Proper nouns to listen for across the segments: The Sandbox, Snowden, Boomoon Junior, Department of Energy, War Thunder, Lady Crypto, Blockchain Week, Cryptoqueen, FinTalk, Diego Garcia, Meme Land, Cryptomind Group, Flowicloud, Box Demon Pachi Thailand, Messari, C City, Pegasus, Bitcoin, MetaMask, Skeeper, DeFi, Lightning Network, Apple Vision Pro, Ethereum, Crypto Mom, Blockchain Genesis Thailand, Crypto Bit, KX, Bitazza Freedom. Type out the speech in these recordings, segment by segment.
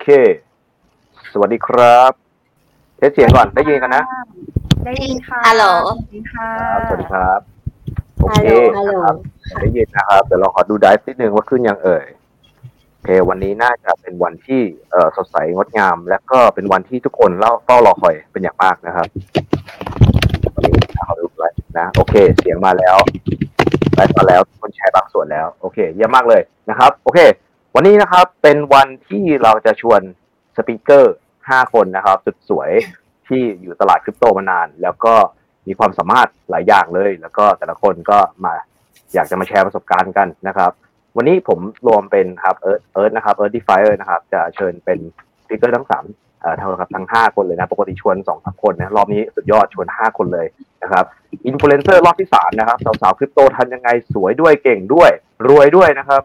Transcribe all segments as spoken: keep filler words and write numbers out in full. เคสวัสดีครับเทสเสียงก่อนได้ยินกันนะได้ยินค่ะฮัลโหลสวัสดีครับโอเคครับได้ยินนะครับเดี๋ยวเราขอดูไดฟ์นิดนึงว่าขึ้นยังเอ่ยโอเควันนี้น่าจะเป็นวันที่เอ่อสดใสงดงามและก็เป็นวันที่ทุกคนเล่าเฝ้ารอคอยเป็นอย่างมากนะครับเอาดูไลฟ์นะโอเคเสียงมาแล้วไลฟ์มาแล้วคนแชร์บางส่วนแล้วโอเคเยอะมากเลยนะครับโอเควันนี้นะครับเป็นวันที่เราจะชวนสปีกเกอร์ห้าคนนะครับสุดสวยที่อยู่ตลาดคริปโตมานานแล้วก็มีความสามารถหลายอย่างเลยแล้วก็แต่ละคนก็มาอยากจะมาแชร์ประสบการณ์กันนะครับวันนี้ผมรวมเป็นครับเอิร์ธเอิร์ธนะครับเอิร์ธดีไฟเออร์นะครับจะเชิญเป็นสปีกเกอร์ทั้งสามเอ่อทั้งครับทั้งห้าคนเลยนะปกติชวน สองถึงสาม คนนะรอบนี้สุดยอดชวนห้าคนเลยนะครับอินฟลูเอนเซอร์รอบที่สามนะครับสาวๆคริปโตทำยังไงสวยด้วยเก่งด้วยรวยด้วยนะครับ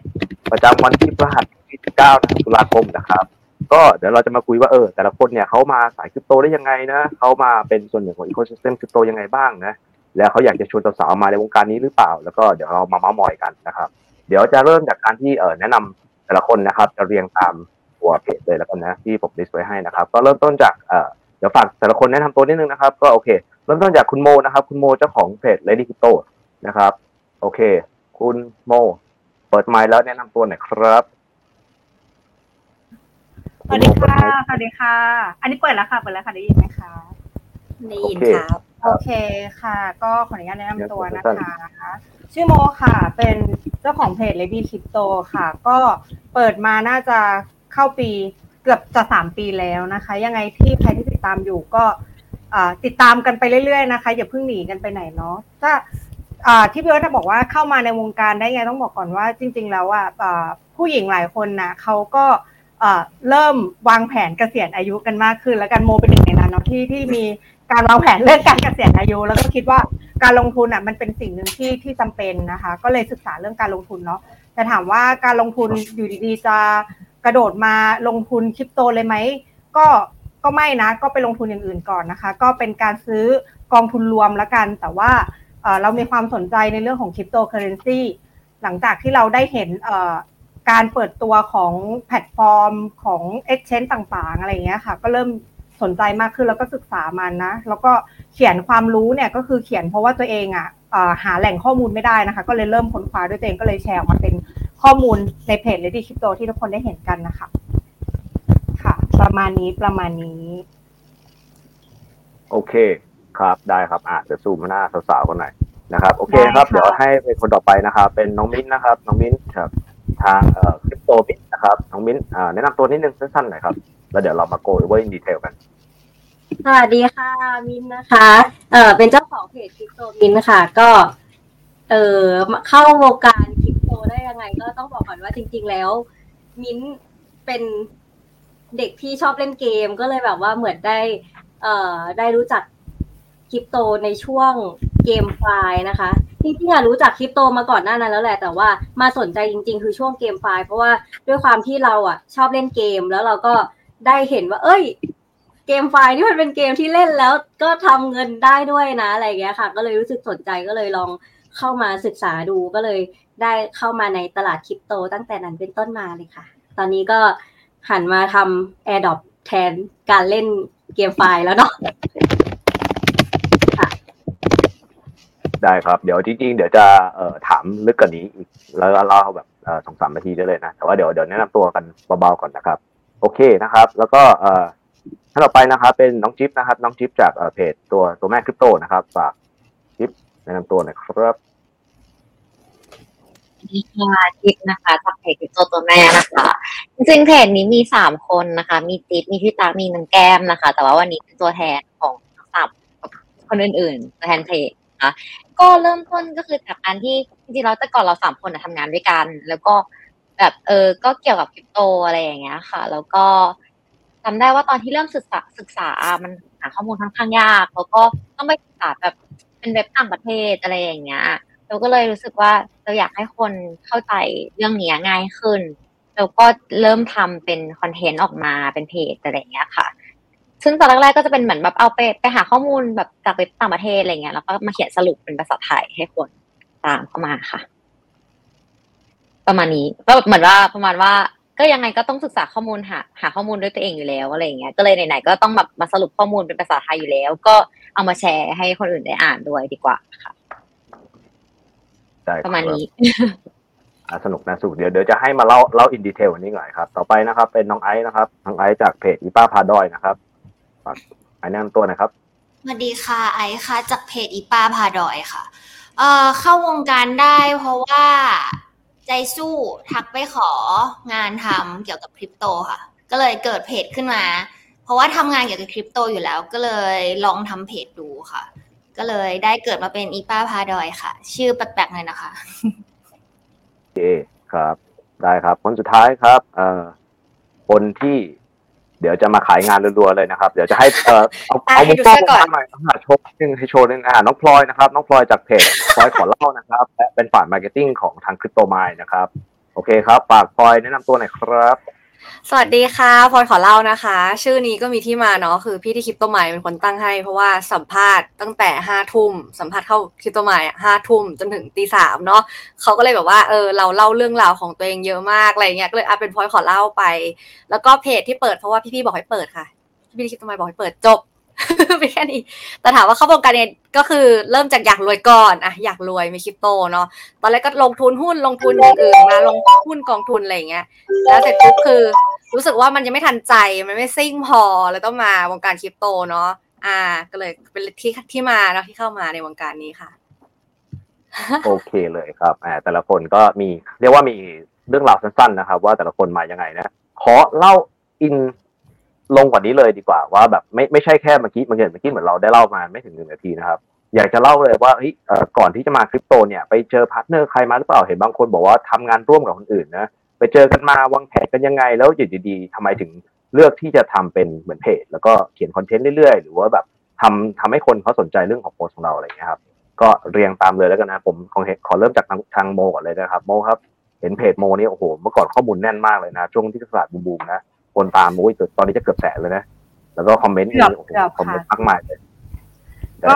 ประจำวันที่พฤหัสบดีที่เก้าตุลาคมนะครับก็เดี๋ยวเราจะมาคุยว่าเออแต่ละคนเนี่ยเขามาสายคริปโตได้ยังไงนะเขามาเป็นส่วนหนึ่งของอีโคซิสเต็มคริปโตยังไงบ้างนะแล้วเขาอยากจะชวนสาวๆมาในวงการนี้หรือเปล่าแล้วก็เดี๋ยวเรามาเม้าท์มอยกันนะครับเดี๋ยวจะเริ่มจากการที่เอ่อแนะนำแต่ละคนนะครับจะเรียงตามตัวเพจเลยแล้วกันนะที่ผมลิสต์ไว้ให้นะครับก็เริ่มต้นจากเอ่อเดี๋ยวฝากแต่ละคนแนะนำตัวนิดนึงนะครับก็โอเคเริ่มต้นจากคุณโมนะครับคุณโมเจ้าของเพจ Lady Crypto นะครับโอเคคุณโมเปิดไมค์แล้วแนะนำตัวหน่อยครับสวัสดีค่ะสวัสดีค่ะอันนี้เปิดแล้วค่ะเปิดแล้วค่ะได้ยินไหมคะได้ยินครับโอเคค่ะก็ขออนุญาตแนะนำตัวนะคะชื่อโมค่ะเป็นเจ้าของเพจ Lady Crypto ค่ะก็เปิดมาน่าจะเข้าปีเกือบจะสามปีแล้วนะคะยังไงที่ใครที่ติดตามอยู่ก็ติดตามกันไปเรื่อยๆนะคะอย่าเพิ่งหนีกันไปไหนเนาะถ้าที่พี่เอิร์ธบอกว่าเข้ามาในวงการได้ไงต้องบอกก่อนว่าจริงๆแล้วอ่ะผู้หญิงหลายคนนะเขาก็เอ่อเริ่มวางแผนเกษียณอายุกันมากขึ้นแล้วกันโมเป็นหนึ่งในนั้นเนาะที่ที่มีการวางแผนเรื่องการเกษียณอายุแล้วก็คิดว่าการลงทุนอ่ะมันเป็นสิ่งนึงที่ที่จำเป็นนะคะก็เลยศึกษาเรื่องการลงทุนเนาะแต่ถามว่าการลงทุนอยู่ดีๆจะกระโดดมาลงทุนคริปโตเลยไหมก็ก็ไม่นะก็ไปลงทุนอย่างอื่นก่อนนะคะก็เป็นการซื้อกองทุนรวมละกันแต่ว่าเอ่อเรามีความสนใจในเรื่องของคริปโตเคอเรนซีหลังจากที่เราได้เห็นเอ่อการเปิดตัวของแพลตฟอร์มของ Exchange ต่างๆอะไรอย่างเงี้ยค่ะก็เริ่มสนใจมากขึ้นแล้วก็ศึกษามันนะแล้วก็เขียนความรู้เนี่ยก็คือเขียนเพราะว่าตัวเองอ่ะหาแหล่งข้อมูลไม่ได้นะคะก็เลยเริ่มค้นคว้าด้วยตัวเองก็เลยแชร์ออกมาเป็นข้อมูลในเพจ Lady Crypto ที่ทุกคนได้เห็นกันนะคะค่ะประมาณนี้ประมาณนี้โอเคครับได้ครับอ่ะจะซูมหน้าสาวๆกันหน่อยนะครับโอเคครับเดี๋ยวให้เป็นคนต่อไปนะครับเป็นน้องมิ้นนะครับน้องมิ้นครับทางเอ่อคริปโตบิตนะครับน้องมิ้นอ่าแนะนำตัวนิดนึงสั้นๆหน่อยครับแล้วเดี๋ยวเรามาโกเวอร์ในดีเทลกันสวัสดีค่ะมิ้นนะคะเอ่อเป็นเจ้าของเพจคริปโตบิตค่ะก็เอ่อเข้าวงการคริปโตได้ยังไงก็ต้องบอกก่อนว่าจริงๆแล้วมิ้นเป็นเด็กที่ชอบเล่นเกมก็เลยแบบว่าเหมือนได้เอ่อได้รู้จักคริปโตในช่วงเกมไฟล์นะคะจริงๆอ่ะรู้จักคริปโตมาก่อนหน้านั้นแล้วแหละแต่ว่ามาสนใจจริงๆคือช่วงเกมไฟล์เพราะว่าด้วยความที่เราอ่ะชอบเล่นเกมแล้วเราก็ได้เห็นว่าเอ้ยเกมไฟล์นี่มันเป็นเกมที่เล่นแล้วก็ทำเงินได้ด้วยนะอะไรอย่างเงี้ยค่ะก็เลยรู้สึกสนใจก็เลยลองเข้ามาศึกษาดูก็เลยได้เข้ามาในตลาดคริปโตตั้งแต่นั้นเป็นต้นมาเลยค่ะตอนนี้ก็หันมาทำ Airdrop แทนการเล่นเกมไฟล์แล้วเนาะได้ครับเดี๋ยวจริงๆเดี๋ยวจะเอ่อถามลึกกว่านี้อีกแล้วเล่าแบบเอ่อ สองถึงสาม นาทีได้เลยนะแต่ว่าเดี๋ยวเดี๋ยวแนะนำตัวกันเบาๆก่อนนะครับโอเคนะครับแล้วก็เอ่อท่านต่อไปนะครับเป็นน้องจิ๊บนะครับน้องจิ๊บจากเอ่อเพจตัวตัวแม่คริปโตนะครับฝากจิ๊บแนะนำตัวหน่อยครับนี่ค่ะจิ๊บนะคะจากเพจคริปโตตัวแม่นะคะจริงๆเพจนี้มีสามคนนะคะมีจิ๊บมีพี่ตามีน้องแก้มนะคะแต่ว่าวันนี้เป็นตัวแทนของสามคนอื่นๆตัวแทนเพจนะก็เริ่มต้นก็คือจากการที่จริงๆเราแต่ก่อนเราสามคนน่ะทำงานด้วยกันแล้วก็แบบเออก็เกี่ยวกับคริปโตอะไรอย่างเงี้ยค่ะแล้วก็จำได้ว่าตอนที่เริ่มศึกษาศึกษามันหาข้อมูลค่อนข้างยากแล้วก็ต้องไปศึกษาแบบเป็นเว็บต่างประเทศอะไรอย่างเงี้ยเราก็เลยรู้สึกว่าเราอยากให้คนเข้าใจเรื่องนี้ง่ายขึ้นแล้วก็เริ่มทำเป็นคอนเทนต์ออกมาเป็นเพจอะไรอย่างเงี้ยค่ะซึ่งตอนแรกๆก็จะเป็นเหมือนแบบเอาไปไปหาข้อมูลแบบจากเว็บต่างประเทศอะไรเงี้ยแล้วก็มาเขียนสรุปเป็นภาษาไทยให้คนตามเข้ามาค่ะประมาณนี้ก็แบบเหมือนว่าประมาณว่า ก็ยังไงก็ต้องศึกษาข้อมูลหาหาข้อมูลด้วยตัวเองอยู่แล้วอะไรอย่างเงี้ยก็เลยไหนๆก็ต้องแบบมาสรุปข้อมูลเป็นภาษาไทยอยู่แล้วก็เอามาแชร์ให้คนอื่นได้อ่านด้วยดีกว่าค่ะประมาณนี้สนุกนะสุดเดี๋ยวเดี๋ยวจะให้มาเล่าเล่าอินดีเทลนี้หน่อยครับต่อไปนะครับเป็นน้องไอซ์นะครับน้องไอซ์จากเพจอีป้าพาดอยนะครับฝากแนะนำตัวหน่อยครับสวัสดีค่ะไอซ์ค่ะจากเพจอีป้าพาดอยค่ะเอ่อเข้าวงการได้เพราะว่าใจสู้ทักไปของานทำเกี่ยวกับคริปโตค่ะก็เลยเกิดเพจขึ้นมาเพราะว่าทำงานเกี่ยวกับคริปโตอยู่แล้วก็เลยลองทำเพจดูค่ะก็เลยได้เกิดมาเป็นอีป้าพาดอยค่ะชื่อแปลกๆเลยนะคะโอเคครับได้ครับคนสุดท้ายครับเอ่อคนที่เดี๋ยวจะมาขายงานรัวๆเลยนะครับเดี๋ยวจะให้เอ่อเอาเอามุมกล้องมาหน่อยหาโชว์นึงให้โชว์นึงอ่าน้องพลอยนะครับน้องพลอยจากเพจพลอยขอเล่านะครับและเป็นฝ่ายมาร์เก็ตติ้งของทาง Crypto Mind นะครับโอเคครับฝากพลอยแนะนำตัวหน่อยครับสวัสดีค่ะพลอยขอเล่านะคะชื่อนี้ก็มีที่มาเนาะคือพี่ที่ Crypto Mind เป็นคนตั้งให้เพราะว่าสัมภาษณ์ตั้งแต่ ห้าทุ่ม สัมภาษณ์เข้า Crypto Mind ห้าทุ่มจนถึง ตีสาม เนาะเขาก็เลยแบบว่าเออเราเล่าเรื่องราวของตัวเองเยอะมากอะไรเงี้ยก็เลยอ่ะเป็นพลอยขอเล่าไปแล้วก็เพจที่เปิดเพราะว่าพี่ๆบอกให้เปิดค่ะพี่ที่ Crypto Mind บอกให้เปิดจบเป็นแค่นี้แต่ถามว่าเข้าวงการเนี่ยก็คือเริ่มจากอยากรวยก่อนอะอยากรวยมีคริปโตเนาะตอนแรกก็ลงทุนหุ้นลงทุนอย่างอื่นมาลงหุ้นกองทุนอะไรอย่างเงี้ยแล้วเสร็จปุ๊บคือรู้สึกว่ามันยังไม่ทันใจมันไม่ซิ่งพอเลยต้องมาวงการคริปโตเนาะอ่าก็เลยเป็นที่ที่มาเนาะที่เข้ามาในวงการนี้ค่ะโอเคเลยครับอ่าแต่ละคนก็มีเรียกว่ามีเรื่องราวสั้นๆนะครับว่าแต่ละคนมายังไงนะขอเล่าอินลงกว่านี้เลยดีกว่าว่าแบบไม่ไม่ใช่แค่เมื่อกี้เมื่อกี้เมื่อกี้เหมือนเราได้เล่ามาไม่ถึงหนึ่งนาทีนะครับอยากจะเล่าเลยว่าเฮ้ยเอ่อก่อนที่จะมาคริปโตเนี่ยไปเจอพาร์ทเนอร์ใครมาหรือเปล่าเห็นบางคนบอกว่าทำงานร่วมกับคนอื่นนะไปเจอกันมาวางแผนกันยังไงแล้วอยู่ดีๆทำไมถึงเลือกที่จะทำเป็นเหมือนเพจแล้วก็เขียนคอนเทนต์เรื่อยๆหรือว่าแบบทำทำให้คนเขาสนใจเรื่องของโพสของเราอะไรเงี้ยครับก็เรียงตามเลยแล้วกันนะผมขอขอเริ่มจากทางทางโมก่อนเลยนะครับโมครับเห็นเพจโมนี่โอ้โหเมื่อก่อนข้อมูลแน่นมากเลยนะช่วงที่ตลาดบูมๆนะคนตามโอ้ยตอนนี้จะเกือบแสนเลยนะแล้วก็คอมเมนต์คอมเมนต์มากมายเลยก็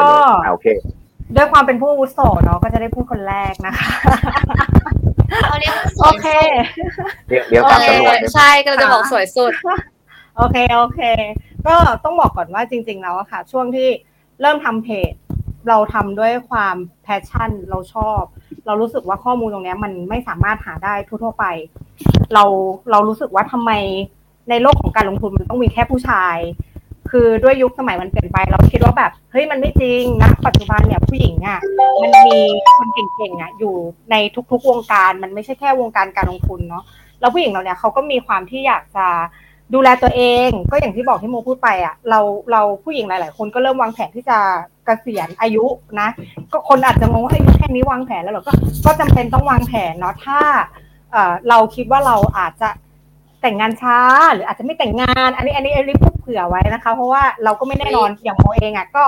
โอเคด้วยความเป็นผู้อาวุโสเนาะก็จะได้พูดคนแรกนะคะโอเคเดี๋ยวเดี๋ยวตามจำนวนใช่ก็จะบอกสวยสุดโอเคโอเคก็ต้องบอกก่อนว่าจริงๆแล้วอะค่ะช่วงที่เริ่มทำเพจเราทำด้วยความแพชชั่นเราชอบเรารู้สึกว่าข้อมูลตรงนี้มันไม่สามารถหาได้ทั่วๆไปเราเรารู้สึกว่าทำไมในโลกของการลงทุนมันต้องมีแค่ผู้ชายคือด้วยยุคสมัยมันเปลี่ยนไปเราคิดว่าแบบเฮ้ยมันไม่จริงนะปัจจุบันเนี่ยผู้หญิงอ่ะมันมีคนเก่งๆอ่ะอยู่ในทุกๆวงการมันไม่ใช่แค่วงการการลงทุนเนาะแล้วผู้หญิงเราเนี่ยเขาก็มีความที่อยากจะดูแลตัวเองก็อย่างที่บอกที่โมพูดไปอ่ะเราเราผู้หญิงหลายๆคนก็เริ่มวางแผนที่จะเกษียณอายุนะก็คนอาจจะงงว่าแค่นี้วางแผนแล้วเหรอก็ก็จำเป็นต้องวางแผนเนาะถ้าเอ่อเราคิดว่าเราอาจจะแต่งงานช้าหรืออาจจะไม่แต่งงานอันนี้อันนี้รีบพูดเผื่อไว้นะคะเพราะว่าเราก็ไม่แน่นอนอย่างโมเองอ่ะก็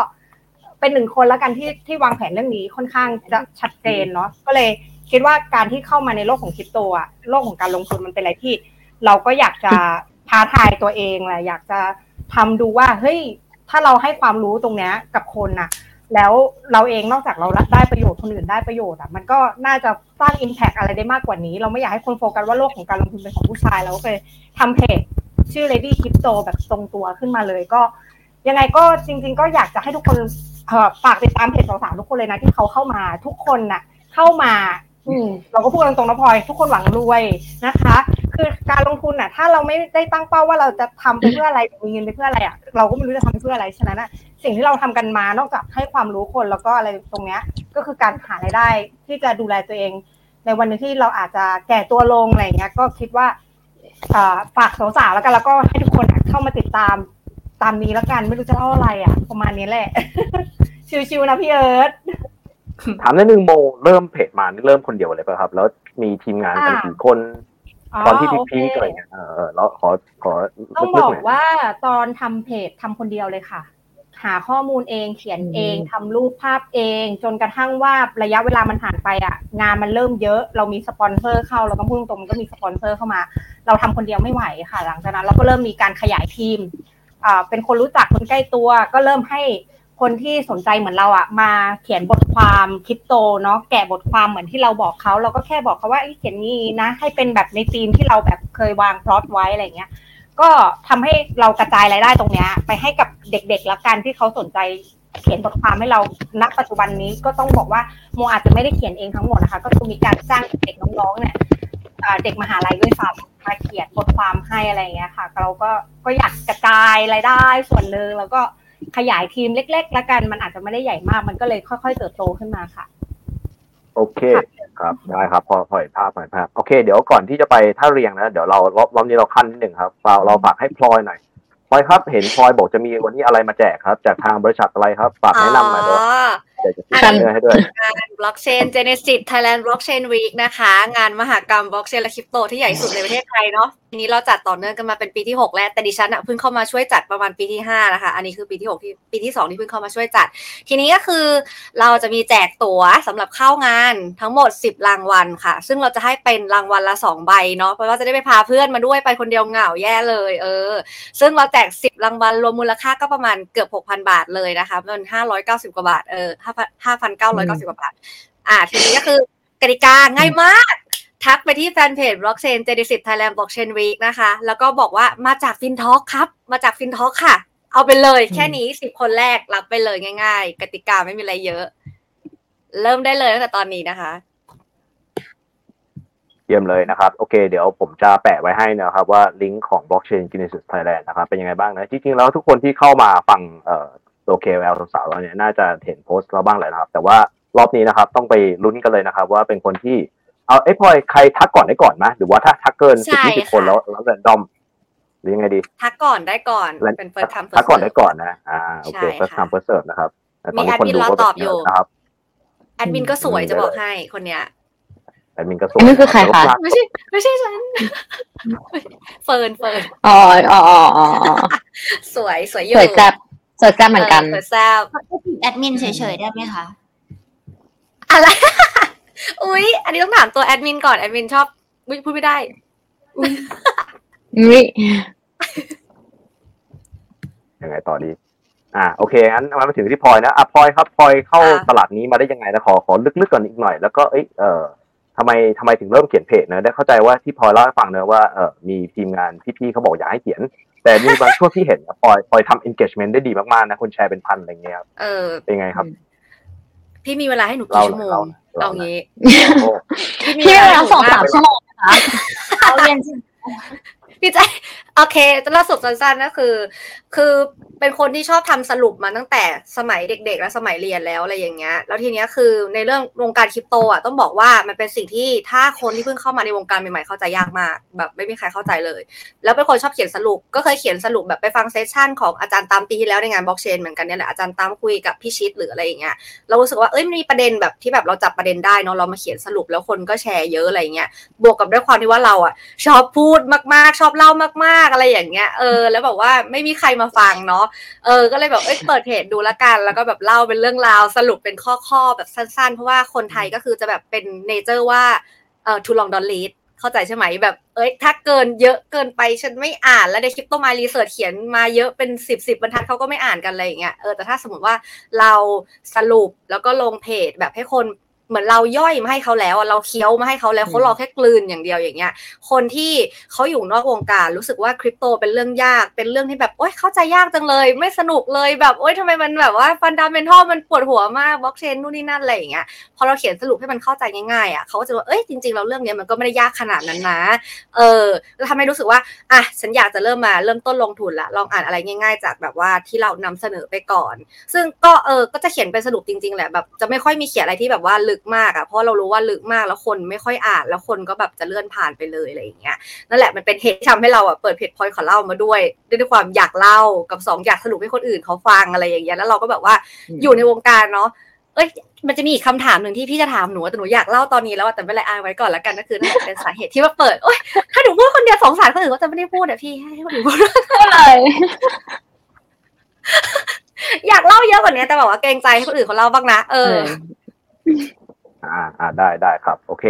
เป็นหนึ่งคนแล้วกันที่ที่วางแผนเรื่องนี้ค่อนข้างจะชัดเจนเนาะก็เลยคิดว่าการที่เข้ามาในโลกของคริปโตอ่ะโลกของการลงทุนมันเป็นอะไรที่เราก็อยากจะท้าทายตัวเองแหละอยากจะทำดูว่าเฮ้ยถ้าเราให้ความรู้ตรงเนี้ยกับคนน่ะแล้วเราเองนอกจากเราได้ประโยชน์คนอื่นได้ประโยชน์อ่ะมันก็น่าจะสร้าง impact อะไรได้มากกว่านี้เราไม่อยากให้คนโฟกัสว่าโลกของการลงทุนเป็นของผู้ชายเราก็เลยทำเพจชื่อ Lady Crypto แบบตรงตัวขึ้นมาเลยก็ยังไงก็จริงๆก็อยากจะให้ทุกคนเอ่อฝากติดตามเพจสาวๆทุกคนเลยนะที่เขาเข้ามาทุกคนน่ะเข้ามาอืมเราก็พูดตรงๆนะพลอยทุกคนหวังรวยนะคะคือการลงทุนน่ะถ้าเราไม่ได้ตั้งเป้าว่าเราจะทำไปเพื่ออะไรมีเงินไปเพื่ออะไรอ่ะเราก็ไม่รู้จะทำเพื่ออะไรฉะนั้นน่ะสิ่งที่เราทำกันมานอกจากให้ความรู้คนแล้วก็อะไรตรงเนี้ยก็คือการหารายได้ที่จะดูแลตัวเองในวันนึงที่เราอาจจะแก่ตัวลงอะไรอย่างเงี้ยก็คิดว่าเอ่อฝากสาวๆแล้วกันแล้วก็ให้ทุกคนเข้ามาติดตามตามนี้แล้วกันไม่รู้จะเล่าอะไรอ่ะประมาณนี้แหละ ชิวๆนะพี่เอิร์ธถามนิดนึงโมเริ่มเพจมาเริ่มคนเดียวเลยป่ะครับแล้วมีทีมงานกันกี่คนตอนที่พีพีอะไรเงี้ยเออแล้วขอขอต้องบอกว่าตอนทำเพจทำคนเดียวเลยค่ะหาข้อมูลเองเขียนเองทำรูปภาพเองจนกระทั่งว่าระยะเวลามันผ่านไปอ่ะงานมันเริ่มเยอะเรามีสปอนเซอร์เข้าเราก็พุ่งตรงมันก็มีสปอนเซอร์เข้ามาเราทำคนเดียวไม่ไหวค่ะหลังจากนั้นเราก็เริ่มมีการขยายทีมอ่าเป็นคนรู้จักคนใกล้ตัวก็เริ่มให้ คนที่สนใจเหมือนเราอ่ะมาเขียนบทความคริปโตเนาะแกะบทความเหมือนที่เราบอกเขาเราก็แค่บอกเขาว่าเขียนนี้นะให้เป็นแบบในธีมที่เราแบบเคยวางพล็อตไว้อะไรเงี้ยก็ทำให้เรากระจายรายได้ตรงเนี้ยไปให้กับเด็กๆละกันที่เขาสนใจเขียนบทความให้เราณปัจจุบันนี้ก็ต้องบอกว่าโมอาจจะไม่ได้เขียนเองทั้งหมดนะคะก็คือมีการจ้างเด็กน้องๆเนี่ยเด็กมหาลัยด้วยซ้ำมาเขียนบทความให้อะไรเงี้ยค่ะเราก็ก็อยากกระจายรายได้ส่วนนึงแล้วก็ขยายทีมเล็กๆละกันมันอาจจะไม่ได้ใหญ่มากมันก็เลยค่อยๆเติบโตขึ้นมาค่ะโอเคครับได้ครับพอปล่อยภาพหน่อยครับโอเคเดี๋ยวก่อนที่จะไปท่าเรียงนะเดี๋ยวเรารอบนี้เราขั้นนิดนึงครับเราเราฝากให้พลอยหน่อยพลอยครับเห็นพลอยบอกจะมีวันนี้อะไรมาแจกครับจากทางบริษัทอะไรครับฝากแนะนำหน่อยด้วยอยากจะช่วยเนื้อให้ด้วยงาน Blockchain Genesis Thailand Blockchain Week นะคะงานมหกรรม Blockchain และ Crypto ที่ใหญ่สุดในประเทศไทยเนาะทีนี้เราจัดต่อเนื่องกันมาเป็นปีที่หกแล้วแต่ดิฉันน่ะเพิ่งเข้ามาช่วยจัดประมาณปีที่ห้านะคะอันนี้คือปีที่หกที่ปีที่สองที่เพิ่งเข้ามาช่วยจัดทีนี้ก็คือเราจะมีแจกตั๋วสำหรับเข้างานทั้งหมดสิบรางวัลค่ะซึ่งเราจะให้เป็นรางวัลละสองใบเนาะเพราะว่าจะได้ไปพาเพื่อนมาด้วยไปคนเดียวเหงาแย่เลยเออซึ่งเราแจกสิบรางวัลรวมมูลค่าก็ประมาณเกือบ หกพัน บาทเลยนะคะมันห้าร้อยเก้าสิบกว่าบาทเออห้าพันเก้าร้อยเก้าสิบ กว่าบาทอ่าทีนี้ก็คือกติกาง่ายมากทักไปที่แฟนเพจ Blockchain Genesis Thailand Blockchain Week นะคะแล้วก็บอกว่ามาจาก FinTalk ครับมาจาก FinTalk ค่ะเอาไปเลยแค่นี้สิบคนแรกรับไปเลยง่ายๆกติกาไม่มีอะไรเยอะเริ่มได้เลยตั้งแต่ตอนนี้นะคะเยี่ยมเลยนะครับโอเคเดี๋ยวผมจะแปะไว้ให้นะครับว่าลิงก์ของ Blockchain Genesis Thailand นะครับเป็นยังไงบ้างนะจริงๆแล้วทุกคนที่เข้ามาฟังเอ่อโอเคแล้วสาวๆเนี่ยน่าจะเห็นโพสต์เราบ้างแหละนะครับแต่ว่ารอบนี้นะครับต้องไปลุ้นกันเลยนะครับว่าเป็นคนที่เอาไอ้พลอยใครทักก่อนได้ก่อนมั้ยหรือว่าถ้าทักเกิน สิบถึงยี่สิบ คนแล้วแล้วแรนดอมหรือยังไงดีทักก่อนได้ก่อนเป็น first time first ทักก่อนได้ก่อนนะอ่าโอเค first time first serve นะครับมีแอดมินรอตอบอยู่นะครับแอดมินก็สวยจะบอกให้คนเนี้ยแอดมินก็สวยนี่คือใครคะไม่ใช่ไม่ใช่ฉันเฟิร์นเฟิร์นอ๋อๆๆสวยสวยอยู่สวยจัดสวยแซ่บเหมือนกันสวยแซ่บแอดมินเฉยๆได้ไหมคะอะไรอุ๊ยอันนี้ต้องถามตัวแอดมินก่อนแอดมินชอบอุ๊ยพูดไม่ได้อุ๊ยอุ๊ยยังไงต่อดีอ่าโอเคงั้นมาถึงที่พลอยนะอ่ะพลอยครับพลอยเข้าตลาดนี้มาได้ยังไงนะขอขอลึกๆก่อนอีกหน่อยแล้วก็เอ้ยเอ่อทำไมทำไมถึงเริ่มเขียนเพจนะได้เข้าใจว่าที่พลอยเล่าให้ฟังนะว่าเอ่อมีทีมงานพี่ๆเขาบอกอยากให้เขียนแต่มีบางช่วงที่เห็นปอยปอยทำ engagement ได้ดีมากๆนะคนแชร์เป็นพันอะไรเงี้ยครับเออเป็นไงครับพี่มีเวลาให้หนูกี่ชั่วโมงเอางี้พี่มีเวลา สองถึงสาม ชั่วโมงนะคะเอาเรียนจริงพี่ใจโอเคล่าสุดสั้นๆก็คือคือเป็นคนที่ชอบทำสรุปมาตั้งแต่สมัยเด็กๆและสมัยเรียนแล้วอะไรอย่างเงี้ยแล้วทีเนี้ยคือในเรื่องวงการคริปโตอ่ะต้องบอกว่ามันเป็นสิ่งที่ถ้าคนที่เพิ่งเข้ามาในวงการใหม่ๆเข้าใจยากมากแบบไม่มีใครเข้าใจเลยแล้วเป็นคนชอบเขียนสรุปก็เคยเขียนสรุปแบบไปฟังเซสชั่นของอาจารย์ตามปีที่แล้วในงานบล็อกเชนเหมือนกันเนี่ยแหละอาจารย์ตามคุยกับพี่ชิดหรืออะไรอย่างเงี้ยเรารู้สึกว่าเอ้ยมันมีประเด็นแบบที่แบบเราจับประเด็นได้เนาะเรามาเขียนสรุปแล้วคนก็แชร์เยอะอะไรเงี้ยบวกกับด้วยความที่ว่าเราอ่ะชอบพูดมากๆชอบเล่ามากๆอะไรอย่างเงี้ยเออแล้วแบบว่าไม่มีใครมาฟังเนาะเออก็เลยแบบเอ้ยเปิดเพจดูละกันแล้วก็แบบเล่าเป็นเรื่องราวสรุปเป็นข้อๆแบบสั้นๆเพราะว่าคนไทยก็คือจะแบบเป็นเนเจอร์ว่าเอ่อ too long don't read เข้าใจใช่ไหมแบบเอ้ยถ้าเกินเยอะเกินไปฉันไม่อ่านแล้วในคลิปต้องมารีเสิร์ชเขียนมาเยอะเป็นสิบ สิบบรรทัดเขาก็ไม่อ่านกันอะไรอย่างเงี้ยเออแต่ถ้าสมมติว่าเราสรุปแล้วก็ลงเพจแบบให้คนเหมือนเราย่อยมาให้เขาแล้วเราเคี้ยวมาให้เขาแล้วเขารอแค่กลืนอย่างเดียวอย่างเงี้ยคนที่เขาอยู่นอกวงการรู้สึกว่าคริปโตเป็นเรื่องยากเป็นเรื่องที่แบบโอ๊ยเข้าใจยากจังเลยไม่สนุกเลยแบบโอ๊ยทำไมมันแบบว่าฟันดาเมนทัลมันปวดหัวมากบล็อกเชนนู่นนี่นั่นอะไรอย่างเงี้ยพอเราเขียนสรุปให้มันเข้าใจง่ายๆอ่ะเขาก็จะว่าเอ้ยจริงๆเราเรื่องเนี้ยมันก็ไม่ได้ยากขนาดนั้นนะเออทำให้รู้สึกว่าอ่ะฉันอยากจะเริ่มมาเริ่มต้นลงทุนละลองอ่านอะไรง่ายๆจากแบบว่าที่เรานำเสนอไปก่อนซึ่งก็เออก็จะเขียนเป็นสรุปจริงๆแหละแบบจะไม่ค่อยมีเขียนอะไรที่แบบว่าลึกมากอ่ะเพราะเรารู้ว่าลึกมากแล้วคนไม่ค่อยอ่านแล้วคนก็แบบจะเลื่อนผ่านไปเลยอะไรอย่างเงี้ยนั่นแหละมันเป็นเหตุที่ทำให้เราอ่ะเปิดเพจพอยขอเล่ามาด้วยด้วยความอยากเล่ากับสองอยากสรุปให้คนอื่นเขาฟังอะไรอย่างเงี้ยแล้วเราก็แบบว่าอยู่ในวงการเนาะเอ้ยมันจะมีอีกคำถามหนึ่งที่พี่จะถามหนูแต่หนูอยากเล่าตอนนี้แล้วแต่ไม่เป็นไรอายไว้ก่อนละกันก็คือนั่นเป็นสาเหตุที่ว่าเปิดโอ๊ยถ้าหนูพูดคนเดียวสองสารคนอื่นก็จะไม่ได้พูดอ่ะพี่ให้หนูพูดเลยอยากเล่าเยอะกว่านี้แต่แบบว่าเกรงใจให้คนอื่นเขาเล่าบ้างนะเอออ่าอ่าได้ได้ครับโอเค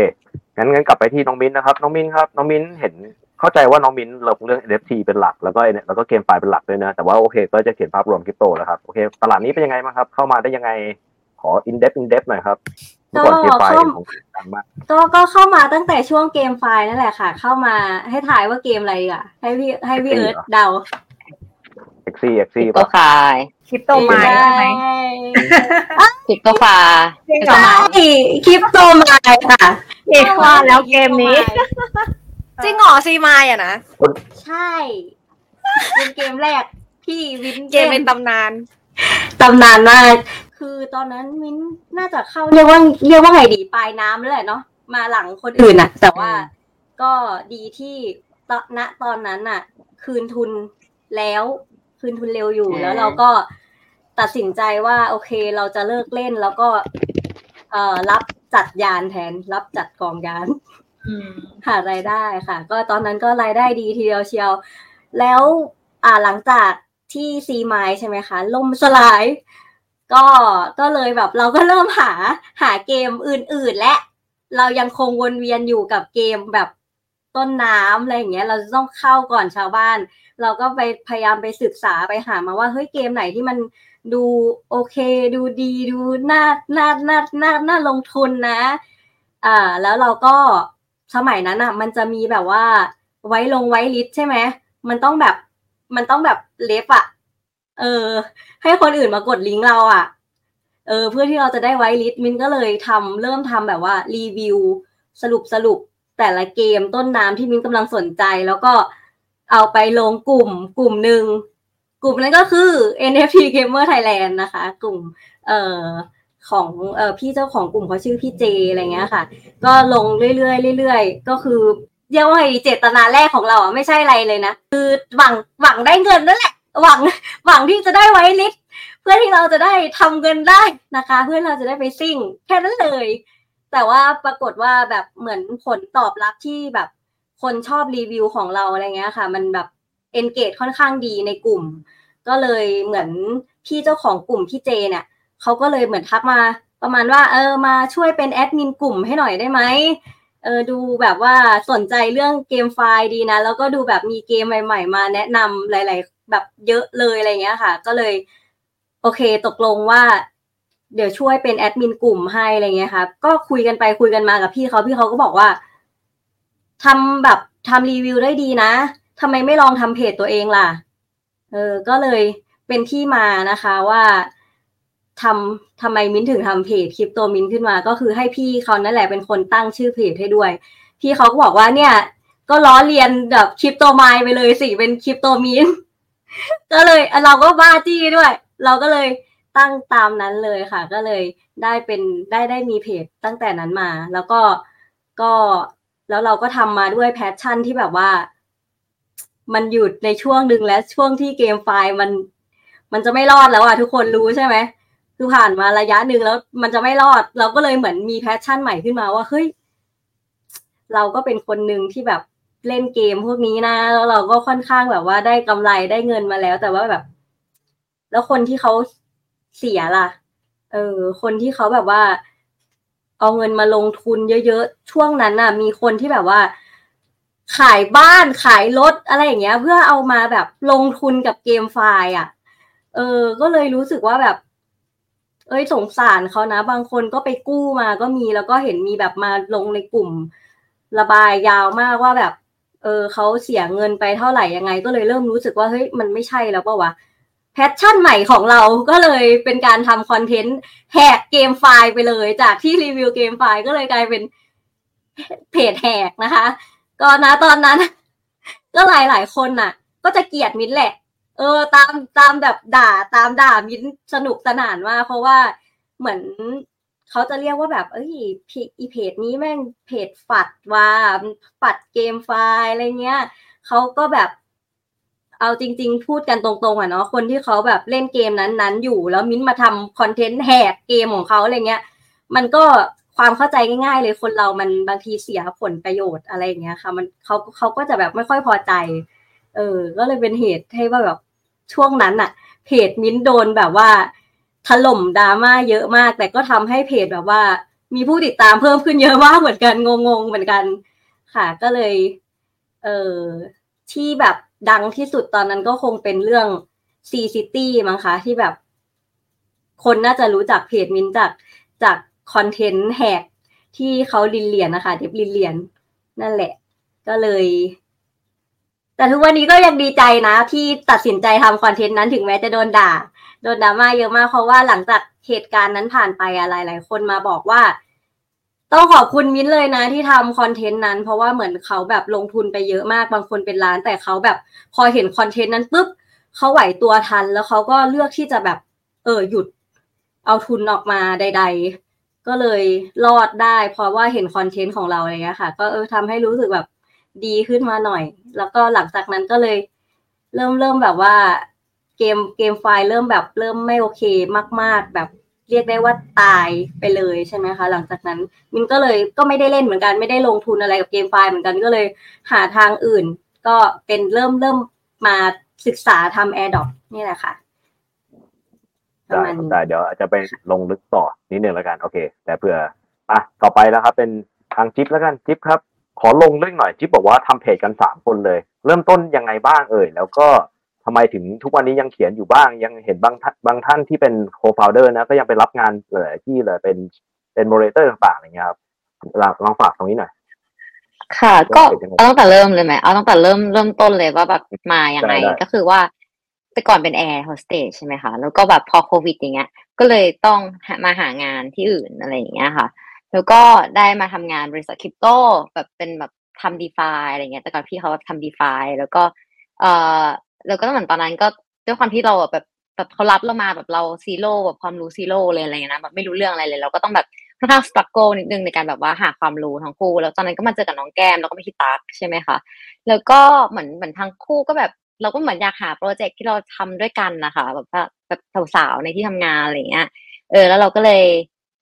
งั้นงั้นกลับไปที่น้องมิ้นนะครับน้องมิ้นครับน้องมิ้นเห็น เข้าใจว่าน้องมิ้นเราเรื่อง เอ็น เอฟ ที เป็นหลักแล้วก็แล้วก็เกมไฟล์เป็นหลักด้วยนะแต่ว่าโอเคก็จะเขียนภาพรวมคริปโตแล้วครับโอเคตลาดนี้เป็นยังไงบ้างครับเข้ามาได้ยังไงขอ in depth in depth หน่อยครับก็ก็เข้ามาตั้งแต่ช่วงเกมไฟล์นั่นแหละค่ะเข้ามาให้ถ่ายว่าเกมอะไรอ่ะให้พี่ให้พี่เอิร์ธเดา เอ็กซ์ ซี เอ็กซ์ ซี ป่ะค่ะคริปโตไมน์ใช่มั้ยคริปโตไมน์ใช่คริปโตไมน์ค่ะเอกว่าแล้วเกมนี้จริงเหรอซีไมน์อ่ะนะใช่เป็นเกมแรกที่วินเกมเป็นตำนานตำนานมากคือตอนนั้นมิ้นน่าจะเข้าเรียกว่าเรียกว่าไงดีปลายน้ำแล้วแหละเนาะมาหลังคนอื่นน่ะแต่ว่าก็ดีที่ณตอนนั้นน่ะคืนทุนแล้วคืนทุนเร็วอยู่แล้วเราก็ตัดสินใจว่าโอเคเราจะเลิกเล่นแล้วก็เอ่อรับจัดยานแทนรับจัดกองยานหารายได้ค่ะก็ตอนนั้นก็รายได้ดีทีเดียวเชียวแล้วอ่าหลังจากที่ซีไมล์ใช่ไหมคะล่มสลายก็ก็เลยแบบเราก็เริ่มหาหาเกมอื่นๆและเรายังคงวนเวียนอยู่กับเกมแบบต้นน้ำอะไรอย่างเงี้ยเราจะต้องเข้าก่อนชาวบ้านเราก็ไปพยายามไปศึกษาไปหามาว่าเฮ้ยเกมไหนที่มันดูโอเคดูดีดูน่าน่าน่าน่าน่าลงทุนนะอ่าแล้วเราก็สมัยนั้นอ่ะมันจะมีแบบว่าไว้ลงไว้ลิสต์ใช่ไหมมันต้องแบบมันต้องแบบเล็บอ่ะเออให้คนอื่นมากดลิงก์เราอ่ะเออเพื่อที่เราจะได้ไว้ลิสต์มินก็เลยทำเริ่มทำแบบว่ารีวิวสรุปสรุปแต่ละเกมต้นน้ำที่มินกำลังสนใจแล้วก็เอาไปลงกลุ่มกลุ่มหนึ่งกลุ่มนั้นก็คือ เอ็น เอฟ ที Gamer Thailand นะคะกลุ่มเอ่อของเอ่อพี่เจ้าของกลุ่มเขาชื่อพี่เจอะไรเงี้ยค่ะก็ลงเรื่อยๆเรื่อยๆก็คือเรียกว่าเจตนาแรกของเราอ่ะไม่ใช่อะไรเลยนะคือหวังหวังได้เงินนั่นแหละหวังหวังที่จะได้ไว้ลิสต์เพื่อที่เราจะได้ทำเงินได้นะคะเพื่อเราจะได้ไปซิ่งแค่นั้นเลยแต่ว่าปรากฏว่าแบบเหมือนผลตอบรับที่แบบคนชอบรีวิวของเราอะไรเงี้ยค่ะมันแบบ engage ค่อนข้างดีในกลุ่มก็เลยเหมือนพี่เจ้าของกลุ่มพี่เจเนี่ยเขาก็เลยเหมือนทักมาประมาณว่าเออมาช่วยเป็นแอดมินกลุ่มให้หน่อยได้ไหมเออดูแบบว่าสนใจเรื่องเกมไฟล์ดีนะแล้วก็ดูแบบมีเกมใหม่ๆมาแนะนำหลายๆแบบเยอะเลยอะไรเงี้ยค่ะก็เลยโอเคตกลงว่าเดี๋ยวช่วยเป็นแอดมินกลุ่มให้อะไรเงี้ยค่ะก็คุยกันไปคุยกันมากับพี่เขาพี่เขาก็บอกว่าทำแบบทำรีวิวได้ดีนะทำไมไม่ลองทำเพจตัวเองล่ะเออก็เลยเป็นที่มานะคะว่าทำทำไมมิ้นถึงทำเพจคริปโตมิ้นขึ้นมาก็คือให้พี่เขานั่นแหละเป็นคนตั้งชื่อเพจให้ด้วยพี่เขาก็บอกว่าเนี่ยก็ล้อเลียนแบบคริปโตไมน์ไปเลยสิเป็นคริปโตมิ้นก็เลยเราก็บ้าจี้ด้วยเราก็เลยตั้งตามนั้นเลยค่ะก็เลยได้เป็นได้ได้มีเพจตั้งแต่นั้นมาแล้วก็ก็แล้วเราก็ทำมาด้วยแพชชั่นที่แบบว่ามันหยุดในช่วงนึงและช่วงที่เกมไฟล์มันมันจะไม่รอดแล้วอ่ะทุกคนรู้ใช่ไหมคือผ่านมาระยะนึงแล้วมันจะไม่รอดเราก็เลยเหมือนมีแพชชั่นใหม่ขึ้นมาว่าเฮ้ยเราก็เป็นคนนึงที่แบบเล่นเกมพวกนี้นะแล้วเราก็ค่อนข้างแบบว่าได้กำไรได้เงินมาแล้วแต่ว่าแบบแล้วคนที่เขาเสียล่ะเออคนที่เขาแบบว่าเอาเงินมาลงทุนเยอะๆช่วงนั้นน่ะมีคนที่แบบว่าขายบ้านขายรถอะไรอย่างเงี้ยเพื่อเอามาแบบลงทุนกับเกมไฟล์อ่ะเออก็เลยรู้สึกว่าแบบเอ้ยสงสารเขานะบางคนก็ไปกู้มาก็มีแล้วก็เห็นมีแบบมาลงในกลุ่มระบายยาวมากว่าแบบเออเขาเสียเงินไปเท่าไหร่ยังไงก็เลยเริ่มรู้สึกว่าเฮ้ยมันไม่ใช่แล้วป่ะวะแพชชั่นใหม่ของเราก็เลยเป็นการทำคอนเทนต์แหกเกมไฟล์ไปเลยจากที่รีวิวเกมไฟล์ก็เลยกลายเป็นเพจแหกนะคะก็นะตอนนั้นก็หลายๆคนน่ะก็จะเกลียดมิ้นแหละเออตามตามแบบด่าตามด่ามิ้นสนุกสนานมากเพราะว่าเหมือนเขาจะเรียกว่าแบบเอ้ยอีเพจนี้แม่งเพจฝัดว่าฝัดเกมไฟล์อะไรเงี้ยเขาก็แบบเอาจริงๆพูดกันตรงๆอ่ะเนาะคนที่เขาแบบเล่นเกมนั้นๆอยู่แล้วมิ้นมาทำคอนเทนต์แหกเกมของเขาอะไรเงี้ยมันก็ความเข้าใจง่ายๆเลยคนเรามันบางทีเสียผลประโยชน์อะไรอย่างเงี้ยค่ะมันเขาเขาก็จะแบบไม่ค่อยพอใจเออก็เลยเป็นเหตุให้ว่าแบบช่วงนั้นอ่ะเพจมิ้นโดนแบบว่าถล่มดราม่าเยอะมากแต่ก็ทำให้เพจแบบว่ามีผู้ติดตามเพิ่มขึ้นเยอะมากเหมือนกันงงๆเหมือนกันค่ะก็เลยเ เอ่อที่แบบดังที่สุดตอนนั้นก็คงเป็นเรื่อง C City มั้งคะที่แบบคนน่าจะรู้จักเพจมินจากจากคอนเทนต์แฮกที่เขาลินเหรียญนะคะเดฟลินเหรียญนั่นแหละก็เลยแต่ทุกวันนี้ก็ยังดีใจนะที่ตัดสินใจทำคอนเทนต์นั้นถึงแม้จะโดนด่าโดนดราม่าเยอะมากเพราะว่าหลังจากเหตุการณ์นั้นผ่านไปอะไรหลายคนมาบอกว่าต้องขอบคุณมิ้นเลยนะที่ทำคอนเทนต์นั้นเพราะว่าเหมือนเขาแบบลงทุนไปเยอะมากบางคนเป็นล้านแต่เขาแบบพอเห็นคอนเทนต์นั้นปุ๊บเขาไหวตัวทันแล้วเขาก็เลือกที่จะแบบเออหยุดเอาทุนออกมาใดๆก็เลยรอดได้เพราะว่าเห็นคอนเทนต์ของเราอะไรเงี้ยค่ะก็เออทำให้รู้สึกแบบดีขึ้นมาหน่อยแล้วก็หลังจากนั้นก็เลยเริ่มเริ่มแบบว่าเกมเกมไฟล์เริ่มแบบเริ่มไม่โอเคมากๆแบบเรียกได้ว่าตายไปเลยใช่ไหมคะหลังจากนั้นมินก็เลยก็ไม่ได้เล่นเหมือนกันไม่ได้ลงทุนอะไรกับเกมไฟล์เหมือนกันก็เลยหาทางอื่นก็เป็นเริ่มเริ่มมาศึกษาทำ AirDrop นี่แหละค่ะได้ได้เดี๋ยวจะไปลงลึกต่อนิดนึงแล้วกันโอเคแต่เผื่ออ่ะต่อไปนะครับเป็นทางจิ๊บแล้วกันจิ๊บครับขอลงเรื่องหน่อยจิ๊บบอกว่าทำเพจกันสามคนเลยเริ่มต้นยังไงบ้างเอ่ยแล้วก็ทำไมถึงทุกวันนี้ยังเขียนอยู่บ้างยังเห็นบางบางท่านที่เป็นโคฟาวเดอร์นะก็ยังไปรับงานหลายที่เลยเป็นเป็นโมเดเตอร์ต่างๆอะไรเงี้ยครับลองฝากตรงนี้หน่อยค่ะก็เอาตั้งแต่เริ่มเลยไหมเอาตั้งแต่เริ่มเริ่มต้นเลยว่าแบบมาอย่างไรก็คือว่าแต่ก่อนเป็นแอร์โฮสเตสใช่ไหมคะแล้วก็แบบพอโควิดอย่างเงี้ยก็เลยต้องมาหางานที่อื่นอะไรอย่างเงี้ยค่ะแล้วก็ได้มาทำงานบริษัทคริปโตแบบเป็นแบบทำ DeFi อะไรเงี้ยแต่ก่อนพี่เขาแบบทำ DeFi แล้วก็เอ่อแล้วก็เหมือนตอนนั้นก็ด้วยความที่เราแบบแบบเขารับเรามาแบบเราซีโร่แบบความรู้ซีโร่เลยอะไรเงี้ยนะแบบไม่รู้เรื่องอะไรเลยเราก็ต้องแบบค่อนข้างสตรักเกิลนิดนึงในการแบบว่าหาความรู้ทั้งคู่แล้วตอนนั้นก็มาเจอกับน้องแก้มแล้วก็พี่ตั๊กใช่ไหมคะแล้วก็เหมือนเหมือนทั้งคู่ก็แบบเราก็เหมือนอยากหาโปรเจกต์ที่เราทำด้วยกันนะคะแบบแบบสาวๆในที่ทำงานอะไรเงี้ยเออแล้วเราก็เลย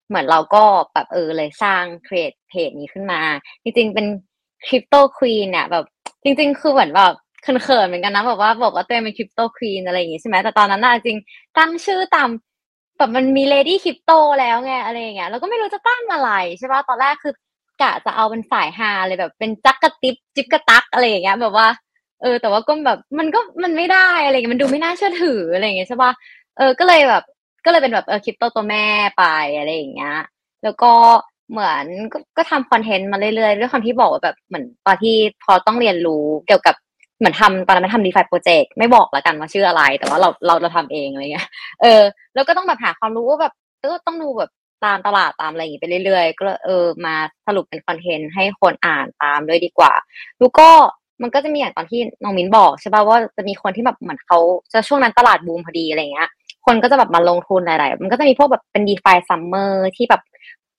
เหมือนเราก็แบบเออเลยสร้างครีเอทเพจนี้ขึ้นมาจริงๆเป็นคริปโตควีนเนี่ยแบบจริงๆคือเหมือนแบบเขินๆเหมือนกันนะแบบว่าบอกว่าตัวเองเป็นคริปโตควีนอะไรอย่างงี้ใช่ไหมแต่ตอนนั้นน่ะจริงตั้งชื่อตามแบบมันมี Lady Crypto แล้วไงอะไรอย่างเงี้ยเราก็ไม่รู้จะตั้งอะไรใช่ป่ะตอนแรกคือกะจะเอาเป็นสายฮาเลยแบบเป็นจักกะติ๊บจิ๊บกะตักอะไรอย่างเงี้ยแบบว่าเออแต่ว่าก็แบบมันก็มันไม่ได้อะไรเงี้ยมันดูไม่น่าเชื่อถืออะไรอย่างเงี้ยใช่ป่ะเออก็เลยแบบก็เลยเป็นแบบเออคริปโตตัวแม่ไปอะไรอย่างเงี้ยแล้วก็เหมือนก็ก็ทำคอนเทนต์มาเรื่อยๆด้วยความที่บอกว่าแบบเหมือนตอนที่พอต้องเรียนรู้เกี่ยวกับเหมือนทำตอนนั้นมันทำ DeFi Project ไม่บอกละกันว่าชื่ออะไรแต่ว่าเราเราเราทำเองอะไรเงี้ยเออแล้วก็ต้องแบบหาความรู้ว่าแบบก็ต้องดูแบบตามตลาดตามอะไรอย่างงี้ไปเรื่อยๆก็เออมาสรุปเป็นคอนเทนต์ให้คนอ่านตามด้วยดีกว่าแล้วก็มันก็จะมีอย่างตอนที่น้องมิ้นบอกใช่ป่ะว่าจะมีคนที่แบบเหมือนเขาจะช่วงนั้นตลาดบูมพอดีอะไรเงี้ยคนก็จะแบบมาลงทุนหลายๆมันก็จะมีพวกแบบเป็น DeFi Summer ที่แบบ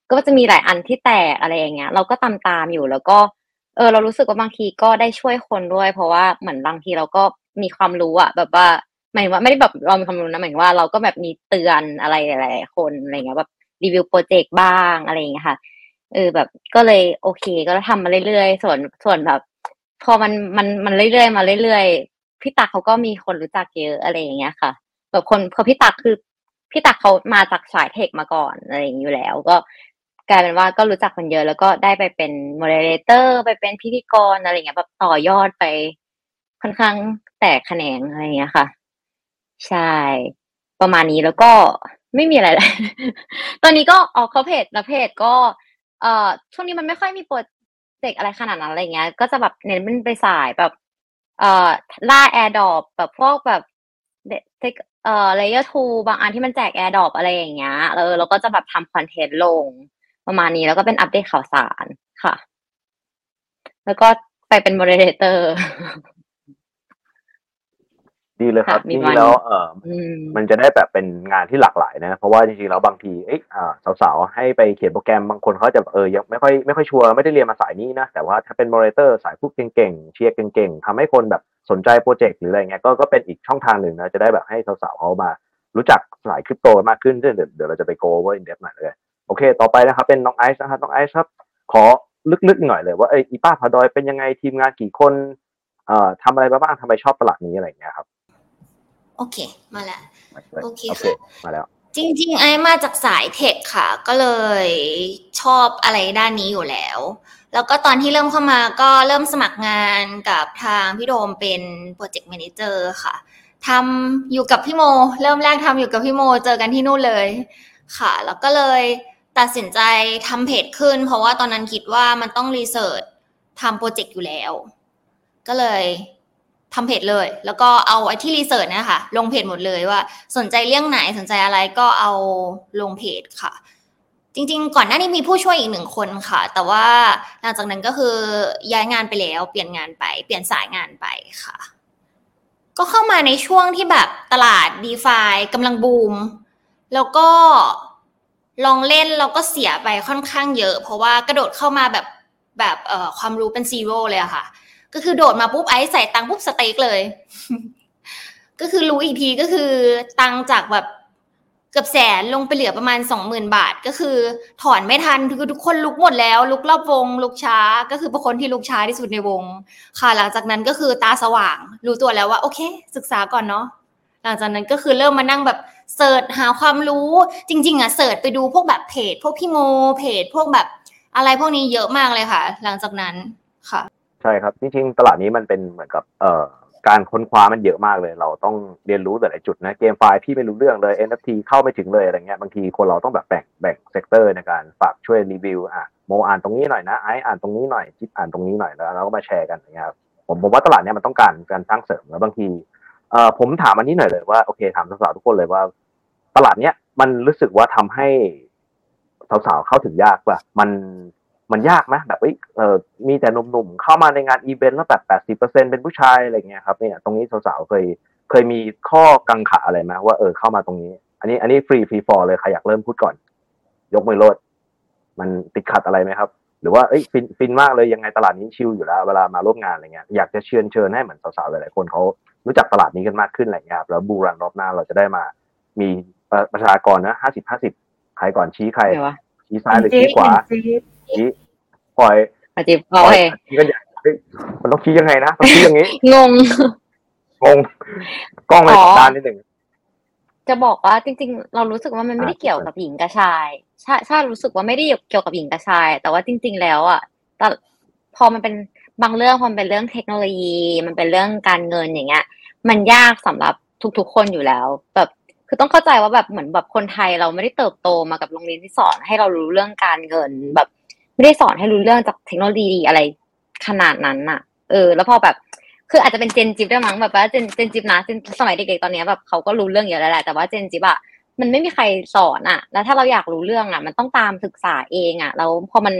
ก็จะมีหลายอันที่แตกอะไรอย่างเงี้ยเราก็ตามๆอยู่แล้วก็เออเรารู้สึกว่าบางทีก็ได้ช่วยคนด้วยเพราะว่าเหมือนบางทีเราก็มีความรู้อะแบบว่าหมายถึงว่าไม่ได้แบบเรามีความรู้นะหมายถึงว่าเราก็แบบมีเตือนอะไรหลายๆคนอะไรเงี้ยแบบรีวิวโปรเจกต์บ้างอะไรอย่างเงี้ยค่ะเออแบบก็เลยโอเคก็ทำมาเรื่อยๆส่วนส่วนแบบพอมันมันมันเรื่อยๆมาเรื่อยๆพี่ตักเขาก็มีคนรู้จักเยอะอะไรอย่างเงี้ยค่ะแบบคนพอพี่ตักคือพี่ตักเขามาจากสายเทคมาก่อนอะไรอย่างอยู่แล้วก็กลายเป็นว่าก็รู้จักกันเยอะแล้วก็ได้ไปเป็นโมเดเลเตอร์ไปเป็นพิธีกรอะไรอย่างเงี้ยแบบต่อยอดไปค่อนข้างแตกแขนงอะไรอย่างเงี้ยค่ะใช่ประมาณนี้แล้วก็ไม่มีอะไรเลย ตอนนี้ก็ออกเข้าเพจแล้วเพจก็เอ่อช่วงนี้มันไม่ค่อยมีโปรเจกต์อะไรขนาดนั้นอะไรเงี้ยก็จะแบบเน้นมันไปสายแบบเอ่อล่า AirDrop แบบพวกแบบเอ่อ Layer ทูบางอันที่มันแจก AirDrop อะไรอย่างเงี้ยเออแล้วก็จะแบบทำคอนเทนต์ลงประมาณนี้แล้วก็เป็นอัปเดตข่าวสารค่ะแล้วก็ไปเป็นโมเดเลเตอร์ดีเลยครับจริงๆแล้วเอ่อมันจะได้แบบเป็นงานที่หลากหลายนะเพราะว่าจริงๆแล้วบางทีเอ๊ะอ่าสาวๆให้ไปเขียนโปรแกรมบางคนเขาจะเออยังไม่ค่อยไม่ค่อยชัวร์ไม่ได้เรียนมาสายนี้นะแต่ว่าถ้าเป็นโมเดเลเตอร์สายพูดเก่งๆเชียร์เก่งๆทำให้คนแบบสนใจโปรเจกต์หรืออะไรเงี้ยก็ก็เป็นอีกช่องทางหนึ่งนะจะได้แบบให้สาวๆเขามารู้จักสายคริปโตมากขึ้นเดี๋ยวเดี๋ยวเราจะไปโกเวอร์อินเดปหน่อยเลยโอเคต่อไปนะครับเป็นน้องไอซ์นะครับน้องไอซ์ครับขอลึกๆหน่อยเลยว่าเอออีป้าพาดอยเป็นยังไงทีมงานกี่คนเอ่อทำอะไรบ้างทำไมชอบตลาดนี้อะไรอย่างเงี้ยครับโอเคมาแล้วโอเคค่ะมาแล้ว จริงๆไอ้มาจากสายเทคค่ะก็เลยชอบอะไรด้านนี้อยู่แล้วแล้วก็ตอนที่เริ่มเข้ามาก็เริ่มสมัครงานกับทางพี่โดมเป็นโปรเจกต์แมเนเจอร์ค่ะทำอยู่กับพี่โมเริ่มแรกทำอยู่กับพี่โมเจอกันที่นู่นเลยค่ะแล้วก็เลยตัดสินใจทำเพจขึ้นเพราะว่าตอนนั้นคิดว่ามันต้องรีเสิร์ชทำโปรเจกต์อยู่แล้วก็เลยทำเพจเลยแล้วก็เอาไอ้ที่รีเสิร์ชนะคะลงเพจหมดเลยว่าสนใจเรื่องไหนสนใจอะไรก็เอาลงเพจค่ะจริงๆก่อนหน้านี้มีผู้ช่วยอีกหนึ่งคนค่ะแต่ว่าหลังจากนั้นก็คือย้ายงานไปแล้วเปลี่ยนงานไปเปลี่ยนสายงานไปค่ะก็เข้ามาในช่วงที่แบบตลาด DeFi กำลังบูมแล้วก็ลองเล่นแล้วก็เสียไปค่อนข้างเยอะเพราะว่ากระโดดเข้ามาแบบแบบเอ่อความรู้เป็นซีโร่เลยอะค่ะก็คือโดดมาปุ๊บไอ้ใส่ตังปุ๊บสเต็กเลย ก็คือรู้อีกทีก็คือตังจากแบบเกือบแสนลงไปเหลือประมาณ สองหมื่น บาทก็คือถอนไม่ทันคือทุกคนลุกหมดแล้วลุกรอบวงลุกช้าก็คือเป็นคนที่ลุกช้าที่สุดในวงค่ะหลังจากนั้นก็คือตาสว่างรู้ตัวแล้วว่าโอเคศึกษาก่อนเนาะหลังจากนั้นก็คือเริ่มมานั่งแบบเสิร์ชหาความรู้จริงๆอ่ะเสิร์ชไปดูพวกแบบเพจพวกพี่โมเพจพวกแบบอะไรพวกนี้เยอะมากเลยค่ะหลังจากนั้นค่ะใช่ครับจริงๆตลาดนี้มันเป็นเหมือนกับเอ่อการค้นคว้ามันเยอะมากเลยเราต้องเรียนรู้แต่ละจุดนะเกมไฟล์พี่ไม่รู้เรื่องเลย เอ็น เอฟ ที เข้าไม่ถึงเลยอะไรเงี้ยบางทีคนเราต้องแบบแบ่งแบ่งเซกเตอร์ในการฝากช่วยรีวิวอ่ะโมอ่านตรงนี้หน่อยนะไออ่านตรงนี้หน่อยจิ๊บอ่านตรงนี้หน่อยแล้วเราก็มาแชร์กันอย่างเงี้ยครับผมผมว่าตลาดเนี้ยมันต้องการการสร้างเสริมแล้วบางทีเอ่อผมถามอันนี้หน่อยเลยว่าโอเคถามสาวๆทุกคนเลยว่าตลาดเนี้ยมันรู้สึกว่าทำให้สาวๆเข้าถึงยากป่ะมันมันยากไหมแบบเอ้ยเอ่อมีแต่หนุ่มๆเข้ามาในงานอีเวนต์แล้วแบบ แปดสิบเปอร์เซ็นต์ เป็นผู้ชายอะไรเงี้ยครับเนี่ยตรงนี้สาวๆเคยเคยมีข้อกังขาอะไรมั้ยว่าเออเข้ามาตรงนี้อันนี้อันนี้ฟรีฟรีฟอร์เลยใครอยากเริ่มพูดก่อนยกมือโลดมันติดขัดอะไรมั้ยครับหรือว่าเอ้ยฟินฟินมากเลยยังไงตลาดนี้ชิลอยู่แล้วเวลามาร่วมงานอะไรเงี้ยอยากจะเชิญเชิญให้เหมือนสาวๆหลายๆคนเค้ารู้จักตลาดนี้กันมากขึ้นอะไรเงี้ยครับแล้วบูรันรอบหน้าเราจะได้มามีประชากรนะห้าสิบ ห้าสิบใครก่อนชี้ใครชี้ซ้ายหรือชี้ขวานี่พอยอาจจะพอยก็อยากมันต้องคิดยังไงนะต้องคิดอย่างงี้งงงงกล้องเลยตานิดนึงจะบอกว่าจริงๆเรารู้สึกว่ามันไม่ได้เกี่ยวกับหญิงกับชายชาชารู้สึกว่าไม่ได้เกี่ยวกับหญิงกับชายแต่ว่าจริงๆแล้วอ่ะแต่พอมันเป็นบางเรื่องพอมันเป็นเรื่องเทคโนโลยีมันเป็นเรื่องการเงินอย่างเงี้ยมันยากสำหรับทุกๆคนอยู่แล้วแบบคือต้องเข้าใจว่าแบบเหมือนแบบคนไทยเราไม่ได้เติบโตมากับโรงเรียนที่สอนให้เรารู้เรื่องการเงินแบบไม่ได้สอนให้รู้เรื่องจากเทคโนโลยีอะไรขนาดนั้นน่ะเออแล้วพอแบบคืออาจจะเป็นเจนจิบด้วยมั้งแบบว่าเจนเจนจิบนะเจนสมัยเด็กๆตอนนี้แบบเขาก็รู้เรื่องเยอะแล้วแหละแต่ว่าเจนจิบอ่ะมันไม่มีใครสอนอ่ะแล้วถ้าเราอยากรู้เรื่องอ่ะมันต้องตามศึกษาเองอ่ะแล้วพอมัน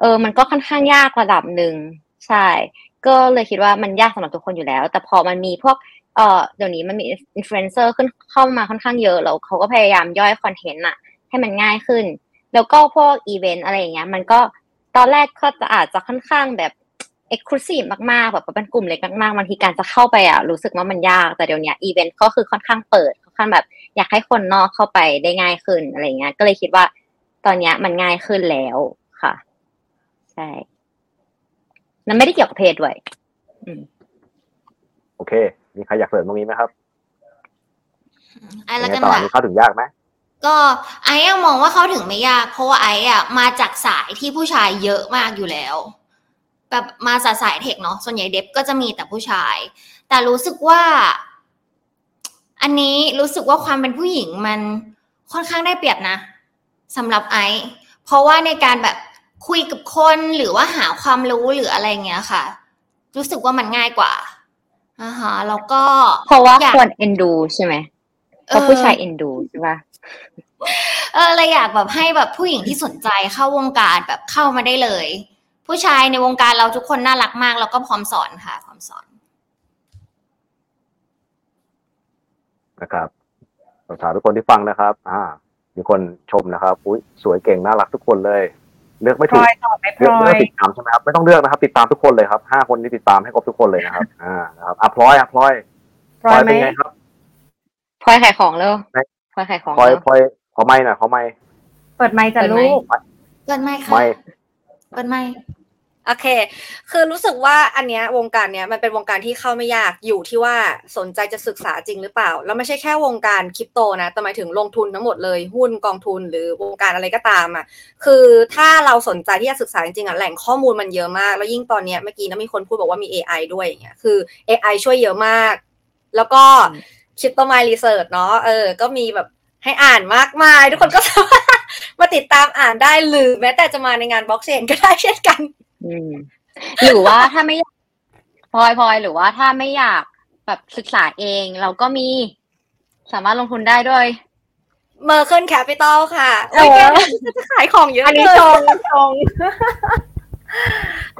เออมันก็ค่อนข้างยากระดับนึงใช่ก็เลยคิดว่ามันยากสำหรับทุกคนอยู่แล้วแต่พอมันมีพวกเออเดี๋ยวนี้มันมีอินฟลูเอนเซอร์ขึ้นเข้ามาค่อนข้างเยอะแล้วเขาก็พยายามย่อยคอนเทนต์อ่ะให้มันง่ายขึ้นแล้วก็พวกอีเวนต์อะไรอย่างเงี้ยมันก็ตอนแรกก็อาจจะค่อนข้างแบบ exclusive มากๆแบบเป็นกลุ่มเล็กมากๆบางทีการจะเข้าไปอ่ะรู้สึกว่ามันยากแต่เดี๋ยวนี้อีเวนต์ก็คือค่อนข้างเปิดค่อนข้างแบบอยากให้คนนอกเข้าไปได้ง่ายขึ้นอะไรอย่างเงี้ยก็เลยคิดว่าตอนนี้มันง่ายขึ้นแล้วค่ะใช่มันไม่ได้เกี่ยวกับเพศด้วยอืมโอเคมีใครอยากเสริมตรงนี้มั้ยครับอ่ะแล้วกันค่ะเข้าถึงยากมั้ยก็ไอ้มองว่าเขาถึงไม่ยากเพราะว่าไอ้อะมาจากสายที่ผู้ชายเยอะมากอยู่แล้วแบบมาจากสายเทคเนาะส่วนใหญ่เดฟก็จะมีแต่ผู้ชายแต่รู้สึกว่าอันนี้รู้สึกว่าความเป็นผู้หญิงมันค่อนข้างได้เปรียบนะสำหรับไอ้เพราะว่าในการแบบคุยกับคนหรือว่าหาความรู้หรืออะไรเงี้ยค่ะรู้สึกว่ามันง่ายกว่าอ่าฮะแล้วก็เพราะว่าคนเอ็นดูใช่ไหมเพราะผู้ชายเอ็นดูใช่ปะเออเลยอยากแบบให้แบบผู้หญิงที่สนใจเข้าวงการแบบเข้ามาได้เลยผู้ชายในวงการเราทุกคนน่ารักมากแล้วก็พร้อมสอนค่ะพร้อมสอนนะครับสาวๆทุกคนที่ฟังนะครับอ่ามีคนชมนะครับอุ๊ยสวยเก่งน่ารักทุกคนเลยเลือกไม่ถูกเลือกเลือกติดตามใช่ไหมครับไม่ต้องเลือกนะครับติดตามทุกคนเลยครับห้าคนนี้ติดตามให้ครบทุกคนเลยนะครับอ่านะครับอ่ะพลอยอ่ะพลอยพลอยเป็นไงครับพลอยขายของแล้วพอยขายของพอยพอยขอไมค์หน่อยขอไมค์เปิดไมค์จ้ะลูกเปิดไมค์ค่ะไมค์เปิดไมค์เ โอเคคือรู้สึกว่าอันเนี้ยวงการเนี้ยมันเป็นวงการที่เข้าไม่ยากอยู่ที่ว่าสนใจจะศึกษาจริงหรือเปล่าแล้วไม่ใช่แค่วงการคริปโตนะแต่หมายถึงลงทุนทั้งหมดเลยหุ้นกองทุนหรือวงการอะไรก็ตามอ่ะคือถ้าเราสนใจที่จะศึกษาจริงๆอ่ะแหล่งข้อมูลมันเยอะมากแล้วยิ่งตอนเนี้ยเมื่อกี้นะมีคนพูดบอกว่ามี เอ ไอ ด้วยอย่างเงี้ยคือ เอ ไอ ช่วยเยอะมากแล้วก็ Crypto Mine Research เนาะเออก็มีแบบให้อ่านมากมายทุกคนก็มาติดตามอ่านได้หรือแม้แต่จะมาในงาน Blockchain ก็ได้เช่นกันอืมหรือว่าถ้าไม่อยากพลอยๆหรือว่าถ้าไม่อยากแบบศึกษาเองเราก็มีสามารถลงทุนได้ด้วย Merchant Capital ค่ะโอ้ยจะขายของเยอะอันนี้ชงชง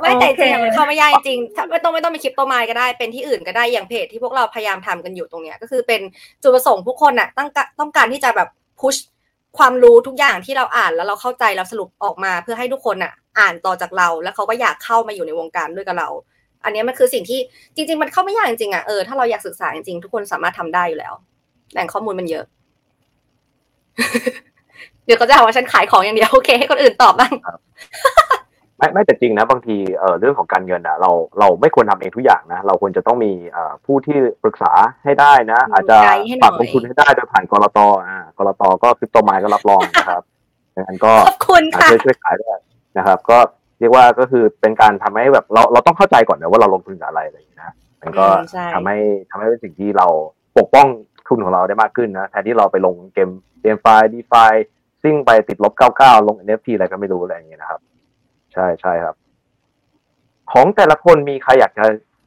ไม่แต่จริงมันเข้าไม่ยากจริงไม่ต้องไม่ต้องเป็นคริปโตไมน์ก็ได้เป็นที่อื่นก็ได้อย่างเพจที่พวกเราพยายามทำกันอยู่ตรงเนี้ยก็คือเป็นจุดประสงค์ทุกคนน่ะต้องต้องการที่จะแบบพุชความรู้ทุกอย่างที่เราอ่านแล้วเราเข้าใจเราสรุปออกมาเพื่อให้ทุกคนน่ะอ่านต่อจากเราแล้วเขาก็อยากเข้ามาอยู่ในวงการด้วยกับเราอันนี้มันคือสิ่งที่จริงๆมันเข้าไม่ยากจริงๆอ่ะเออถ้าเราอยากศึกษาจริงๆทุกคนสามารถทำได้อยู่แล้วแหล่งข้อมูลมันเยอะ เดี๋ยวก็จะหาว่าฉันขายของอย่างเดียวโอเคให้คนอื่นตอบบ้าง ไม่ไม่แต่จริงนะบางทีเอ่อเรื่องของการเงินอ่ะเราเราไม่ควรทำเองทุกอย่างนะเราควรจะต้องมีเอ่อผู้ที่ปรึกษาให้ได้นะอาจจะฝากลงทุนให้ได้โดยผ่านกลต.อ่ากลต.ก็คริปโตไมน์ก็รับรองนะครับงั้นก็ช่วยช่วยขายด้วยนะครับก็เรียกว่าก็คือเป็นการทำให้แบบเราเราต้องเข้าใจก่อนนะว่าเราลงทุนกับอะไรอะไรอย่างนี้นะมันก็ทำให้ทำให้เป็นสิ่งที่เราปกป้องทุนของเราได้มากขึ้นนะแทนที่เราไปลงเกมเกมไฟดีไฟซิ่งไปติดลบเก้าเก้าลง เอ็น เอฟ ที อะไรก็ไม่รู้อะไรอย่างนี้นะครับใช่ใช่ครับของแต่ละคนมีใครอยากจะ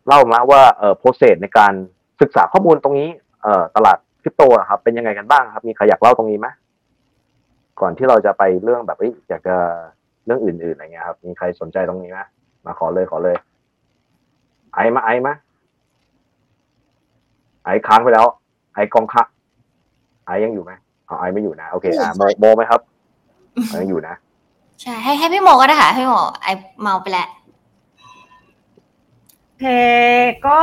เล่ามาว่าเอ่อโปรเซสในการศึกษาข้อมูลตรงนี้เอ่อตลาดคริปโตนะครับเป็นยังไงกันบ้างครับมีใครอยากเล่าตรงนี้ไหมก่อนที่เราจะไปเรื่องแบบอยากจะเรื่องอื่นๆอะไรเงี้ยครับมีใครสนใจตรงนี้ไหมมาขอเลยขอเลยไอ้มาไอ้มาไอ้ค้างไปแล้วไอ้กองค่ะไอ้ยังอยู่ไหมอ๋อไอ้ไม่อยู่นะโอเคอ่ะโมโมไหมครับยังอยู่นะใช่ให้ให้พี่หมอก็ได้ค่ะพี่หมอไอเมาไปแล้วโอเคก็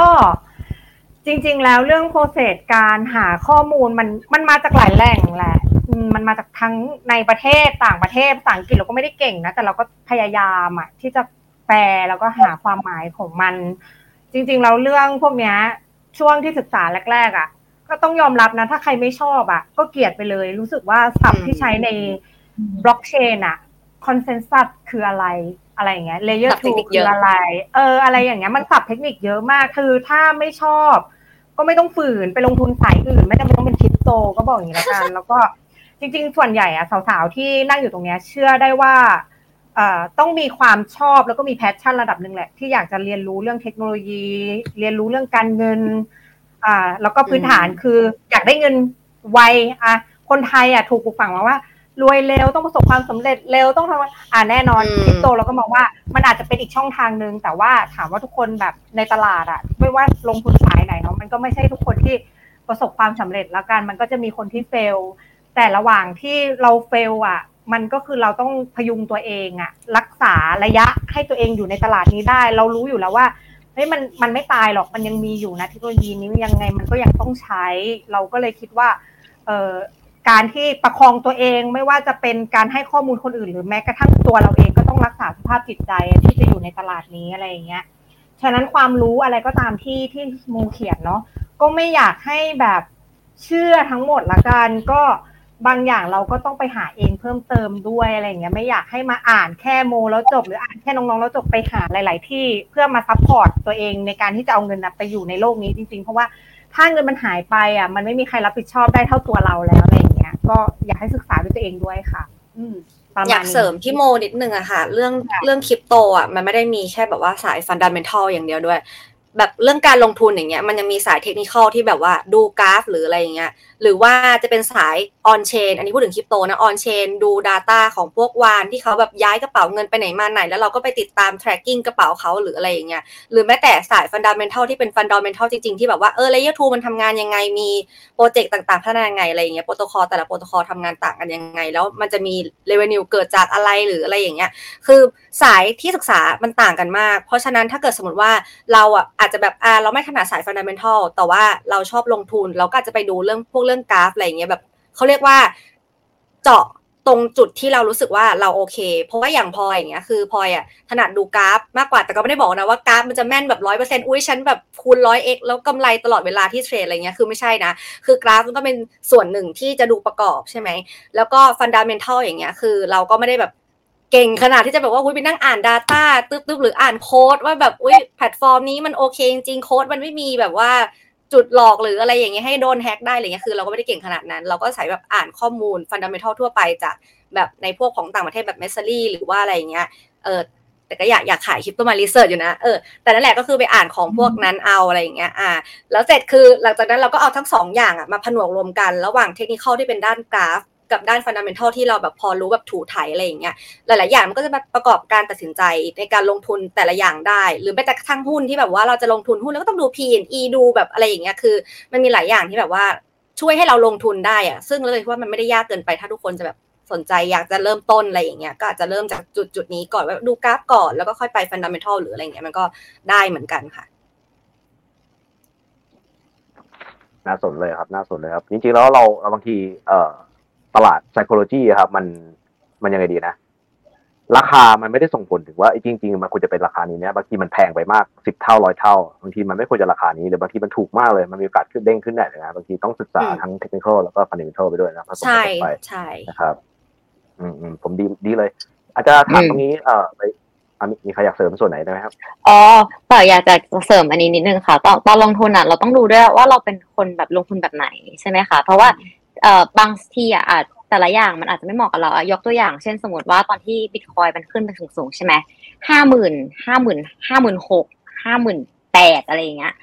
จริงๆแล้วเรื่องโปรเซสการหาข้อมูลมันมันมาจากหลายแหล่งแหละมันมาจากทั้งในประเทศต่างประเทศภาษาอังกฤษเราก็ไม่ได้เก่งนะแต่เราก็พยายามอ่ะที่จะแปลแล้วก็หาความหมายของมันจริงๆแล้วเรื่องพวกเนี้ยช่วงที่ศึกษาแรกๆอ่ะก็ต้องยอมรับนะถ้าใครไม่ชอบอ่ะก็เกลียดไปเลยรู้สึกว่าศัพท์ที่ใช้ในบล็อกเชนอ่ะคอนเซนซัสคืออะไรอะไรอย่างเงี้ยเลเยอร์ทูคืออะไรเอออะไรอย่างเงี้ยมันศัพท์เทคนิคเยอะมากคือถ้าไม่ชอบก็ไม่ต้องฝืนไปลงทุนสายอื่นไม่จำเป็นต้องเป็นคริปโตก็บอกอย่างนี้ละกันแล้วก็จริงๆส่วนใหญ่อะสาวๆที่นั่งอยู่ตรงเนี้ยเชื่อได้ว่าเอ่อต้องมีความชอบแล้วก็มีแพชชั่นระดับนึงแหละที่อยากจะเรียนรู้เรื่องเทคโนโลยีเรียนรู้เรื่องการเงินอ่าแล้วก็พื้นฐานคืออยากได้เงินไวอะคนไทยอะถูกปลูกฝังมาว่ารวยเร็วต้องประสบความสำเร็จเร็วต้องทำอ่าแน่นอนคริปโตเราก็มองว่ามันอาจจะเป็นอีกช่องทางนึงแต่ว่าถามว่าทุกคนแบบในตลาดอ่ะไม่ว่าลงทุนสายไหนเนาะมันก็ไม่ใช่ทุกคนที่ประสบความสำเร็จแล้วกันมันก็จะมีคนที่เฟลแต่ระหว่างที่เราเฟลอ่ะมันก็คือเราต้องพยุงตัวเองอ่ะรักษาระยะให้ตัวเองอยู่ในตลาดนี้ได้เรารู้อยู่แล้วว่าเฮ้ยมันมันไม่ตายหรอกมันยังมีอยู่นะเทคโนโลยีนี้ยังไงมันก็ยังต้องใช้เราก็เลยคิดว่าเออการที่ประคองตัวเองไม่ว่าจะเป็นการให้ข้อมูลคนอื่นหรือแม้กระทั่งตัวเราเองก็ต้องรักษาสภาพจิตใจที่จะอยู่ในตลาดนี้อะไรอย่างเงี้ยฉะนั้นความรู้อะไรก็ตามที่ที่มูเขียนเนาะก็ไม่อยากให้แบบเชื่อทั้งหมดละกันก็บางอย่างเราก็ต้องไปหาเองเพิ่มเติมด้วยอะไรอย่างเงี้ยไม่อยากให้มาอ่านแค่โมแล้วจบหรืออ่านแค่น้องๆแล้วจบไปหาหลายๆที่เพื่อมาซัพพอร์ตตัวเองในการที่จะเอาเงินไปอยู่ในโลกนี้จริงๆเพราะว่าถ้าเงินมันหายไปอ่ะมันไม่มีใครรับผิดชอบได้เท่าตัวเราแล้วอะไรอย่างเงี้ยก็อยากให้ศึกษาด้วยตัวเองด้วยค่ะอืมอยากเสริมพี่โมนิดนึงอะค่ะเรื่องเรื่องคริปโตอ่ะมันไม่ได้มีแค่แบบว่าสายฟันดัมเมนทัลอย่างเดียวด้วยแบบเรื่องการลงทุนอย่างเงี้ยมันยังมีสายเทคนิคอลที่แบบว่าดูกราฟหรืออะไรอย่างเงี้ยหรือว่าจะเป็นสายออนเชนอันนี้พูดถึงคริปโตนะออนเชนดู data ของพวกวานที่เขาแบบย้ายกระเป๋าเงินไปไหนมาไหนแล้วเราก็ไปติดตาม tracking กระเป๋าเขาหรืออะไรอย่างเงี้ยหรือแม้แต่สาย fundamental ที่เป็น fundamental จริงๆที่แบบว่าเออ layer สองมันทำงานยังไงมีโปรเจกต์ต่างๆพัฒนายังไงอะไรอย่างเงี้ยโปรโตคอลแต่ละโปรโตคอลทำงานต่างกันยังไงแล้วมันจะมี revenue เกิดจากอะไรหรืออะไรอย่างเงี้ยคือสายที่ศึกษามันต่างกันมากเพราะฉะนั้นถ้าเกิดสมมติว่าเราอ่ะอาจจะแบบอ่าเราไม่ถนัดสาย fundamental แต่ว่าเราชอบลงทุนเราก็อาจจะไปดูเรื่องพวกเรื่องกราฟอะไรอย่างเงี้ยแบบเขาเรียกว่าเจาะ ตรงจุดที่เรารู้สึกว่าเราโอเคเพราะว่าอย่างพลอยอย่างเงี้ยคือพลอยอ่ะถนัดดูกราฟมากกว่าแต่ก็ไม่ได้บอกนะว่ากราฟมันจะแม่นแบบ หนึ่งร้อยเปอร์เซ็นต์ อุ๊ยฉันแบบคูณ หนึ่งร้อยเอ็กซ์ แล้วกำไรตลอดเวลาที่เทรดอะไรเงี้ยคือไม่ใช่นะคือกราฟมันก็เป็นส่วนหนึ่งที่จะดูประกอบใช่มั้ยแล้วก็ฟันดาเมนทัลอย่างเงี้ยคือเราก็ไม่ได้แบบเก่งขนาดที่จะแบบว่าอุ๊ยไปนั่งอ่าน data ตึ๊บๆหรืออ่านโค้ดว่าแบบอุ๊ยแพลตฟอร์มนี้มันโอเคจริงๆโค้ดมันไม่มีแบบว่าจุดหลอกหรืออะไรอย่างเงี้ยให้โดนแฮกได้อะไรเงี้ยคือเราก็ไม่ได้เก่งขนาดนั้นเราก็ใช้แบบอ่านข้อมูล fundamental ทั่วไปจากแบบในพวกของต่างประเทศแบบ Messari หรือว่าอะไรอย่างเงี้ยเออแต่ก็อยากอยากขายคลิปตัวมารีเสิร์ชอยู่นะเออแต่นั่นแหละก็คือไปอ่านของพวกนั้นเอาอะไรอย่างเงี้ยอ่าแล้วเสร็จคือหลังจากนั้นเราก็เอาทั้งสองอย่างอ่ะมาผนวกรวมกันระหว่างเทคนิคอลที่เป็นด้านกราฟกับด้าน fundamental ที่เราแบบพอรู้แบบถูไถอะไรอย่างเงี้ยหลายๆอย่างมันก็จะประกอบการตัดสินใจในการลงทุนแต่ละอย่างได้หรือแม้แต่กระทั่งหุ้นที่แบบว่าเราจะลงทุนหุ้นแล้วก็ต้องดู พี แอนด์ อี ดูแบบอะไรอย่างเงี้ยคือมันมีหลายอย่างที่แบบว่าช่วยให้เราลงทุนได้อะซึ่งเลยว่ามันไม่ได้ยากเกินไปถ้าทุกคนจะแบบสนใจอยากจะเริ่มต้นอะไรอย่างเงี้ยก็อาจจะเริ่มจากจุดๆนี้ก่อนว่าดูกราฟก่อนแล้วก็ค่อยไป fundamental หรืออะไรอย่างเงี้ยมันก็ได้เหมือนกันค่ะน่าสนเลยครับน่าสนเลยครับจริงๆแล้วเราบางทีเอ่อตลาด psychology ครับมันมันยังไงดีนะราคามันไม่ได้ส่งผลถึงว่าจริงๆมันควรจะเป็นราคานี้นะบางทีมันแพงไปมากสิบเท่าร้อยเท่าบางทีมันไม่ควรจะราคานี้หรือบางทีมันถูกมากเลยมันมีโอกาสขึ้นเด้งขึ้นได้นะบางทีต้องศึกษาทั้ง technical แล้วก็ fundamental ไปด้วยนะผสมกันไปใช่นะครับอืมๆผมดีดีเลยอาจารย์ถามตรงนี้เอ่อไปมีใครอยากเสริมส่วนไหนได้ไหมครับอ๋อแต่อยากจะเสริมอันนี้นิดนึงค่ะตอนตอนลงทุนน่ะเราต้องดูด้วยว่าเราเป็นคนแบบลงทุนแบบไหนใช่มั้ยคะเพราะว่าเอ่อบางทีอ่ะอาจแต่ละอย่างมันอาจจะไม่เหมาะกับเราอ่ะยกตัวอย่างเช่นสมมุติว่าตอนที่ Bitcoin มันขึ้นไปสูงๆใช่มั้ย ห้าหมื่น ห้าหมื่น ห้าหมื่นหก ห้าหมื่นแปด อะไรอย่างเงี้ย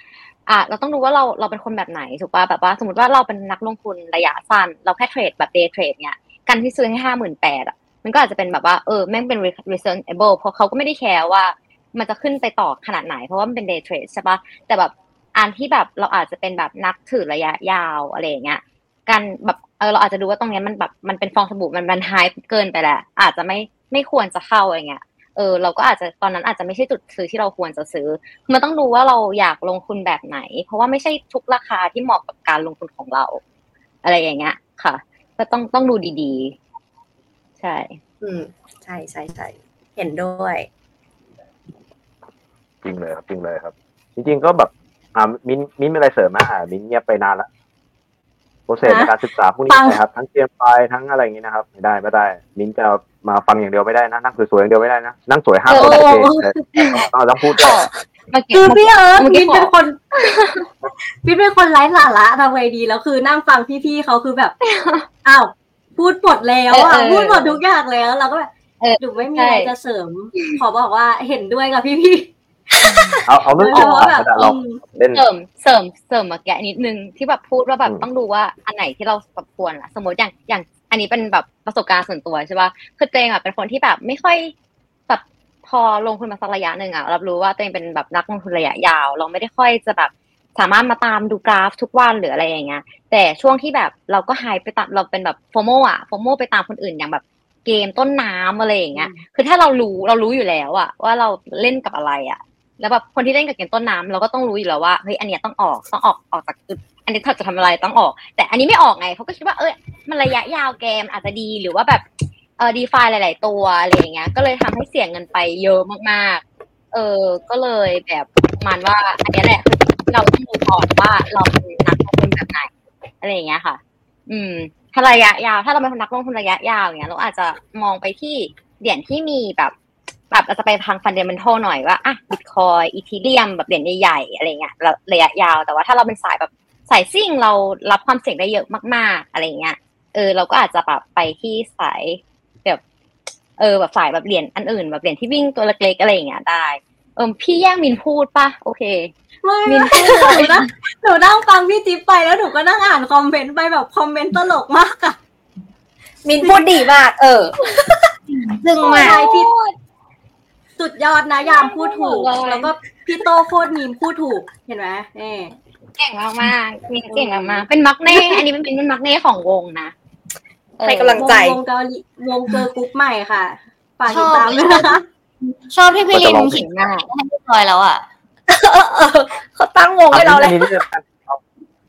อ่ะเราต้องดูว่าเราเราเป็นคนแบบไหนถูกป่ะแบบว่าสมมุติว่าเราเป็นนักลงทุนระยะสั้นเราแค่เทรดแบบ day trade เนี่ยกันที่ซื้อให้ ห้าหมื่นแปด อ่ะมันก็อาจจะเป็นแบบว่าเออแม่งเป็น reasonable เพราะเขาก็ไม่ได้แคร์ว่ามันจะขึ้นไปต่อขนาดไหนเพราะว่ามันเป็น day trade ใช่ป่ะแต่แบบอันที่แบบเราอาจจะเป็นแบบนักถือระยะยาวอะไรอย่างเงี้ยกันแบบเออเราอาจจะดูว่าตรงนี้มันแบบมันเป็นฟองสบู่มันมันไฮเกินไปแหละอาจจะไม่ไม่ควรจะเข้าอะไรเงี้ยเออเราก็อาจจะตอนนั้นอาจจะไม่ใช่จุดซื้อที่เราควรจะซื้อมันต้องดูว่าเราอยากลงทุนแบบไหนเพราะว่าไม่ใช่ทุกราคาที่เหมาะกับการลงทุนของเราอะไรอย่างเงี้ยค่ะก็ต้องต้องดูดีๆใช่อืมใช่ใช่ใช่เห็นด้วยจริงเลยครับจริงเลยครับจริงๆก็แบบอ่ามิ้นมิ้นไม่อะไรเสริมมาอ่ะมิ้นเงียบไปนานแล้วโปรเซสในการศึกษาพวกนี้นะครับทั้งเตรียมไปทั้งอะไรอย่างงี้นะครับไม่ได้ไม่ได้มิ้นจะมาฟังอย่างเดียวไม่ได้นะนั่งสวยๆอย่างเดียวไม่ได้นะนั่งสวยห้ามคนเองต้องต้องพูดต่อคือพี่เอิร์ธมิ้นเป็นคนมิ้นเป็นคนไร้สาระทำไงดีแล้วคือนั่งฟังพี่ๆเขาคือแบบอ้าวพูดหมดแล้วอ่ะพูดหมดทุกอย่างแล้วเราก็แบบหนูไม่มีอะไรจะเสริมขอบอกว่าเห็นด้วยกับพี่ๆเอาเอาเรื่องของแบบเสริมเสริมเสริมมาแกะนิดนึงที่แบบพูดว่าแบบต้องดูว่าอันไหนที่เราควรล่ะสมมติอย่างอย่างอันนี้เป็นแบบประสบการณ์ส่วนตัวใช่ป่ะคือตัวเองอ่ะเป็นคนที่แบบไม่ค่อยแบบพอลงทุนมาสักระยะนึงอ่ะรับรู้ว่าตัวเองเป็นแบบนักลงทุนระยะยาวเราไม่ได้ค่อยจะแบบสามารถมาตามดูกราฟทุกวันหรืออะไรอย่างเงี้ยแต่ช่วงที่แบบเราก็หายไปตามเราเป็นแบบโฟโมอ่ะโฟโมไปตามคนอื่นอย่างแบบเกมต้นน้ำอะไรอย่างเงี้ยคือถ้าเรารู้เรารู้อยู่แล้วอ่ะว่าเราเล่นกับอะไรอ่ะแล้วแบบคนที่เล่นกับเกมต้นน้ำเราก็ต้องรู้อยู่แล้วว่าเฮ้ยอันเนี้ยต้องออกต้องออกออกจากจุดอันนี้ถ้าจะทำอะไรต้องออกแต่อันนี้ไม่ออกไงเขาก็คิดว่าเออมันระยะยาวเกมอาจจะดีหรือว่าแบบเออ DeFi หลายๆตัวอะไรอย่างเงี้ยก็เลยทำให้เสี่ยงเงินไปเยอะมากๆเออก็เลยแบบมันว่าอันนี้แหละคือเราต้องดูก่อนว่าเราเป็นนักลงทุนแบบไหนอะไรอย่างเงี้ยค่ะอืมถ้าระยะยาวถ้าเราเป็นนักลงทุนระยะยาวอย่างเงี้ยเราอาจจะมองไปที่เหรียญที่มีแบบแบบอาจจะไปทาง fundamental หน่อยว่าอ่ะ Bitcoin Ethereum แบบเหรียญใหญ่ๆอะไรเงี้ยระยะยาวแต่ว่าถ้าเราเป็นสายแบบสายซิ่งเรารับความเสี่ยงได้เยอะมากๆอะไรเงี้ยเออเราก็อาจจะแบบไปที่สายแบบเออแบบสายแบบเหรียญอันอื่นแบบเหรียญที่วิ่งตัวเล็กๆอะไรเงี้ยได้เออพี่แย่งมินพูดป่ะโอเคมินพูดนะหนูนั่งฟังพี่จิ๊บไปแล้วหนูก็นั่งอ่านคอมเมนต์ไปแบบคอมเมนต์ตลกมากอะมินพูดดีมากเออซึ่งมาพี่สุดยอดนะยามพูดถูกแล้วก็พี่โตโคตรมีมพูดถูกเห็นไหมเอ่เก่งมากมากมีเก่งมากมากเป็นมักเน่อันนี้มันเป็นเป็นมักเน่ของวงนะให้กำลังใจวงเกาหลีวงเกอร์กรุ๊ปใหม่ค่ะฝากติดตามด้วยนะคะชอบที่พี่ลินขิงมากให้เรียบร้อยแล้วอ่ะเขาตั้งวงให้เราเลยเ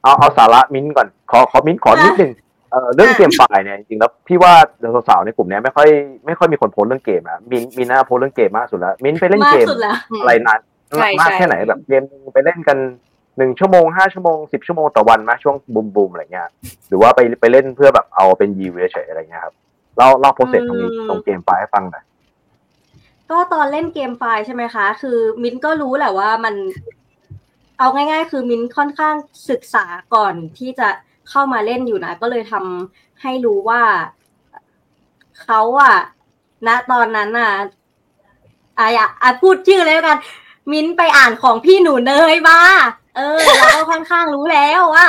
อาเอาสาระมิ้นก่อนขอขอมิ้นขอนิดนึง เอ่อเรื่องเกมฝ่ายเนี่ยจริงๆแล้วพี่ว่าสาวๆในกลุ่มเนี้ยไม่ค่อยไม่ค่อยมีคนโพสเรื่องเกมนะมินมินน่าโพสเรื่องเกมมากสุดแล้วมินไปเล่นเกมอะไรนานมากแค่ไหนแบบเกมไปเล่นกันหนึ่งชั่วโมงห้าชั่วโมงสิบชั่วโมงต่อวันมั้ยช่วงบูมๆอะไรเงี้ยหรือว่าไปไปเล่นเพื่อแบบเอาเป็นยีเฉยๆอะไรเงี้ยครับเราเราโปรเซสตรงนี้ตรงเกมฝ่ายให้ฟังหน่อยก็ตอนเล่นเกมไฟล์ใช่ไหมคะคือมิ้นก็รู้แหละว่ามันเอาง่ายๆคือมิ้นค่อนข้างศึกษาก่อนที่จะเข้ามาเล่นอยู่นะก็เลยทำให้รู้ว่าเขาอะณตอนนั้นอะอ่ะอ่ะพูดชื่อเลยกันมิ้นไปอ่านของพี่หนูเนยมาเออเราก็ค่อนข้างรู้แล้วว่า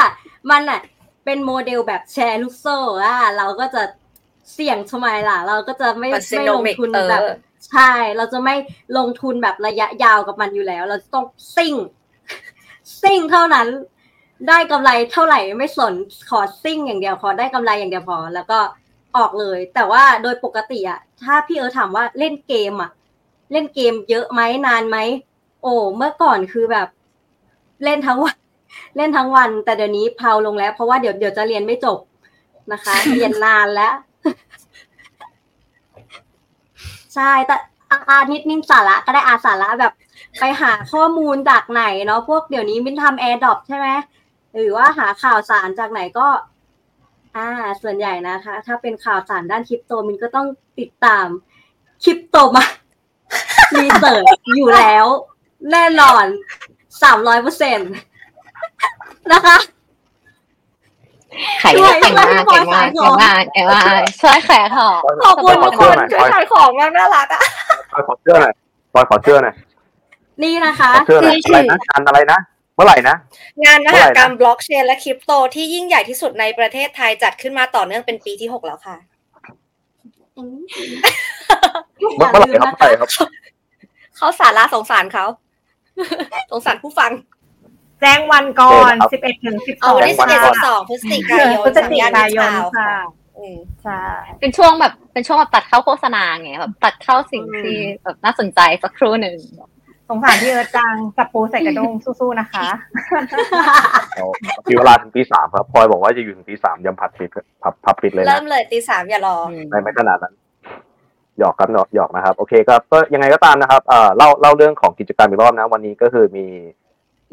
มันอะเป็นโมเดลแบบแชร์ลูกโซ่อะเราก็จะเสี่ยงทำไมล่ะเราก็จะไม่ไม่ลงทุนแบบใช่เราจะไม่ลงทุนแบบระยะยาวกับมันอยู่แล้วเราต้องซิ่งซิ่งเท่านั้นได้กำไรเท่าไหร่ไม่สนขอซิ่งอย่างเดียวขอได้กำไรอย่างเดียวพอแล้วก็ออกเลยแต่ว่าโดยปกติอะถ้าพี่เออถามว่าเล่นเกมอะเล่นเกมเยอะไหมนานไหมโอ้เมื่อก่อนคือแบบเล่นทั้งวันเล่นทั้งวันแต่เดี๋ยวนี้เพาลงแล้วเพราะว่าเดี๋ยวเดี๋ยวจะเรียนไม่จบนะคะเรียนนานแล้วใช่แต่อาทิตย์นิ่งสาระก็ได้อาสาระแบบไปหาข้อมูลจากไหนเนาะพวกเดี๋ยวนี้มินทำ AirDrop ใช่ไหมหรือว่าหาข่าวสารจากไหนก็อ่าส่วนใหญ่นะคะถ้าเป็นข่าวสารด้านคริปโตมินก็ต้องติดตามคริปโตมารีเสิร์ชอยู่แล้วแน่นอน สามร้อยเปอร์เซ็นต์ นะคะขายของเก่งมากเก่งมากเก่งมากเก่งมากช่วยขายของขอบคุณทุกคนช่วยขายของมากน่ารักอ่ะขอเสื้อหน่อยปอยขอเสื้อหน่อยนี่นะคะคือชื่องานอะไรนะเมื่อไหร่นะงานมหกรรมบล็อกเชนและคริปโตที่ยิ่งใหญ่ที่สุดในประเทศไทยจัดขึ้นมาต่อเนื่องเป็นปีที่หกแล้วค่ะเมื่อไหร่ครับเมื่อไหร่ครับเขาสาระสงสารเขาสงสารผู้ฟังแจ้งวันก่อนสิบเอ็ดถึงสิบสองอ๋อที่สิบเอ็ด สิบสองพฤศจิกายนพฤศจิกายนค่ะอืมใช่เป็นช่วงแบบเป็นช่วงแบบตัดเข้าโฆษณาไงแบบตัดเข้าสิ่งที่แบบน่าสนใจสักครู่นึงสงสารพี่เอิร์ธจังจับปูใส่กระด้งสู้ๆนะคะมีเวลาถึงตี สาม ครับพลอยบอกว่าจะอยู่ถึงตี สาม ยำผัดปิดผับปิดเลยเริ่มเลยตี สาม อย่ารอไม่ไม่ขนาดนั้นหยอกครับหยอกนะครับโอเคก็ยังไงก็ตามนะครับเอ่อเล่าเล่าเรื่องของกิจกรรมอีกรอบนะวันนี้ก็คือมี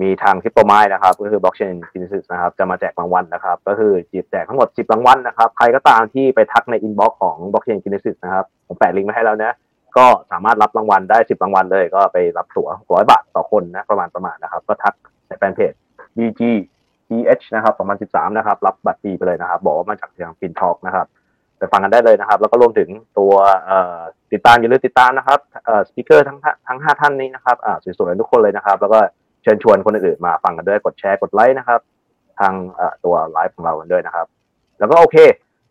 มีทางคริปโตไมน์นะครับก็คือ Blockchain Genesis นะครับจะมาแจกรางวัล น, นะครับก็คือจีบแจกทั้งหมดสิบรางวัล น, นะครับใครก็ตามที่ไปทักใน inbox ของ Blockchain Genesis นะครับผมแปะลิงก์ไว้ให้แล้วนะก็สามารถรับรางวัลได้สิบรางวัลเลยก็ไปรับตั๋วหนึ่งร้อยบาทต่อคนนะประมาณประมาณนะครับก็ทักในแฟนเพจ บี จี อี เอช นะครับสองพันสิบสามนะครับรับบัตรฟรีไปเลยนะครับบอกว่ามาจากทาง FinTalk นะครับไปฟังกันได้เลยนะครับแล้วก็รวมถึงตัวติดตามอย่าลืมติดตามนะครับเอ่อสปีคเกอร์ทั้งทั้งห้าท่านนี้นะครับอ่าสวยๆทุกคนเลยนะครับแล้วก็เชิญชวนคนอื่นมาฟังกันด้วยกดแชร์กดไลค์นะครับทางตัวไลฟ์ของเรากันด้วยนะครับแล้วก็โอเค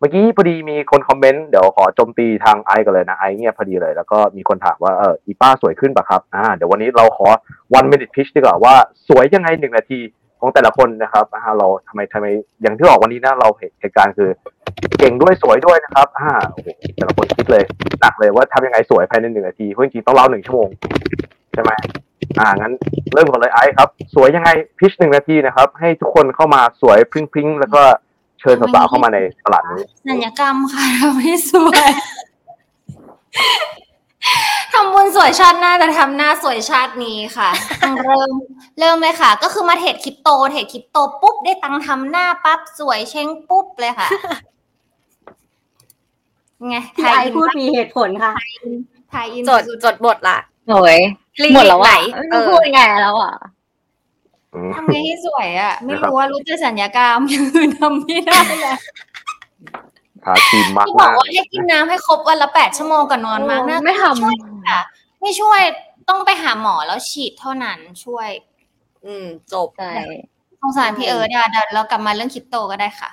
เมื่อกี้พอดีมีคนคอมเมนต์เดี๋ยวขอโจมตีทางไอกันเลยนะไอเงียบพอดีเลยแล้วก็มีคนถามว่าเอออีป้าสวยขึ้นป่ะครับอ่าเดี๋ยววันนี้เราขอone minute pitch ดีกว่าว่าสวยยังไงหนึ่งนาทีของแต่ละคนนะครับอ่าเราทำไมทำไมอย่างที่บอกวันนี้นะเราเหตุการณ์คือเก่งด้วยสวยด้วยนะครับอ่าโอ้โหแต่ละคนคิดเลยหนักเลยว่าทำยังไงสวยภายในหนึ่งนาทีเพราะจริงๆต้องเล่าหนึ่งชั่วโมงใช่ไหมอ่างั้นเริ่มก่อนเลยไอซ์ครับสวยยังไงพิชหนึ่งนาทีนะครับให้ทุกคนเข้ามาสวยพริ้งๆแล้วก็เชิญสาวๆเข้ามาในตลาดนี้ศัลยกรรมค่ะไม่สวยทำบุญสวยชาติหน้าแต่ทำหน้าสวยชาตินี้ค่ะเริ่มเริ่มเลยค่ะก็คือมาเทรดคริปโตเทรดคริปโตปุ๊บได้ตังทำหน้าปั๊บสวยเช้งปุ๊บเลยค่ะไงไทยพูดมีเหตุผลค่ะไทยจดจดบทละสวยหมดแล้วอ่ะไม่รู้พูดไงแล้วอ่ะทำไงให้สวยอ่ะไม่รู้ว่ารู้จะสัญญากรรมคือทำไม่ได้เลยหาทีมมากที่บอกว่าให้กินน้ำให้ครบวันละแปดชั่วโมงก่อนนอนมากนะไม่ทำค่ะไม่ช่วยต้องไปหาหมอแล้วฉีดเท่านั้นช่วยอืมจบได้สงสารพี่เอิร์ธเดี๋ยวเรากลับมาเรื่องคริปโตก็ได้ค่ะ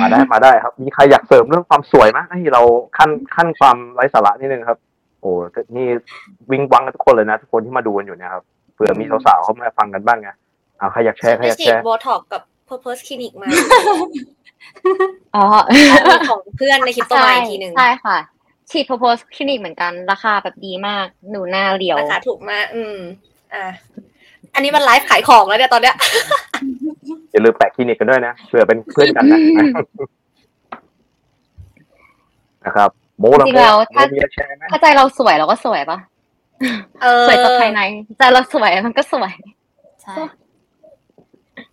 มาได้มาได้ครับมีใครอยากเสริมเรื่องความสวยมั้ยให้เราขั้นขั้นความไร้สาระนิดนึงครับโอ้นี่วิงวังกันทุกคนเลยนะทุกคนที่มาดูกันอยู่นะครับเผื่อมีสาวๆเข้ามาฟังกันบ้างไงเอาใครอยากแชร์ใครอยากแชร์โบท็อกกับเพอร์เพสคลินิกมาอ๋อของเพื่อนในคริปโตมาอีกทีนึงใช่ค่ะฉีดเพอร์เพสคลินิกเหมือนกันราคาแบบดีมากหนูหน้าเรียวราคาถูกมากอืมอ่ะอันนี้มันไลฟ์ขายของแล้วเนี่ยตอนเนี้ย อย่าลืมแปะคลินิกกันด้วยนะเผื่อเป็นเพื่อนกันนะนะครับโมเราโมมีแชร์ไหมถ้าใจเราสวยเราก็สวยปะสวยจากภายในใจเราสวยมันก็สวยใช่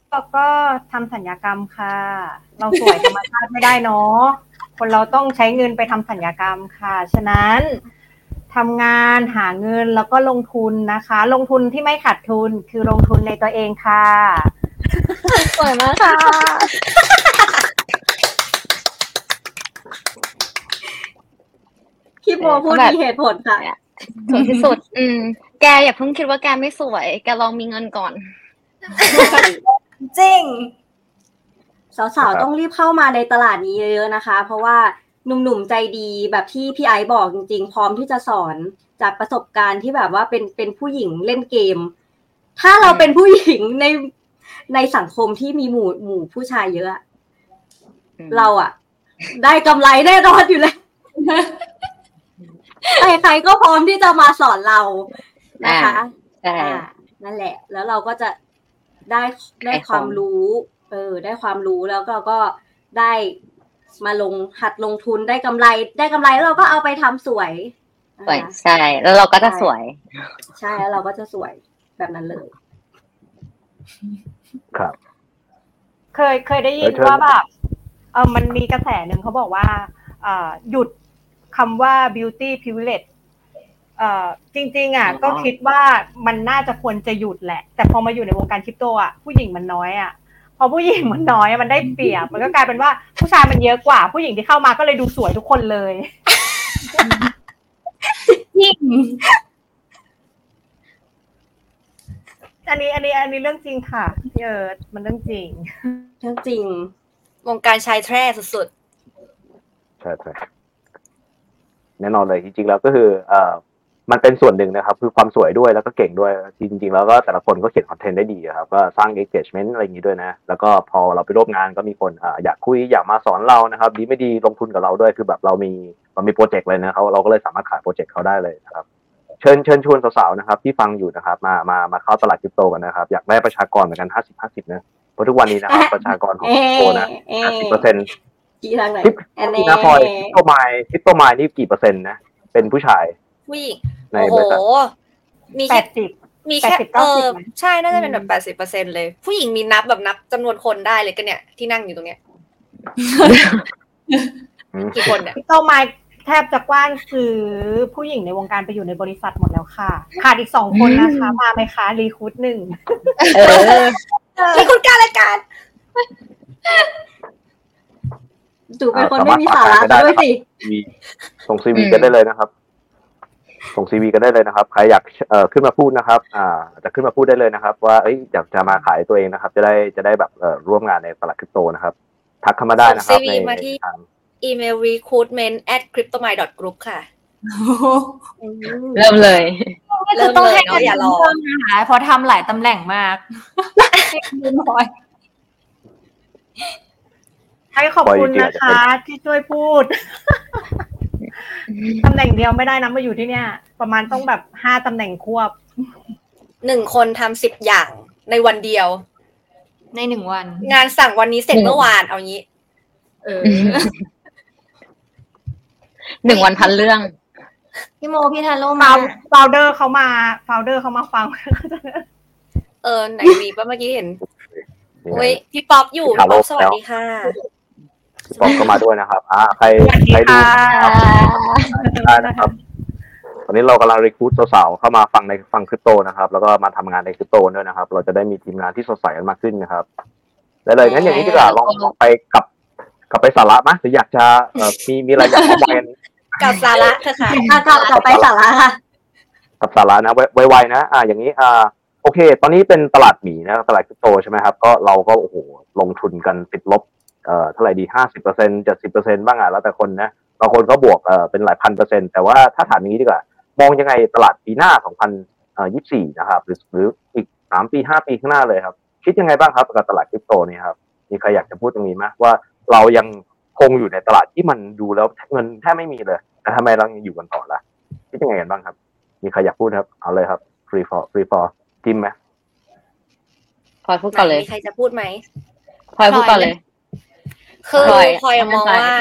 เราก็ทำสัญญากรรมค่ะเราสวยธรรมชาติไม่ได้เนาะคนเราต้องใช้เงินไปทำสัญญากรรมค่ะฉะนั้นทำงานหาเงินแล้วก็ลงทุนนะคะลงทุนที่ไม่ขาดทุนคือลงทุนในตัวเองค่ะสวยมากค่ะพี่โมพูดมีเหตุผลค่ะสวยที่สุดอืมแกอย่าเพิ่งคิดว่าแกไม่สวยแกลองมีเงินก่อนจริงสาวๆต้องรีบเข้ามาในตลาดนี้เยอะๆนะคะเพราะว่าหนุ่มๆใจดีแบบที่พี่ไอซ์บอกจริงๆพร้อมที่จะสอนจากประสบการณ์ที่แบบว่าเป็นเป็นผู้หญิงเล่นเกมถ้าเราเป็นผู้หญิงในในสังคมที่มีหมู่หมู่ผู้ชายเยอะเราอ่ะได้กำไรแน่นอนอยู่แล้วใครๆก็พร้อมที่จะมาสอนเรานะคะนั่นแหละแล้วเราก็จะได้ได้ความรู้เออได้ความรู้แล้วก็ก็ได้มาลงหัดลงทุนได้กำไรได้กำไรแล้วเราก็เอาไปทำสวยสวยใช่แล้วเราก็จะสวยใช่แล้วเราก็จะสวยแบบนั้นเลยครับเคยเคยได้ยินว่าแบบเออมันมีกระแสหนึ่งเขาบอกว่าเอ่อหยุดคำว่า beauty privilege เอ่อจริงๆอ่ะก็คิดว่ามันน่าจะควรจะหยุดแหละแต่พอมาอยู่ในวงการคริปโตอ่ะผู้หญิงมันน้อยอ่ะพอผู้หญิงมันน้อยมันได้เปรียบมันก็กลายเป็นว่าผู้ชายมันเยอะกว่าผู้หญิงที่เข้ามาก็เลยดูสวยทุกคนเลยจริงอันนี้อันนี้อันนี้เรื่องจริงค่ะเออมันเรื่องจริงเรื่องจริงวงการชายแท้สุดๆใช่ๆแน่นอนเลยจริงๆแล้วก็คือเอ่อมันเป็นส่วนหนึ่งนะครับคือความสวยด้วยแล้วก็เก่งด้วยจริงๆแล้วก็แต่ละคนก็เขียนคอนเทนต์ได้ดีครับก็สร้าง engagement อะไรอย่างนี้ด้วยนะแล้วก็พอเราไปร่วมงานก็มีคนอยากคุยอยากมาสอนเรานะครับดีไม่ดีลงทุนกับเราด้วยคือแบบเรามีเรามีโปรเจกต์เลยนะเขาเราก็เลยสามารถขายโปรเจกต์เขาได้เลยนะครับเชิญเชิญชวนสาวๆนะครับที่ฟังอยู่นะครับมามามาเข้าตลาดคริปโตกันนะครับอยากได้ประชากรเหมือนกันห้าสิบ ห้าสิบนะเพราะทุกวันนี้นะครับประชากรของคริปโตนะ ห้าสิบเปอร์เซ็นต์ ที่ทางไหนอันนี้นะพอยคริปโตไมน์คริปโตไมน์นี่กี่เปอร์เซ็นต์นะเป็นผู้ชายผู้หญิงโอ้โหมีแค่มีแค่เออใช่น่าจะเป็นแบบ แปดสิบเปอร์เซ็นต์ เลยผู้หญิงมีนับแบบนับจำนวนคนได้เลยก็เนี่ยที่นั่งอยู่ตรงเนี้ยกี่คนเนี่ยเป้าหมายแทบจะกว้านคือผู้หญิงในวงการไปอยู่ในบริษัทหมดแล้วค่ะขาดอีกสองคนนะคะมาไหมคะรีคูทหนึ่งเออรีคูทการละกันดูเป็นคนไม่มีสาระด้วยสิส่งซีวีกันได้เลยนะครับส่ง ซี วี กันได้เลยนะครับใครอยากเอ่อขึ้นมาพูดนะครับอ่าจะขึ้นมาพูดได้เลยนะครับว่าเอ้ยอยากจะมาขายตัวเองนะครับจะได้จะได้แบบเอ่อร่วมงานในตลาดคริปโตนะครับทักเข้ามาได้นะครับในทางอีเมล รีคูทเมนต์ แอท คริปโตไมน์ ดอท กรุ๊ป ค่ะเริ่มเลยเริ่มเลยเนาะอย่ารอนะคะเพราะทำหลายตำแหน่งมากให้ขอบคุณนะคะที่ช่วยพูดตำแหน่งเดียวไม่ได้นะมาอยู่ที่เนี่ยประมาณต้องแบบห้าตำแหน่งควบหนึ่งคนทำสิบอย่างในวันเดียวในหนึ่งวันงานสั่งวันนี้เสร็จเมื่อวานเอางี้เออหนึ่งวันพันเรื่องพี่โมพี่ทาโร่มาฟาวเดอร์เขามาฟาวเดอร์เขามาฟังเออไหนมีป่ะเมื่อกี้เห็นเฮ้ยพี่ป๊อปอยู่พี่ป๊อปสวัสดีค่ะพี่ป๊อปก็มาด้วยนะครับอ่าใครใครดูนะครับตอนนี้เรากำลังรีคูทสาวๆเข้ามาฟังในฟังคริปโตนะครับแล้วก็มาทำงานในคริปโตด้วยนะครับเราจะได้มีทีมงานที่สดใสกันมากขึ้นนะครับได้เลยงั้นอย่างนี้ดีกว่าลองลองไปกลับกลับไปสาระมั้ยหรืออยากจะมีมีอะไรอยากคุยกันกับสาระเถอะค่ะกลับกลับไปสาระค่ะกับสาระนะไวๆนะอ่าอย่างนี้อ่าโอเคตอนนี้เป็นตลาดหมีนะตลาดคริปโตใช่ไหมครับก็เราก็โอ้โหลงทุนกันติดลบเอ่อเท่าไหร่ดี ห้าสิบเปอร์เซ็นต์ เจ็ดสิบเปอร์เซ็นต์ บ้างอ่ะแล้วแต่คนนะบางคนก็บวกเอ่อเป็นหลายพันเปอร์เซ็นต์แต่ว่าถ้าถามอย่างนี้ดีกว่ามองยังไงตลาดปีหน้าสองพันยี่สิบสี่นะครับหรือหรืออีกสามปีห้าปีข้างหน้าเลยครับคิดยังไงบ้างครับกับตลาดคริปโตนี่ครับมีใครอยากจะพูดตรงนี้มั้ยว่าเรายังคงอยู่ในตลาดที่มันดูแล้วเงินแทบไม่มีเลยแต่ทำไมเรายังอยู่กันต่อล่ะคิดยังไงกันบ้างครับมีใครอยากพูดครับเอาเลยครับฟรีฟอร์ฟรีฟอร์จิ้มมั้ยขอพูดก่อนเลยมีใครจะพูดมั้ย พลอยพูดต่อเลยคือพลอยมองว่า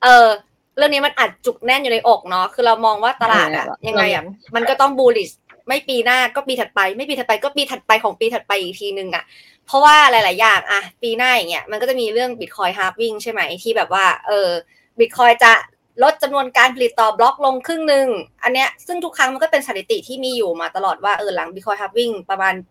เออเรื่องนี้มันอัดจุกแน่นอยู่ในอกเนาะคือเรามองว่าตลาดอะยังไงอะมันก็ต้องบูลลิชไม่ปีหน้าก็ปีถัดไปไม่ปีถัดไปก็ปีถัดไปของปีถัดไปอีกทีนึงอะเพราะว่าหลายๆอย่างอะปีหน้าอย่างเงี้ยมันก็จะมีเรื่อง Bitcoin halving ใช่ไหมที่แบบว่าเออ Bitcoin จะลดจำนวนการผลิตต่อบล็อกลงครึ่งนึงอันเนี้ยซึ่งทุกครั้งมันก็เป็นสถิติที่มีอยู่มาตลอดว่าเออหลัง Bitcoin halving ประมาณ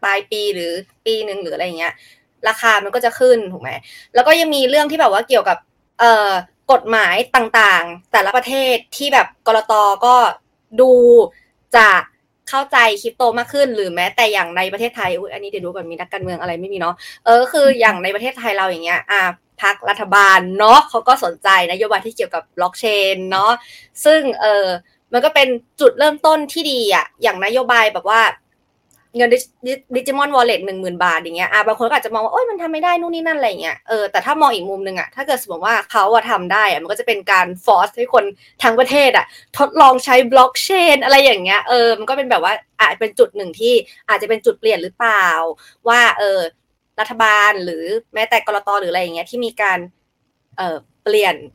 ปลายปีหรือปีนึงหรืออะไรอย่างเงี้ยราคามันก็จะขึ้นถูกไหมแล้วก็ยังมีเรื่องที่แบบว่าเกี่ยวกับเอ่อกฎหมายต่างๆแต่ละประเทศที่แบบกลต.ก็ดูจะเข้าใจคริปโตมากขึ้นหรือแม้แต่อย่างในประเทศไทยอุ๊ยอันนี้เดี๋ยวดูก่อนมีนักการเมืองอะไรไม่มีเนาะเออคืออย่างในประเทศไทยเราอย่างเงี้ยอ่ะพรรครัฐบาลเนาะเขาก็สนใจนโยบายที่เกี่ยวกับบล็อกเชนเนาะซึ่งเออมันก็เป็นจุดเริ่มต้นที่ดีอ่ะอย่างนโยบายแบบว่าเงินดิจิมอนวอลเล็ต หนึ่งหมื่น บาทอย่างเงี้ยอ่ะบางคนก็อาจจะมองว่าโอ๊ยมันทำไม่ได้นู่นนี่นั่นอะไรอย่างเงี้ยเออแต่ถ้ามองอีกมุมนึงอ่ะถ้าเกิดสมมติว่าเขาอ่ะทำได้อ่ะมันก็จะเป็นการฟอร์สให้คนทั้งประเทศอ่ะทดลองใช้บล็อกเชนอะไรอย่างเงี้ยเออมันก็เป็นแบบว่าอาจเป็นจุดหนึ่งที่อาจจะเป็นจุดเปลี่ยนหรือเปล่าว่าเออรัฐบาลหรือแม้แต่กลต.หรืออะไรอย่างเงี้ยที่มีการเออเปลี่ยน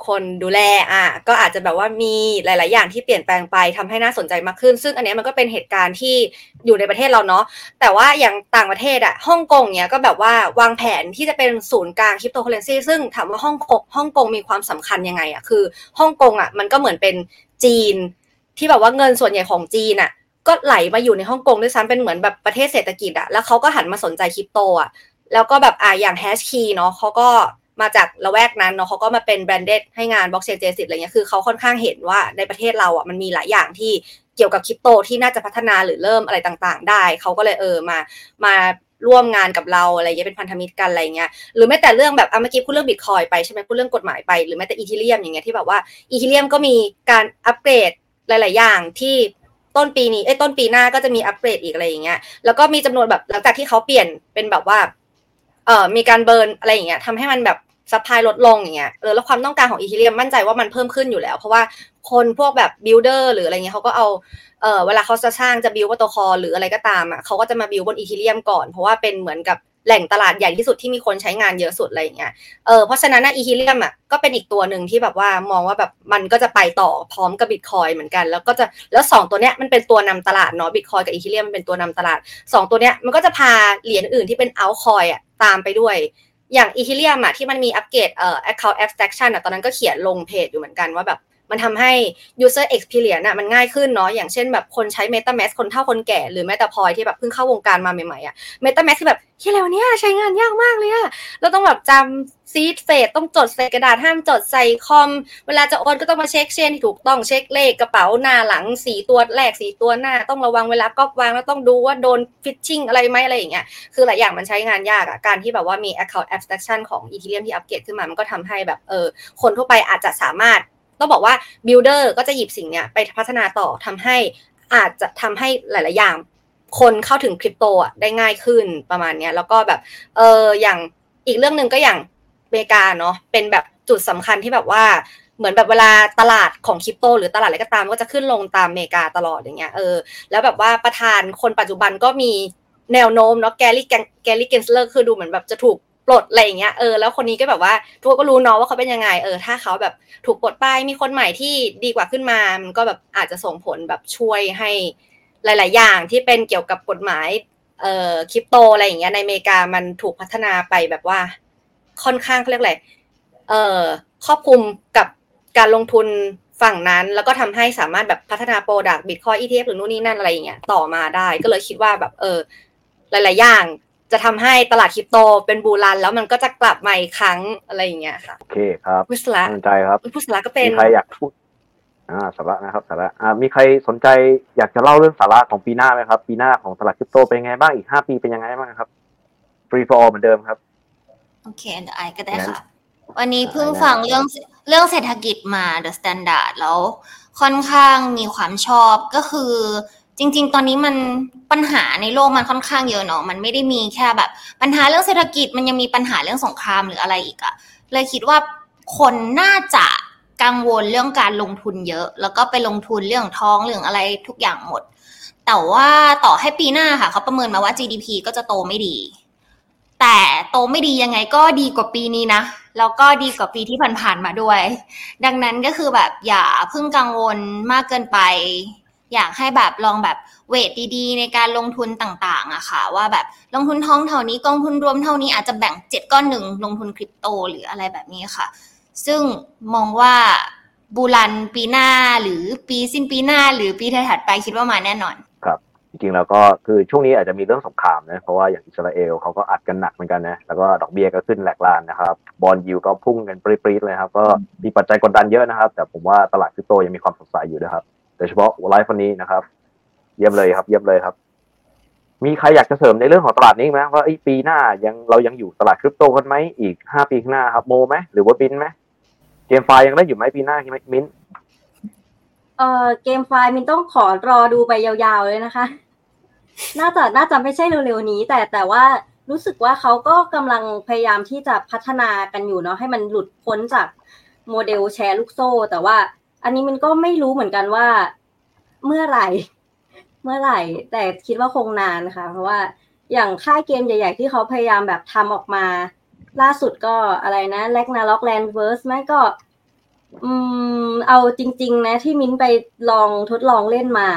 คนดูแลอ่ะก็อาจจะแบบว่ามีหลายๆอย่างที่เปลี่ยนแปลงไปทำให้น่าสนใจมากขึ้นซึ่งอันนี้มันก็เป็นเหตุการณ์ที่อยู่ในประเทศเราเนาะแต่ว่าอย่างต่างประเทศอ่ะฮ่องกงเนี้ยก็แบบว่าวางแผนที่จะเป็นศูนย์กลางคริปโตเคอเรนซีซึ่งถามว่าฮ่องกงฮ่องกงมีความสำคัญยังไงอ่ะคือฮ่องกงอ่ะมันก็เหมือนเป็นจีนที่แบบว่าเงินส่วนใหญ่ของจีนอ่ะก็ไหลมาอยู่ในฮ่องกงด้วยซ้ำเป็นเหมือนแบบประเทศเศรษฐกิจอ่ะแล้วเขาก็หันมาสนใจคริปโตอ่ะแล้วก็แบบอ่ะอย่างแฮชคีย์เนาะเขาก็มาจากละแวกนั้นเนาะเขาก็มาเป็นแบรนเดดให้งาน Blockchain Genesis อะไรเงี้ยคือเขาค่อนข้างเห็นว่าในประเทศเราอ่ะมันมีหลายอย่างที่เกี่ยวกับคริปโตที่น่าจะพัฒนาหรือเริ่มอะไรต่างๆได้เขาก็เลยเออมามาร่วมงานกับเราอะไรเงี้ยเป็นพันธมิตรกันอะไรเงี้ยหรือแม้แต่เรื่องแบบอ่ะเมื่อกี้พูดเรื่อง Bitcoin ไปใช่มั้ยพูดเรื่องกฎหมายไปหรือแม้แต่ Ethereum อย่างเงี้ยที่แบบว่า Ethereum ก็มีการอัปเกรดหลายๆอย่างที่ต้นปีนี้เอ้ยต้นปีหน้าก็จะมีอัปเกรดอีกอะไรอย่างเงี้ยแล้วก็มีจำนวนแบบหลังจากที่เขาเปลี่ยนเป็นแบบว่าเอ่อมีการเบิร์นอะไรอย่างเงี้ยทำให้มันแบบซัพพลายลดลงอย่างเงี้ยเออแล้วความต้องการของ Ethereum มั่นใจว่ามันเพิ่มขึ้นอยู่แล้วเพราะว่าคนพวกแบบบิลเดอร์หรืออะไรเงี้ยเขาก็เอาเออเวลาเขาจะสร้างจะบิลโปรโตคอลหรืออะไรก็ตามอ่ะเขาก็จะมาบิลบน Ethereum ก่อนเพราะว่าเป็นเหมือนกับแหล่งตลาดใหญ่ที่สุดที่มีคนใช้งานเยอะสุดอะไรอย่างเงี้ยเออเพราะฉะนั้นนะ Ethereum อ่ะก็เป็นอีกตัวนึงที่แบบว่ามองว่าแบบมันก็จะไปต่อพร้อมกับ Bitcoin เหมือนกันแล้วก็จะแล้วสองตัวเนี้ยมันเป็นตัวนำตลาดเนาะ Bitcoin กับ Ethereum มันเป็นตัวนำตลาดสองตัวเนี้ยมันก็จะพาเหรียญอื่นที่เป็น altcoin อ่ะตามไปด้วยอย่าง Ethereum อ่ะที่มันมีอัปเกรดเอ่อ account abstraction อ่ะตอนนั้นก็เขียนลงเพจอยู่เหมือนกันว่าแบบมันทำให้ user experience อ่ะมันง่ายขึ้นเนาะอย่างเช่นแบบคนใช้ MetaMask คนเฒ่าคนแก่หรือแม้แต่พลอยที่แบบเพิ่งเข้าวงการมาใหม่ๆอ่ะ MetaMask คือแบบเหี้ยอะไรวะเนี่ยใช้งานยากมากเลยอ่ะเราต้องแบบจำซีดเฟสต้องจดใส่กระดาษห้ามจดใส่คอมเวลาจะโอนก็ต้องมาเช็คเชนที่ถูกต้องเช็คเลขกระเป๋าหน้าหลังสี่ตัวแรกสี่ตัวหน้าต้องระวังเวลาก๊อปวางแล้วต้องดูว่าโดนฟิชชิ่งอะไรมั้ยอะไรอย่างเงี้ยคือหลายอย่างมันใช้งานยากอ่ะการที่แบบว่ามี account abstraction ของ Ethereum ที่อัปเกรดขึ้นมามันก็ทำให้แบบเออคนทั่วไปอาจจะสามารถต้องบอกว่า builder ก็จะหยิบสิ่งเนี้ยไปพัฒนาต่อทำให้อาจจะทำให้หลายๆอย่างคนเข้าถึงคริปโตอ่ะได้ง่ายขึ้นประมาณเนี้ยแล้วก็แบบเอออย่างอีกเรื่องนึงก็อย่างอเมริกาเนาะเป็นแบบจุดสำคัญที่แบบว่าเหมือนแบบเวลาตลาดของคริปโตหรือตลาดอะไรก็ตามก็จะขึ้นลงตามอเมริกาตลอดอย่างเงี้ยเออแล้วแบบว่าประธานคนปัจจุบันก็มีแนวโน้มเนาะแกรี่แกรี่เกนส์เลอร์คือดูเหมือนแบบจะถูกปลดอะไรอย่างเงี้ยเออแล้วคนนี้ก็แบบว่าทุกคนก็รู้เนาะว่าเขาเป็นยังไงเออถ้าเขาแบบถูกปลดไปมีคนใหม่ที่ดีกว่าขึ้นมามันก็แบบอาจจะส่งผลแบบช่วยให้หลายๆอย่างที่เป็นเกี่ยวกับกฎหมายเอ่อคริปโตอะไรอย่างเงี้ยในอเมริกามันถูกพัฒนาไปแบบว่าค่อนข้างเค้าเรียกอะไรเอ่อครอบคลุมกับการลงทุนฝั่งนั้นแล้วก็ทำให้สามารถแบบพัฒนาโปรดักต์ Bitcoin อี ที เอฟ หรือนู่นนี่นั่นอะไรอย่างเงี้ยต่อมาได้ก็เลยคิดว่าแบบเออหลายๆอย่างจะทำให้ตลาดคริปโตเป็นบูรันแล้วมันก็จะกลับมาอีกครั้งอะไรอย่างเงี้ยค่ะโอเคครับผู้สละสนใจครับผู้สละก็เป็นมีใครอยากพูดอ่าสาระนะครับสาระอ่ามีใครสนใจอยากจะเล่าเรื่องสาระของปีหน้าไหมครับปีหน้าของตลาดคริปโตเป็นยังไงบ้างอีกห้าปีเป็นยังไงบ้างครับ free for all เหมือนเดิมครับโอเคอันไอก็ได้ค่ะวันนี้เพิ่งฟังเรื่องเรื่องเศรษฐกิจมา The Standard แล้วค่อนข้างมีความชอบก็คือจริงๆตอนนี้มันปัญหาในโลกมันค่อนข้างเยอะเนาะมันไม่ได้มีแค่แบบปัญหาเรื่องเศรษฐกิจมันยังมีปัญหาเรื่องสงครามหรืออะไรอีกอะเลยคิดว่าคนน่าจะกังวลเรื่องการลงทุนเยอะแล้วก็ไปลงทุนเรื่องทองเรื่องอะไรทุกอย่างหมดแต่ว่าต่อให้ปีหน้าค่ะเขาประเมินมาว่า จี ดี พี ก็จะโตไม่ดี แต่โตไม่ดียังไงก็ดีกว่าปีนี้นะแล้วก็ดีกว่าปีที่ผ่านๆมาด้วยดังนั้นก็คือแบบอย่าเพิ่งกังวลมากเกินไปอยากให้แบบลองแบบเวทดีๆในการลงทุนต่างๆอะค่ะว่าแบบลงทุนทองเท่านี้กองทุนรวมเท่านี้อาจจะแบ่งเจ็ดก้อนหนึ่งลงทุนคริปโตหรืออะไรแบบนี้ค่ะซึ่งมองว่าบูรันปีหน้าหรือปีสิ้นปีหน้าหรือปีถัดไปคิดว่ามาแน่นอนครับจริงๆแล้วก็คือช่วงนี้อาจจะมีเรื่องสงครามนะเพราะว่าอย่างอิสราเอลเขาก็อัดกันหนักเหมือนกันนะแล้วก็ดอกเบี้ยก็ขึ้นแหลกลานนะครับบอนด์ยิลด์ก็พุ่งกันปรี๊ดๆเลยครับก็มีปัจจัยกดดันเยอะนะครับแต่ผมว่าตลาดคริปโตยังมีความสดใสอยู่นะครับโดยเฉพาะไลฟ์วันนี้นะครับเยี่ยมเลยครับเยี่ยมเลยครับมีใครอยากจะเสริมในเรื่องของตลาดนี้ไหมว่าปีหน้ายังเรายังอยู่ตลาดคริปโตกันไหมอีกห้าปีข้างหน้าครับโมไหมหรือว่าบินไหมเกมไฟยังได้อยู่ไหมปีหน้ามิ้นเออเกมไฟมิ้นต้องขอรอดูไปยาวๆเลยนะคะน่าจะน่าจะไม่ใช่เร็วๆนี้แต่แต่ว่ารู้สึกว่าเขาก็กำลังพยายามที่จะพัฒนากันอยู่เนาะให้มันหลุดพ้นจากโมเดลแชร์ลูกโซ่แต่ว่าอันนี้มันก็ไม่รู้เหมือนกันว่าเมื่อไหร่เมื่อไหร่แต่คิดว่าคงนานค่ะเพราะว่าอย่างค่ายเกมใหญ่ๆที่เขาพยายามแบบทำออกมาล่าสุดก็อะไรนะ Naroc Landverse มั้ยก็อืมเอาจริงๆนะที่มิ้นไปลองทดลองเล่นมา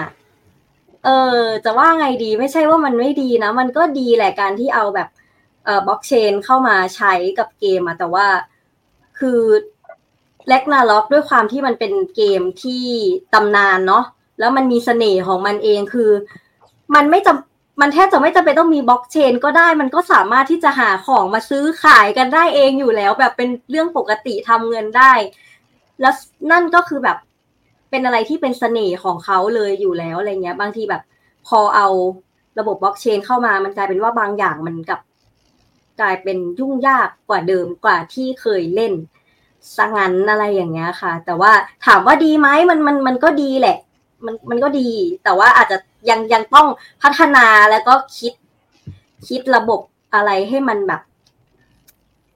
เออจะว่าไงดีไม่ใช่ว่ามันไม่ดีนะมันก็ดีแหละการที่เอาแบบเอ่อบล็อกเชนเข้ามาใช้กับเกมอ่ะแต่ว่าคือ Naroc ด้วยความที่มันเป็นเกมที่ตำนานเนาะแล้วมันมีเสน่ห์ของมันเองคือมันไม่จำมันแทบจะไม่จำเป็นต้องมีบล็อกเชนก็ได้มันก็สามารถที่จะหาของมาซื้อขายกันได้เองอยู่แล้วแบบเป็นเรื่องปกติทำเงินได้แล้วนั่นก็คือแบบเป็นอะไรที่เป็นเสน่ห์ของเขาเลยอยู่แล้วอะไรเงี้ยบางทีแบบพอเอาระบบบล็อกเชนเข้ามามันกลายเป็นว่าบางอย่างมันกับกลายเป็นยุ่งยากกว่าเดิมกว่าที่เคยเล่นซะงั้นอะไรอย่างเงี้ยค่ะแต่ว่าถามว่าดีไหมมันมันมันก็ดีแหละมันมันก็ดีแต่ว่าอาจจะยังยังต้องพัฒนาแล้วก็คิดคิดระบบอะไรให้มันแบบ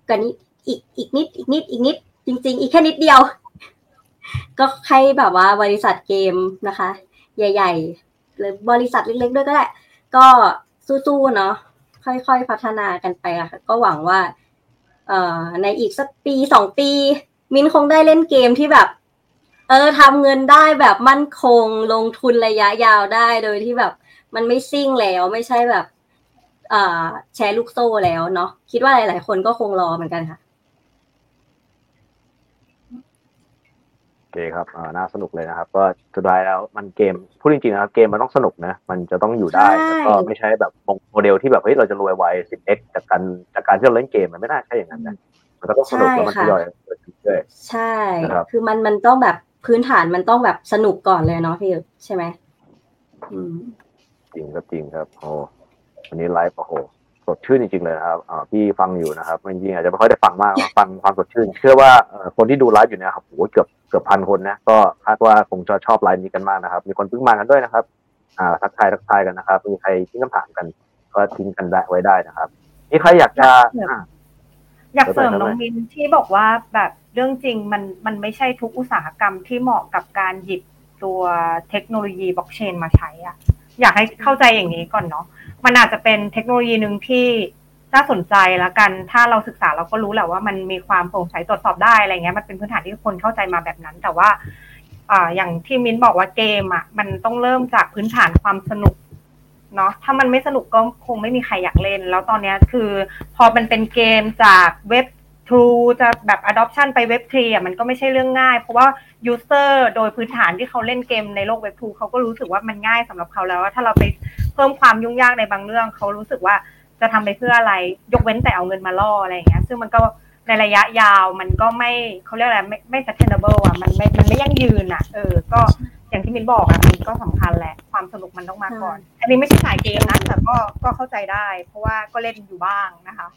กันนี้อีกอีกนิดอีกนิดอีกนิดจริงๆอีกแค่นิดเดียวก็ใครแบบว่าบริษัทเกมนะคะใหญ่ๆหรือบริษัทเล็กๆด้วยก็ได้ก็สู้ๆเนาะค่อยๆพัฒนากันไปอ่ะก็หวังว่าเอ่อในอีกสักปีสองปีมิ้นคงได้เล่นเกมที่แบบเออทำเงินได้แบบมั่นคงลงทุนระยะยาวได้โดยที่แบบมันไม่ซิ่งแล้วไม่ใช่แบบอ่าแชร์ลูกโซ่แล้วเนาะคิดว่าหลายๆคนก็คงรอเหมือนกันค่ะโอเคครับอ่าน่าสนุกเลยนะครับก็สุดท้ายแล้วมันเกมพูดจริงๆนะครับเกมมันต้องสนุกนะมันจะต้องอยู่ได้แล้วก็ไม่ใช่แบบโมเดลที่แบบเฮ้ยเราจะรวยไว สิบเอ็กซ์ จากการจากการที่เราเล่นเกมมันไม่น่าใช่อย่างนั้นนะมันต้องสนุกแล้วมันทยอยใช่คือมันมันต้องแบบพื้นฐานมันต้องแบบสนุกก่อนเลยเนาะพี่ใช่ไหมอืมจริงครับจริงครับโอ้วันนี้ไลฟ์โอ้โหสดชื่นจริงๆเลยนะครับอ่าพี่ฟังอยู่นะครับจริงๆอาจจะไม่ค่อยได้ฟังมากฟังความสดชื่นเชื่อว่าคนที่ดูไลฟ์อยู่เนี่ยครับโอ้โหเกือบเกือบพันคนนะก็คาดว่าคงจะชอบไลฟ์นี้กันมากนะครับมีคนเพิ่งมากันด้วยนะครับอ่าทักทายทักทายกันนะครับมีใครทิ้งคำถามกันก็ทิ้งกันได้ไว้ได้นะครับมีใครอยากจะอยากเสริมน้องมินที่บอกว่าแบบเรื่องจริงมันมันไม่ใช่ทุกอุตสาหกรรมที่เหมาะกับการหยิบตัวเทคโนโลยีบล็อกเชนมาใช้อ่ะอยากให้เข้าใจอย่างนี้ก่อนเนาะมันอาจจะเป็นเทคโนโลยีนึงที่น่าสนใจละกันถ้าเราศึกษาเราก็รู้แหละว่ามันมีความโปร่งใสตรวจสอบได้อะไรเงี้ยมันเป็นพื้นฐานที่คนเข้าใจมาแบบนั้นแต่ว่าอ่าอย่างที่มินบอกว่าเกมอ่ะมันต้องเริ่มจากพื้นฐานความสนุกเนาะถ้ามันไม่สนุกก็คงไม่มีใครอยากเล่นแล้วตอนนี้คือพอมันเป็นเกมจากเว็บ True จะแบบ adoption ไปเว็บสามอ่ะมันก็ไม่ใช่เรื่องง่ายเพราะว่า user โดยพื้นฐานที่เขาเล่นเกมในโลกเว็บสามเขาก็รู้สึกว่ามันง่ายสำหรับเขาแล้วถ้าเราไปเพิ่มความยุ่งยากในบางเรื่องเขารู้สึกว่าจะทำไปเพื่ออะไรยกเว้นแต่เอาเงินมาล่ออะไรอย่างเงี้ยซึ่งมันก็ในระยะยาวมันก็ไม่เขาเรียกอะไรไม่ไม่ sustainable อ่ะมันไม่มันไม่ยั่งยืนอ่ะเออก็อย่างที่มินบอกอ่ะมันก็สำคัญแหละความสนุกมันต้องมาก่อนอันนี้ไม่ใช่สายเกมนะแต่ก็ก็เข้าใจได้เพราะว่าก็เล่นอยู่บ้างนะคะ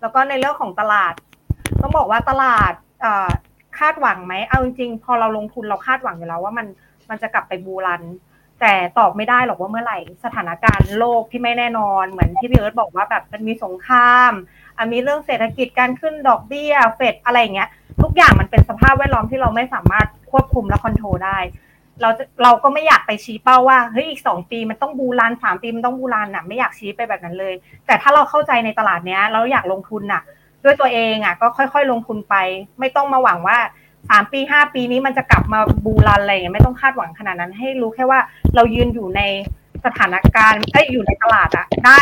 แล้วก็ในเรื่องของตลาดต้องบอกว่าตลาดเอ่อคาดหวังไหมเอาจริงๆพอเราลงทุนเราคาดหวังอยู่แล้วว่ามันมันจะกลับไปบูรันแต่ตอบไม่ได้หรอกว่าเมื่อไหร่สถานการณ์โลกที่ไม่แน่นอนเหมือนที่พี่เอิร์ธบอกว่าแบบมันมีสงครามมีเรื่องเศรษฐกิจการขึ้นดอกเบี้ยเฟดอะไรอย่างเงี้ยทุกอย่างมันเป็นสภาพแวดล้อมที่เราไม่สามารถควบคุมและคอนโทรลได้ เราเราก็ไม่อยากไปชี้เป้าว่าเฮ้ยอีกสองปีมันต้องบูรันสามปีมันต้องบูรันน่ะไม่อยากชี้ไปแบบนั้นเลยแต่ถ้าเราเข้าใจในตลาดเนี้ยเราอยากลงทุนน่ะด้วยตัวเองอ่ะก็ค่อยๆลงทุนไปไม่ต้องมาหวังว่าสามปีห้าปีนี้มันจะกลับมาบูรันอะไรอย่างเงี้ยไม่ต้องคาดหวังขนาดนั้นให้รู้แค่ว่าเรายืนอยู่ในสถานการณ์เอ้ยอยู่ในตลาดอ่ะได้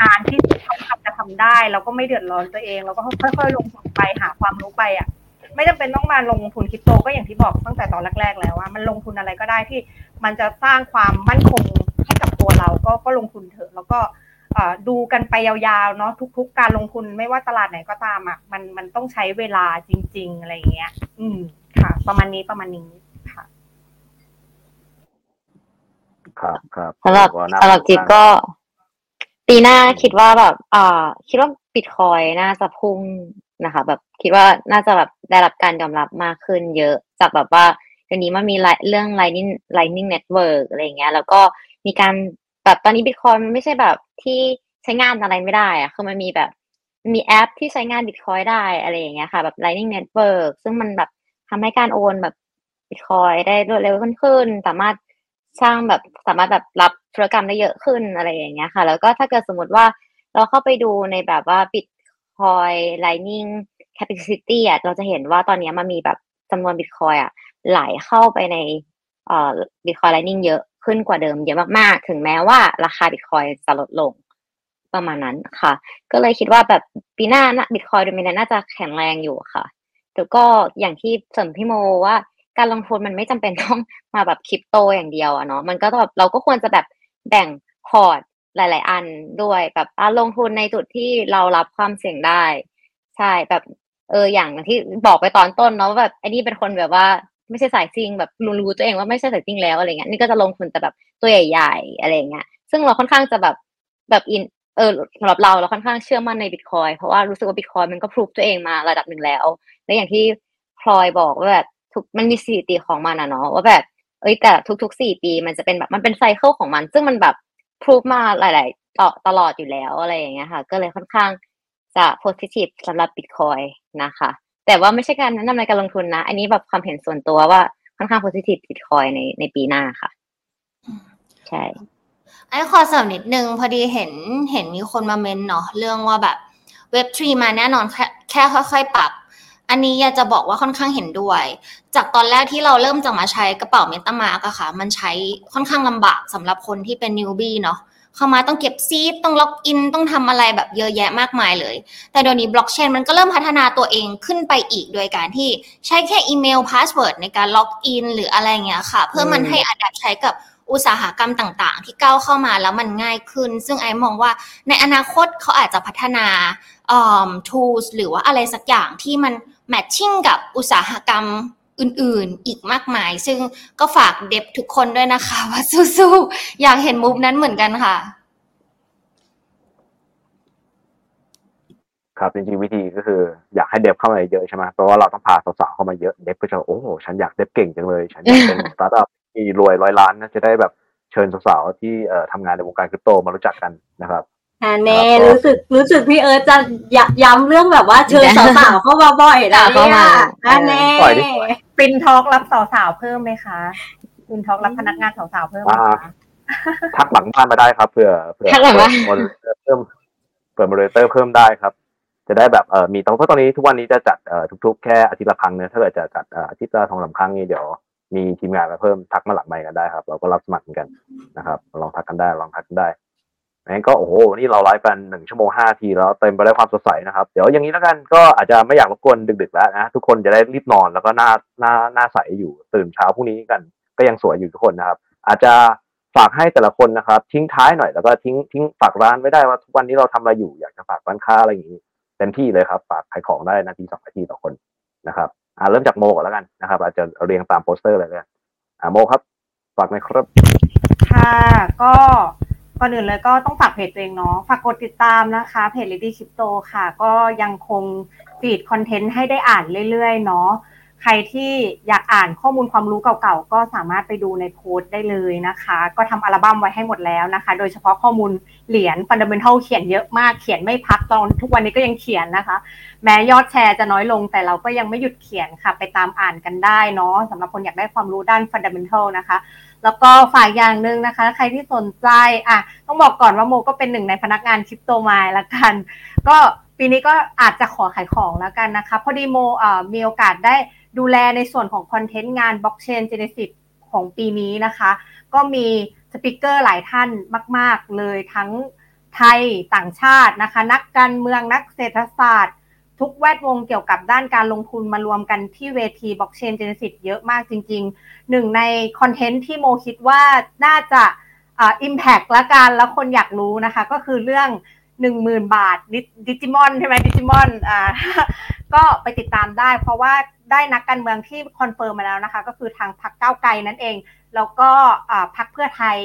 งานที่ทำจะทำได้เราก็ไม่เดือดร้อนตัวเองเราก็ค่อยๆลงทุนไปหาความรู้ไปอ่ะไม่จำเป็นต้องมาลงทุนคริปโตก็อย่างที่บอกตั้งแต่ตอนแรกๆแล้วว่ามันลงทุนอะไรก็ได้ที่มันจะสร้างความมั่นคงให้กับตัวเราก็ก็ลงทุนเถอะแล้วก็ดูกันไปยาวๆเนาะทุกๆการลงทุนไม่ว่าตลาดไหนก็ตามอ่ะมันมันต้องใช้เวลาจริงๆอะไรอย่างเงี้ยอืมค่ะประมาณนี้ประมาณนี้ค่ะครับครับสำหรับสำหรับจิ๊บก็ปีหน้าคิดว่าแบบอ่าคิดว่าBitcoinน่าจะพุ่งนะคะแบบคิดว่าน่าจะแบบได้รับการยอมรับมากขึ้นเยอะจากแบบว่าเดี๋ยวนี้มันมีเรื่อง Lightning Lightning Network อะไรอย่างเงี้ยแล้วก็มีการแบบตอนนี้ Bitcoin มันไม่ใช่แบบที่ใช้งานอะไรไม่ได้อะคือมันมีแบบมีแอปที่ใช้งาน Bitcoin ได้อะไรอย่างเงี้ยค่ะแบบ Lightning Network ซึ่งมันแบบทำให้การโอนแบบ Bitcoin ได้รวดเร็วขึ้นสามารถสร้างแบบสามารถแบบรับธุรกรรมได้เยอะขึ้นอะไรอย่างเงี้ยค่ะแล้วก็ถ้าเกิดสมมติว่าเราเข้าไปดูในแบบว่า Bitcoin Lightning Capacity อ่ะเราจะเห็นว่าตอนนี้มันมีแบบจำนวน Bitcoin อ่ะไหลเข้าไปในเอ่อ Bitcoin Lightning เยอะขึ้นกว่าเดิมเยอะมากๆถึงแม้ว่าราคา Bitcoin จะลดลงประมาณนั้นค่ะก็เลยคิดว่าแบบปีหน้านะ Bitcoin Dominance น่าจะแข็งแรงอยู่ค่ะแล้วก็อย่างที่เสริมพี่โมว่าการลงทุนมันไม่จำเป็นต้องมาแบบคริปโตอย่างเดียวอ่ะเนาะมันก็แบบเราก็ควรจะแบบแบ่งพอร์ตหลายๆอันด้วยแบบอ่ะลงทุนในจุดที่เรารับความเสี่ยงได้ใช่แบบเอออย่างที่บอกไปตอนต้นเนาะแบบไอ้นี่เป็นคนแบบว่าไม่ใช่สายจริงแบบรู้ๆตัวเองว่าไม่ใช่สายจริงแล้วอะไรเงี้ยนี่ก็จะลงทุนแต่แบบตัวใหญ่ๆอะไรเงี้ยซึ่งเราค่อนข้างจะแบบแบบอินเออสำหรับเราเราค่อนข้างเชื่อมั่นใน Bitcoin เพราะว่ารู้สึกว่า Bitcoin มันก็พรูฟตัวเองมาระดับนึงแล้วและอย่างที่พลอยบอกว่าแบบมันมีสถิติของมันอะเนาะว่าแบบเอ้ยแต่ทุกๆสี่ปีมันจะเป็นแบบมันเป็นไซเคิลของมันซึ่งมันแบบพรูฟมาหลายๆต่อตลอดอยู่แล้วอะไรอย่างเงี้ยค่ะก็เลยค่อนข้างจะโพสิทีฟสำหรับ Bitcoin นะคะแต่ว่าไม่ใช่การแนะนำในการลงทุนนะอันนี้แบบความเห็นส่วนตัวว่าค่อนข้างโพสิทีฟ Bitcoin ในในปีหน้าค่ะใช่ไอ้ขอเสริมนิดนึงพอดีเห็นเห็นมีคนมาเมนเนาะเรื่องว่าแบบ เว็บทรี มาแน่นอนแค่แค่ค่อยๆปรับอันนี้อยากจะบอกว่าค่อนข้างเห็นด้วยจากตอนแรกที่เราเริ่มจะมาใช้กระเป๋า MetaMask อะค่ะมันใช้ค่อนข้างลำบากสำหรับคนที่เป็น newbie เนาะเข้ามาต้องเก็บซีดต้องล็อกอินต้องทำอะไรแบบเยอะแยะมากมายเลยแต่เดี๋ยวนี้ blockchain มันก็เริ่มพัฒนาตัวเองขึ้นไปอีกโดยการที่ใช้แค่อีเมล password ในการล็อกอินหรืออะไรเงี้ยค่ะเพื่อมันให้อัดแอปใช้กับอุตสาหกรรมต่างๆที่ก้าวเข้ามาแล้วมันง่ายขึ้นซึ่งไอ้มองว่าในอนาคตเขาอาจจะพัฒนาเอ่อ tools หรือว่าอะไรสักอย่างที่มันแมทชิ่งกับอุตสาหกรรมอื่นๆอีกมากมายซึ่งก็ฝากเดฟทุกคนด้วยนะคะว่าสู้ๆอยากเห็นมูฟนั้นเหมือนกันค่ะครับจริงๆวิธีก็คืออยากให้เดฟเข้ามาเยอะใช่ไหมเพราะว่าเราต้องพาสาวๆเข้ามาเยอะเดฟก็จะโอ้โหฉันอยากเดฟเก่งจังเลยฉันอยากเป็นสตาร์ทอัพที่รวยร้อยล้านนะจะได้แบบเชิญสาวๆที่เอ่อทำงานในวงการคริปโตมารู้จักกันนะครับอ่าเน่รู้สึกรู้สึกพี่เอิร์ธจะย้ำเรื่องแบบว่าเชิญสาวๆเข้ามาบ่อยนะเนี่ยอ่าเน่ฟินทอล์กรับสาวๆเพิ่มไหมคะฟินทอล์กรับพนักงานสาวๆเพิ่มไหมคะทักหลังบ้านมาได้ครับเผื่อเผื่อมอนิเตอร์เพิ่มเผื่อมอนิเตอร์เพิ่มได้ครับจะได้แบบเอ่อมีตอนเพราะตอนนี้ทุกวันนี้จะจัดเอ่อทุกๆแค่อาทิตย์ละครั้งเนี่ยถ้าเกิดจะจัดอาทิตย์ละสองสามครั้งนี่เดี๋ยวมีทีมงานมาเพิ่มทักมาหลังไมค์กันได้ครับเราก็รับสมัครกันนะครับลองทักกันได้ลองทักกันได้งั้นก็โอ้โหนี่เราไลฟ์กันหนึ่งชั่วโมงห้านาทีแล้วเต็มไปด้วยความสดใสนะครับเดี๋ยวอย่างนี้แล้วกันก็อาจจะไม่อยากรบกวนดึกๆแล้วนะทุกคนจะได้รีบนอนแล้วก็หน้าหน้าหน้าใสอยู่ตื่นเช้าพรุ่งนี้กันก็ยังสวยอยู่ทุกคนนะครับอาจจะฝากให้แต่ละคนนะครับทิ้งท้ายหน่อยแล้วก็ทิ้งทิ้งฝากร้านไว้ได้ว่าทุกวันนี้เราทำอะไรอยู่อยากจะฝากร้านค้าอะไรอย่างนี้เต็มที่เลยครับฝากขายของได้นาทีสองนาทีต่อคนนะครับอ่าเริ่มจากโมก่อนแล้วกันนะครับอาจจะเรียงตามโปสเตอร์อะไรกันอ่าโมครับฝากหน่อยครับค่ะก็ก่อนอื่นเลยก็ต้องฝากเพจตัวเองเนาะฝากกดติดตามนะคะเพจ Lady Crypto ค่ะก็ยังคงฟีดคอนเทนต์ให้ได้อ่านเรื่อยๆเนาะ ใครที่อยากอ่านข้อมูลความรู้เก่าๆก็สามารถไปดูในโพสต์ได้เลยนะคะก็ทำอัลบั้มไว้ให้หมดแล้วนะคะโดยเฉพาะข้อมูลเหรียญ Fundamental เขียนเยอะมากเขียนไม่พักตอนทุกวันนี้ก็ยังเขียนนะคะแม้ยอดแชร์จะน้อยลงแต่เราก็ยังไม่หยุดเขียนค่ะไปตามอ่านกันได้เนาะสำหรับคนอยากได้ความรู้ด้าน Fundamental นะคะแล้วก็ฝ่ายอย่างนึงนะคะใครที่สนใจอ่ะต้องบอกก่อนว่าโมก็เป็นหนึ่งในพนักงานคริปโตมายละกันก็ปีนี้ก็อาจจะขอขายของแล้วกันนะคะพอดีโมอ่ามีโอกาสได้ดูแลในส่วนของคอนเทนต์งาน Blockchain Genesis ของปีนี้นะคะก็มีสปีกเกอร์หลายท่านมากๆเลยทั้งไทยต่างชาตินะคะนักการเมืองนักเศรษฐศาสตร์ทุกแวดวงเกี่ยวกับด้านการลงทุนมารวมกันที่เวที Blockchain Genesis เยอะมากจริงๆหนึ่งในคอนเทนต์ที่โมคิดว่าน่าจะอ่า impact ละกันแล้วคนอยากรู้นะคะก็คือเรื่อง หนึ่งหมื่น บาทดิจิมอนใช่มั้ยดิจิมอนอ่าก็ไปติดตามได้เพราะว่าได้นักการเมืองที่คอนเฟิร์มมาแล้วนะคะก็คือทางพรรคก้าวไกลนั่นเองแล้วก็พรรคเพื่อไทย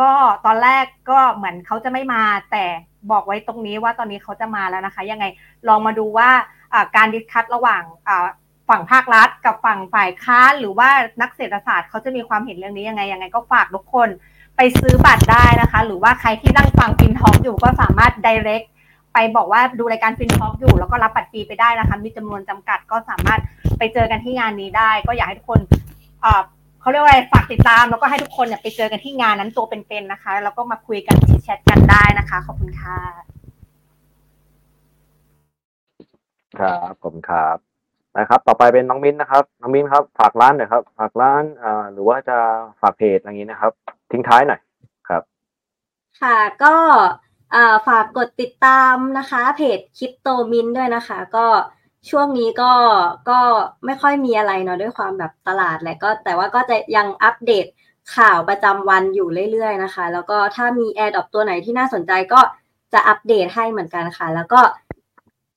ก็ตอนแรกก็เหมือนเขาจะไม่มาแต่บอกไว้ตรงนี้ว่าตอนนี้เขาจะมาแล้วนะคะยังไงลองมาดูว่าการดิสคัสระหว่างฝั่งภาครัฐกับฝั่งฝ่ายค้านหรือว่านักเศรษฐศาสตร์เขาจะมีความเห็นเรื่องนี้ยังไงยังไงก็ฝากทุกคนไปซื้อบัตรได้นะคะหรือว่าใครที่นั่งฟังFinTalkอยู่ก็สามารถ directไปบอกว่าดูรายการ FinTalk อยู่แล้วก็รับบัตรฟรีไปได้นะคะมีจำนวนจำกัดก็สามารถไปเจอกันที่งานนี้ได้ก็อยากให้ทุกคนเอ่อเขาเรียกว่าอะไรฝากติดตามแล้วก็ให้ทุกคนเนี่ยไปเจอกันที่งานนั้นตัวเป็นๆนะคะแล้วก็มาคุยกันแชทกันได้นะคะขอบคุณค่ะครับผมครับนะครับต่อไปเป็นน้องมิ้นนะครับน้องมิ้นครับฝากร้านหน่อยครับฝากร้านเอ่อหรือว่าจะฝากเพจอะไรอย่างงี้นะครับทิ้งท้ายหน่อยครับค่ะก็อ่าฝากกดติดตามนะคะเพจคริปโตมินด้วยนะคะก็ช่วงนี้ก็ก็ไม่ค่อยมีอะไรเนาะด้วยความแบบตลาดแหละก็แต่ว่าก็จะยังอัปเดตข่าวประจำวันอยู่เรื่อยๆนะคะแล้วก็ถ้ามี Airdrop ตัวไหนที่น่าสนใจก็จะอัปเดตให้เหมือนกันค่ะแล้วก็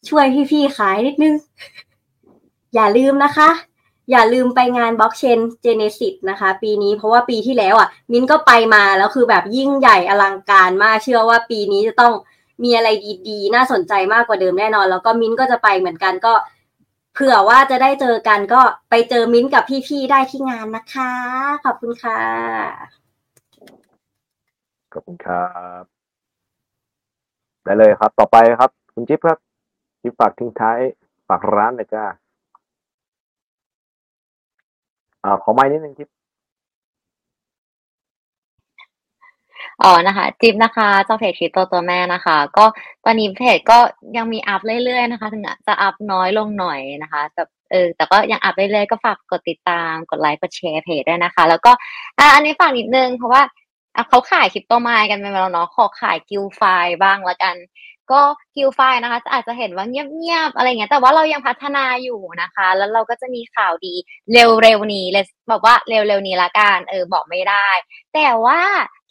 ช่วยพี่ๆขายนิดนึง อย่าลืมนะคะอย่าลืมไปงาน Blockchain Genesis นะคะปีนี้เพราะว่าปีที่แล้วอ่ะมิ้นก็ไปมาแล้วคือแบบยิ่งใหญ่อลังการมากเชื่อว่าปีนี้จะต้องมีอะไรดีๆน่าสนใจมากกว่าเดิมแน่นอนแล้วก็มิ้นก็จะไปเหมือนกันก็เผื่อว่าจะได้เจอกันก็ไปเจอมิ้นกับพี่ๆได้ที่งานนะคะขอบคุณค่ะขอบคุณครับได้เลยครับต่อไปครับคุณจิ๊บครับจิ๊บฝากทิ้งท้ายฝากร้านหน่อยจ้าอ่าขอไมค์นิดนึงจิ๊บอ๋อนะคะจิ๊บนะคะเจ้าเพจคริปโตตัวแม่นะคะก็ตอนนี้เพจก็ยังมีอัพเรื่อยๆนะคะถึงจะอัพน้อยลงหน่อยนะคะแต่เออแต่ก็ยังอัพเรื่อยๆก็ฝากกดติดตามกดไลค์กดแชร์เพจด้วยนะคะแล้วก็อ่าอันนี้ฝากนิดนึงเพราะว่าเขาขายคริปโตมายกันไปแล้วเนาะขอขายกิลไฟล์บ้างละกันก็กิลไฟล์นะคะอาจจะเห็นว่าเงียบๆอะไรเงี้ยแต่ว่าเรายังพัฒนาอยู่นะคะแล้วเราก็จะมีข่าวดีเร็วๆนี้เลยบอกว่าเร็วๆนี้ละกันเออบอกไม่ได้แต่ว่า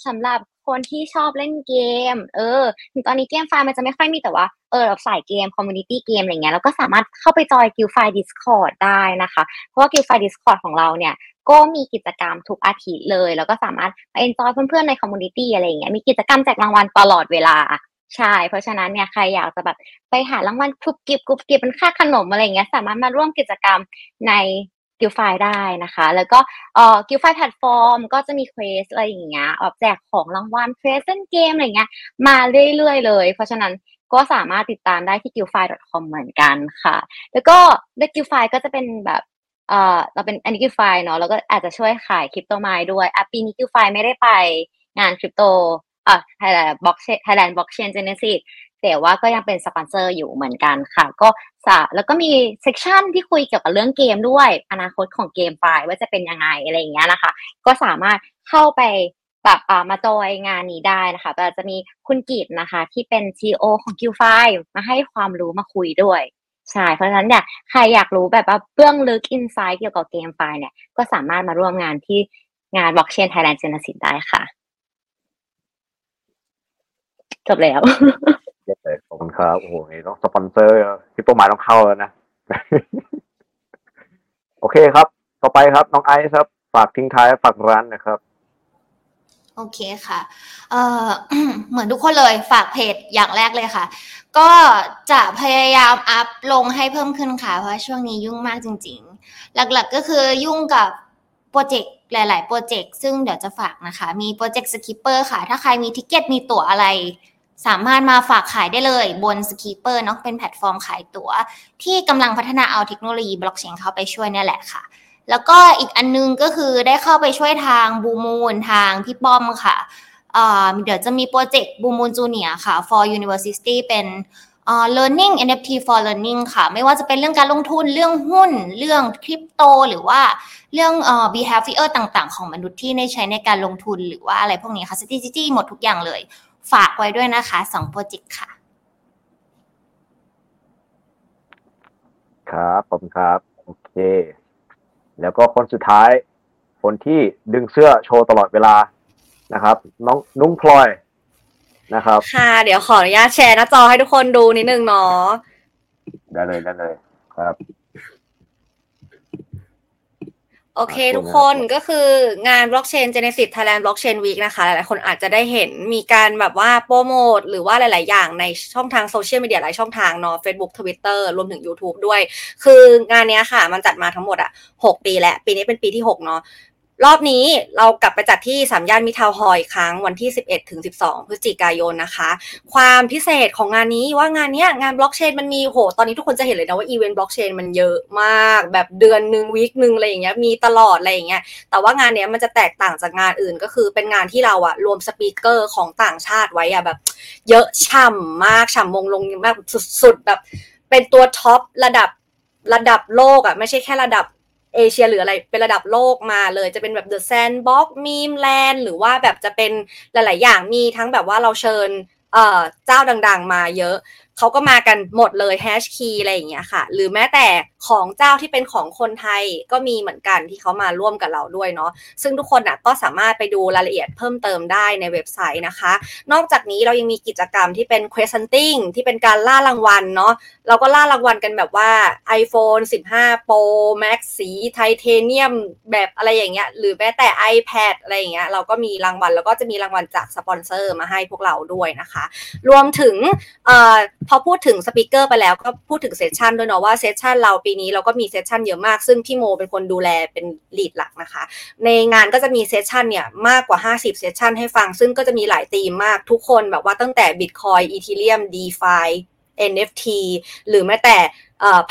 สำหรับคนที่ชอบเล่นเกมเออตอนนี้เกมไฟล์มันจะไม่ค่อยมีแต่ว่าเออแบบสายเกมคอมมูนิตี้เกมอะไรเงี้ยเราก็สามารถเข้าไปจอยกิลไฟล์ Discord ได้นะคะเพราะว่ากิลไฟล์ Discord ของเราเนี่ยก็มีกิจกรรมทุกอาทิตย์เลยแล้วก็สามารถไปเอนจอยเพื่อนๆในคอมมูนิตี้อะไรเงี้ยมีกิจกรรมแจกรางวัลตลอดเวลาใช่เพราะฉะนั้นเนี่ยใครอยากจะแบบไปหารางวัลกรุ๊ปกิฟต์กรุ๊ปกิฟต์เป็นค่าขนมอะไรเงี้ยสามารถมาร่วมกิจกรรมในกิลไฟได้นะคะแล้วก็เอ่อกิลไฟแพลตฟอร์มก็จะมีเควสอะไรอย่างเงี้ยออกแจกของรางวัลเควสเล่นเกมอะไรเงี้ยมาเรื่อยๆเลยเพราะฉะนั้นก็สามารถติดตามได้ที่ กิลไฟ ดอท คอม เหมือนกันค่ะแล้วก็ในกิลไฟก็จะเป็นแบบเอ่อเราเป็นอันนี้กิลไฟเนาะแล้วก็อาจจะช่วยขายคริปโตไมน์ด้วยอ่ะปีนี้กิลไฟไม่ได้ไปงานคริปโตเอ่อ Thailand Blockchain Thailand Blockchain Genesis แต่ว่าก็ยังเป็นสปอนเซอร์อยู่เหมือนกันค่ะก็แล้วก็มีเซกชันที่คุยเกี่ยวกับเรื่องเกมด้วยอนาคตของเกมไปว่าจะเป็นยังไงอะไรอย่างเงี้ยนะคะก็สามารถเข้าไปแบบอ่ามาจอยงานนี้ได้นะคะแต่จะมีคุณกิจนะคะที่เป็น ซี อี โอ ของ คิวไฟว์ มาให้ความรู้มาคุยด้วยใช่เพราะฉะนั้นเนี่ยใครอยากรู้แบบว่าเบื้องลึกอินไซต์เกี่ยวกับเกมไฟเนี่ยก็สามารถมาร่วมงานที่งาน Blockchain Thailand Genesis ได้ค่ะจบแล้วขอบคุณครับโอ้โหต้องสปอนเซอร์คริปโตมายต้องเข้าแล้วนะโอเคครับต่อไปครับน้องไอซ์ครับฝากทิ้งท้ายฝากร้านนะครับ โอเคค่ะเอ่อ เหมือนทุกคนเลยฝากเพจอย่างแรกเลยค่ะก็จะพยายามอัพลงให้เพิ่มขึ้นค่ะเพราะช่วงนี้ยุ่งมากจริงๆหลักๆก็คือยุ่งกับโปรเจกต์หลายๆโปรเจกต์ซึ่งเดี๋ยวจะฝากนะคะมีโปรเจกต์ Skeeper ค่ะถ้าใครมีทิกเก็ตมีตั๋วอะไรสามารถมาฝากขายได้เลยบน Skeeper เนาะเป็นแพลตฟอร์มขายตั๋วที่กำลังพัฒนาเอาเทคโนโลยี Blockchain เข้าไปช่วยเนี่ยแหละค่ะแล้วก็อีกอันนึงก็คือได้เข้าไปช่วยทาง Boomoon ทางพี่ป้อมค่ะเอ่อเดี๋ยวจะมีโปรเจกต์ Boomoon Junior ค่ะ for University เป็นเอ่อ Learning เอ็น เอฟ ที for Learning ค่ะไม่ว่าจะเป็นเรื่องการลงทุนเรื่องหุ้นเรื่องคริปโตหรือว่าเรื่องเอ่อ behavior ต่างๆของมนุษย์ที่ได้ใช้ในการลงทุนหรือว่าอะไรพวกนี้ค่ะ strategy หมดทุกอย่างเลยฝากไว้ด้วยนะคะสองโปรเจกต์ค่ะครับผมครับโอเคแล้วก็คนสุดท้ายคนที่ดึงเสื้อโชว์ตลอดเวลานะครับน้องนุ้งพลอยนะครับค่ะเดี๋ยวขออนุญาตแชร์หน้าจอให้ทุกคนดูนิดนึงเนาะได้เลยได้เลยครับโอเคทุกคนก็คืองาน Blockchain Genesis Thailand Blockchain Week นะคะหลายๆคนอาจจะได้เห็นมีการแบบว่าโปรโมทหรือว่าหลายๆอย่างในช่องทางโซเชียลมีเดียหลายช่องทางเนาะ Facebook Twitter รวมถึง YouTube ด้วยคืองานเนี้ยค่ะมันจัดมาทั้งหมดอ่ะหกปีแล้วปีนี้เป็นปีที่หกเนาะรอบนี้เรากลับไปจัดที่สามย่านมิตรทาวน์ฮอลล์อีกครั้งวันที่สิบเอ็ดถึงสิบสองพฤศจิกายนนะคะความพิเศษของงานนี้ว่างานเนี้ยงานบล็อกเชนมันมีโหตอนนี้ทุกคนจะเห็นเลยนะว่าอีเวนต์บล็อกเชนมันเยอะมากแบบเดือนนึงวีคนึงอะไรอย่างเงี้ยมีตลอดอะไรอย่างเงี้ยแต่ว่างานเนี้ยมันจะแตกต่างจากงานอื่นก็คือเป็นงานที่เราอะรวมสปีกเกอร์ของต่างชาติไว้อะแบบเยอะฉ่ำมากฉ่ำมงลงมากสุดๆแบบเป็นตัวท็อประดับระดับโลกอะไม่ใช่แค่ระดับเอเชียหรืออะไรเป็นระดับโลกมาเลยจะเป็นแบบ The Sandbox Meme Land หรือว่าแบบจะเป็นหลายๆอย่างมีทั้งแบบว่าเราเชิญเอ่อเจ้าดังๆมาเยอะเขาก็มากันหมดเลยแฮชคีย์อะไรอย่างเงี้ยค่ะหรือแม้แต่ของเจ้าที่เป็นของคนไทยก็มีเหมือนกันที่เขามาร่วมกับเราด้วยเนาะซึ่งทุกคนน่ะก็สามารถไปดูรายละเอียดเพิ่มเติมได้ในเว็บไซต์นะคะนอกจากนี้เรายังมีกิจกรรมที่เป็น Quest Hunting ที่เป็นการล่ารางวัลเนาะเราก็ล่ารางวัลกันแบบว่า ไอโฟนสิบห้าโปรแม็กซ์ สีไทเทเนียมแบบอะไรอย่างเงี้ยหรือแม้แต่ iPad อะไรอย่างเงี้ยเราก็มีรางวัลแล้วก็จะมีรางวัลจากสปอนเซอร์มาให้พวกเราด้วยนะคะรวมถึงเอ่อพอพูดถึงสปีกเกอร์ไปแล้วก็พูดถึงเซสชันด้วยเนาะว่าเซสชันเราปีนี้เราก็มีเซสชันเยอะมากซึ่งพี่โมเป็นคนดูแลเป็นลีดหลักนะคะในงานก็จะมีเซสชันเนี่ยมากกว่าห้าสิบเซสชันให้ฟังซึ่งก็จะมีหลายธีมมากทุกคนแบบว่าตั้งแต่ Bitcoin Ethereum DeFi เอ็น เอฟ ที หรือแม้แต่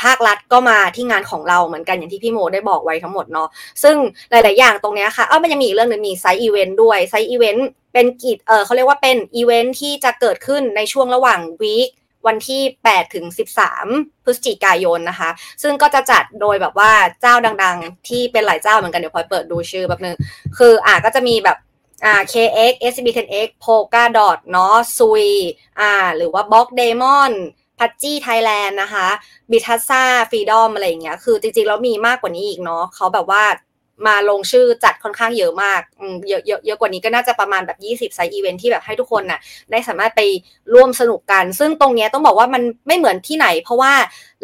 ภาครัฐก็มาที่งานของเราเหมือนกันอย่างที่พี่โมได้บอกไว้ทั้งหมดเนาะซึ่งหลายๆอย่างตรงนี้ค่ะเอ้ามันยังมีอีกเรื่องนึงมีไซต์อีเวนต์ด้วยไซต์อีเวนต์เป็นกิจเอ่อเขาเรียกว่าเป็นอีเวนต์ที่จะเกิดขึ้นในช่วงระหว่างวีควันที่แปดถึงสิบสามพฤศจิกายนนะคะซึ่งก็จะจัดโดยแบบว่าเจ้าดังๆที่เป็นหลายเจ้าเหมือนกันเดี๋ยวพลอยเปิดดูชื่อแบบนึงคืออ่ะก็จะมีแบบอ่า เค เอ็กซ์ เอส บี เท็น เอ็กซ์ Polkadot เนาะ Sui อ่าหรือว่า Box Demon Pachi Thailand นะคะ Bitazza Freedom อะไรอย่างเงี้ยคือจริงๆแล้วมีมากกว่านี้อีกเนาะเขาแบบว่ามาลงชื่อจัดค่อนข้างเยอะมากเยอะเยอะเยอะกว่านี้ก็น่าจะประมาณแบบยี่สิบไซต์อีเวนท์ที่แบบให้ทุกคนน่ะได้สามารถไปร่วมสนุกกันซึ่งตรงเนี้ยต้องบอกว่ามันไม่เหมือนที่ไหนเพราะว่า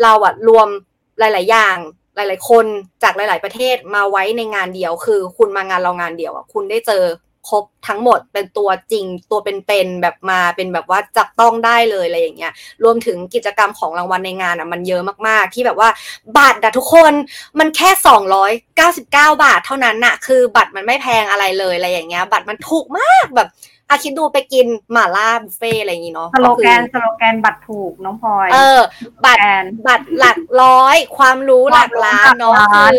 เราอ่ะรวมหลายๆอย่างหลายๆคนจากหลายๆประเทศมาไว้ในงานเดียวคือคุณมางานเรางานเดียวอ่ะคุณได้เจอครบทั้งหมดเป็นตัวจริงตัวเป็นๆแบบมาเป็นแบบว่าจับต้องได้เลยอะไรอย่างเงี้ยรวมถึงกิจกรรมของรางวัลในงานอ่ะมันเยอะมากๆที่แบบว่าบัตรอ่ะทุกคนมันแค่สองร้อยเก้าสิบเก้าบาทเท่านั้นน่ะคือบัตรมันไม่แพงอะไรเลยอะไรอย่างเงี้ยบัตรมันถูกมากแบบอาคิดดูไปกินหม่าล่าบุฟเฟ่อะไรอย่างงี้เนาะสโลแกนสโลแกนบัตรถูกน้องพลอยเออบัตรบัตรหลักร้อยความรู้หลักล้านเนาะคือ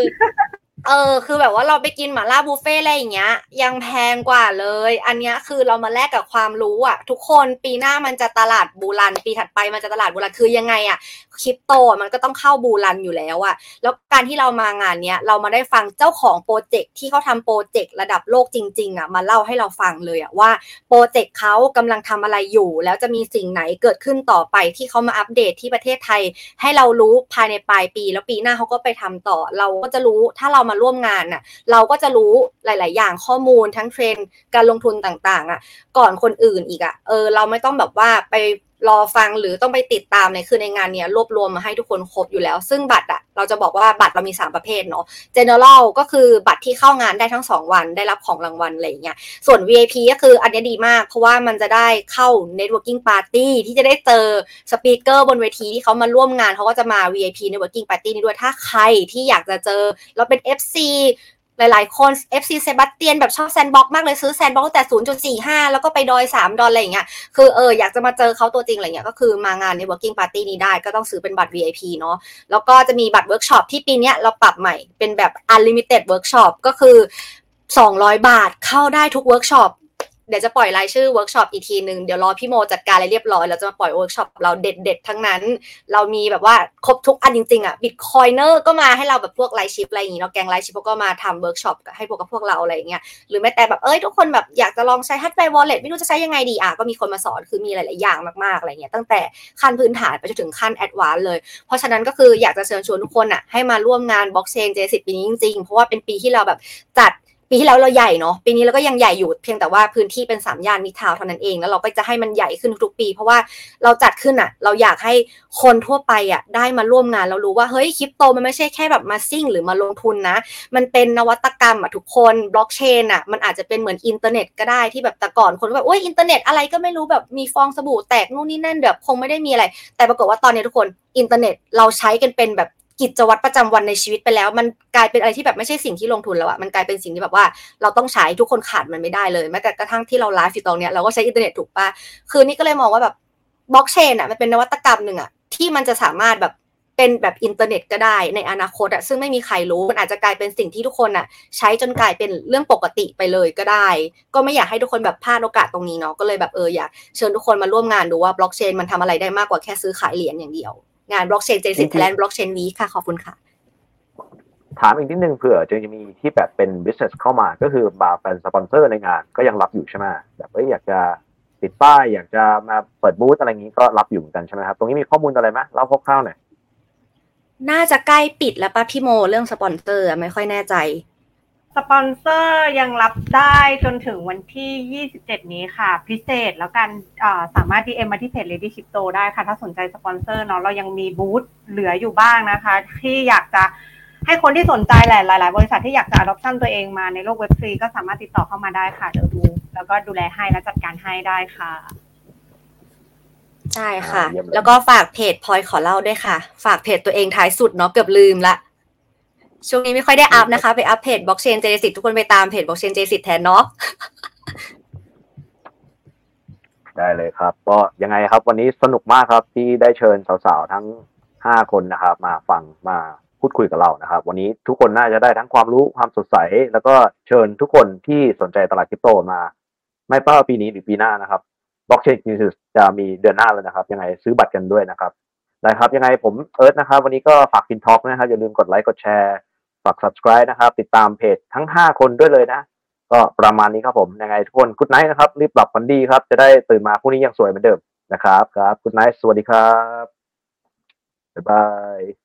เออคือแบบว่าเราไปกินหม่าล่าบุฟเฟ่อะไรอย่างเงี้ยยังแพงกว่าเลยอันเนี้ยคือเรามาแลกกับความรู้อ่ะทุกคนปีหน้ามันจะตลาดบูรันปีถัดไปมันจะตลาดบูรันคือยังไงอ่ะคริปโตมันก็ต้องเข้าบูรันอยู่แล้วอ่ะแล้วการที่เรามางานเนี้ยเรามาได้ฟังเจ้าของโปรเจกต์ที่เขาทำโปรเจกต์ระดับโลกจริงๆอ่ะมาเล่าให้เราฟังเลยอ่ะว่าโปรเจกต์เขากำลังทำอะไรอยู่แล้วจะมีสิ่งไหนเกิดขึ้นต่อไปที่เขามาอัปเดตที่ประเทศไทยให้เรารู้ภายในปลายปีแล้วปีหน้าเขาก็ไปทำต่อเราก็จะรู้ถ้าเรามาร่วมงานน่ะเราก็จะรู้หลายๆอย่างข้อมูลทั้งเทรนด์การลงทุนต่างๆอ่ะก่อนคนอื่นอีกอ่ะเออเราไม่ต้องแบบว่าไป รอฟังหรือต้องไปติดตามในคือในงานเนี้ยรวบรวมมาให้ทุกคนครบอยู่แล้วซึ่งบัตรอ่ะเราจะบอกว่าบัตรเรามีสามประเภทเนาะ General ก็คือบัตรที่เข้างานได้ทั้งสองวันได้รับของรางวัลอะไรอย่างเงี้ยส่วน วี ไอ พี ก็คืออันนี้ดีมากเพราะว่ามันจะได้เข้า Networking Party ที่จะได้เจอสปีกเกอร์บนเวทีที่เขามาร่วมงานเขาก็จะมา วี ไอ พี Networking Party นี้ด้วยถ้าใครที่อยากจะเจอเราเป็น เอฟ ซีหลายๆคน เอฟ ซี เซบาสเตียนแบบชอบแซนด์บ็อกซ์มากเลยซื้อแซนด์บ็อกซ์ตั้งแต่ ศูนย์จุดสี่ห้า แล้วก็ไปดอยสามดอลอะไรอย่างเงี้ยคือเอออยากจะมาเจอเขาตัวจริงอะไรเงี้ยก็คือมางานใน Working Party นี้ได้ก็ต้องซื้อเป็นบัตร วี ไอ พี เนาะแล้วก็จะมีบัตรเวิร์คช็อปที่ปีนี้เราปรับใหม่เป็นแบบ Unlimited Workshop ก็คือสองร้อยบาทเข้าได้ทุกเวิร์คช็อปเดี๋ยวจะปล่อยรายชื่อเวิร์กช็อปอีกทีนึงเดี๋ยวรอพี่โมจัดการอะไรเรียบร้อยเราจะมาปล่อยเวิร์กช็อปเราเด็ดๆทั้งนั้นเรามีแบบว่าครบทุกอันจริงๆอ่ะ Bitcoiner ก็มาให้เราแบบพวกไลฟ์ชิปอะไรอย่างงี้เนาะแกงไลฟ์ชิปก็มาทำเวิร์กช็อปให้พวกกับพวกเราอะไรอย่างเงี้ยหรือแม้แต่แบบเอ้ยทุกคนแบบอยากจะลองใช้ Hardware Wallet ไม่รู้จะใช้ยังไงดีอ่ะก็มีคนมาสอนคือมีหลายๆอย่างมากๆอะไรเงี้ยตั้งแต่ขั้นพื้นฐานไปจนถึงขั้นแอดวานซ์เลยเพราะฉะนั้นก็คืออยากจะเชิญชวนทุกคนน่ะให้มาร่วมงาน Blockchain Genesis ปีนี้จริงๆเพราะว่าเป็นปีที่เราแบบจัดปีที่แล้วเราใหญ่เนาะปีนี้เราก็ยังใหญ่อยู่เพียงแต่ว่าพื้นที่เป็นสามย่านมิดทาวน์เท่านั้นเองแล้วเราก็จะให้มันใหญ่ขึ้นทุกปีเพราะว่าเราจัดขึ้นอ่ะเราอยากให้คนทั่วไปอ่ะได้มาร่วมงานเรารู้ว่าเฮ้ยคริปโตมันไม่ใช่แค่แบบมาซิ่งหรือมาลงทุนนะมันเป็นนวัตกรรมอ่ะทุกคนบล็อกเชนอ่ะมันอาจจะเป็นเหมือนอินเทอร์เน็ตก็ได้ที่แบบแต่ก่อนคนก็แบบโอ๊ยอินเทอร์เน็ตอะไรก็ไม่รู้แบบมีฟองสบู่แตกนู่นนี่นั่นแบบคงไม่ได้มีอะไรแต่ปรากฏว่าตอนนี้ทุกคนอินเทอร์เน็ตเราใช้กันเป็นแบบกิจวัตรประจำวันในชีวิตไปแล้วมันกลายเป็นอะไรที่แบบไม่ใช่สิ่งที่ลงทุนแล้วอะมันกลายเป็นสิ่งที่แบบว่าเราต้องใช้ทุกคนขาดมันไม่ได้เลยแม้แต่กระทั่งที่เราไลฟ์อยู่ตรงเนี้ยเราก็ใช้อินเทอร์เน็ตถูกป่ะคือนี่ก็เลยมองว่าแบบบล็อกเชนอะมันเป็นนวัตกรรมหนึ่งอะที่มันจะสามารถแบบเป็นแบบอินเทอร์เน็ตก็ได้ในอนาคตอะซึ่งไม่มีใครรู้มันอาจจะกลายเป็นสิ่งที่ทุกคนอะใช้จนกลายเป็นเรื่องปกติไปเลยก็ได้ก็ไม่อยากให้ทุกคนแบบพลาดโอกาสตรงนี้เนาะก็เลยแบบเอออยากเชิญทุกคนมาร่วมงานดูว่าบล็อกเชนมันทำอะไรได้มากกว่าแค่ซื้อขายเหรียญอย่างเดียวงาน Blockchain Genesis Thailand Blockchain Week ค่ะขอบคุณค่ะถามอีกนิดนึงเผื่อจะมีที่แบบเป็น business เข้ามาก็คือมาเป็นสปอนเซอร์ในงานก็ยังรับอยู่ใช่ไหมแบบเอ้ยอยากจะติดป้ายอยากจะมาเปิดบูธอะไรอย่างนี้ก็รับอยู่เหมือนกันใช่ไหมครับตรงนี้มีข้อมูลอะไรไหมเล่าคร่าวๆหน่อยน่าจะใกล้ปิดแล้วป่ะพี่โมเรื่องสปอนเซอร์ไม่ค่อยแน่ใจสปอนเซอร์ยังรับได้จนถึงวันที่ยี่สิบเจ็ดนี้ค่ะพิเศษแล้วกันสามารถ ดี เอ็ม มาที่เพจ Lady Crypto ได้ค่ะถ้าสนใจสปอนเซอร์เนาะเรายังมีบูธเหลืออยู่บ้างนะคะที่อยากจะให้คนที่สนใจหลายๆบริษัทที่อยากจะ adoption ตัวเองมาในโลกเว็บฟรีก็สามารถติดต่อเข้ามาได้ค่ะเดี๋ยวดูแล้วก็ดูแลให้และจัดการให้ได้ค่ะใช่ค่ะแล้วก็ฝากเพจพลอยขอเล่าด้วยค่ะฝากเพจตัวเองท้ายสุดเนาะเกือบลืมละช่วงนี้ไม่ค่อยได้อัพนะคะไปอัพเพจ Blockchain Genesis ทุกคนไปตามเพจ Blockchain Genesis แทนเนาะได้เลยครับก็ยังไงครับวันนี้สนุกมากครับที่ได้เชิญสาวๆทั้งห้าคนนะครับมาฟังมาพูดคุยกับเรานะครับวันนี้ทุกคนน่าจะได้ทั้งความรู้ความสดใสแล้วก็เชิญทุกคนที่สนใจตลาดคริปโตมาไม่เป้าปีนี้หรือปีหน้านะครับ Blockchain Genesis จะมีเดือนหน้าแล้วนะครับยังไงซื้อบัตรกันด้วยนะครับได้ครับยังไงผมเอิร์ธนะครับวันนี้ก็ฝาก FinTalk นะครับอย่าลืมกดไลค์กดแชร์ฝาก Subscribe นะครับติดตามเพจทั้งห้าคนด้วยเลยนะก็ประมาณนี้ครับผมยังไงทุกคน Good Night นะครับรีบหลับฝันดีครับจะได้ตื่นมาพรุ่งนี้ยังสวยเหมือนเดิมนะครับครับ Good Night สวัสดีครับบ๊ายบาย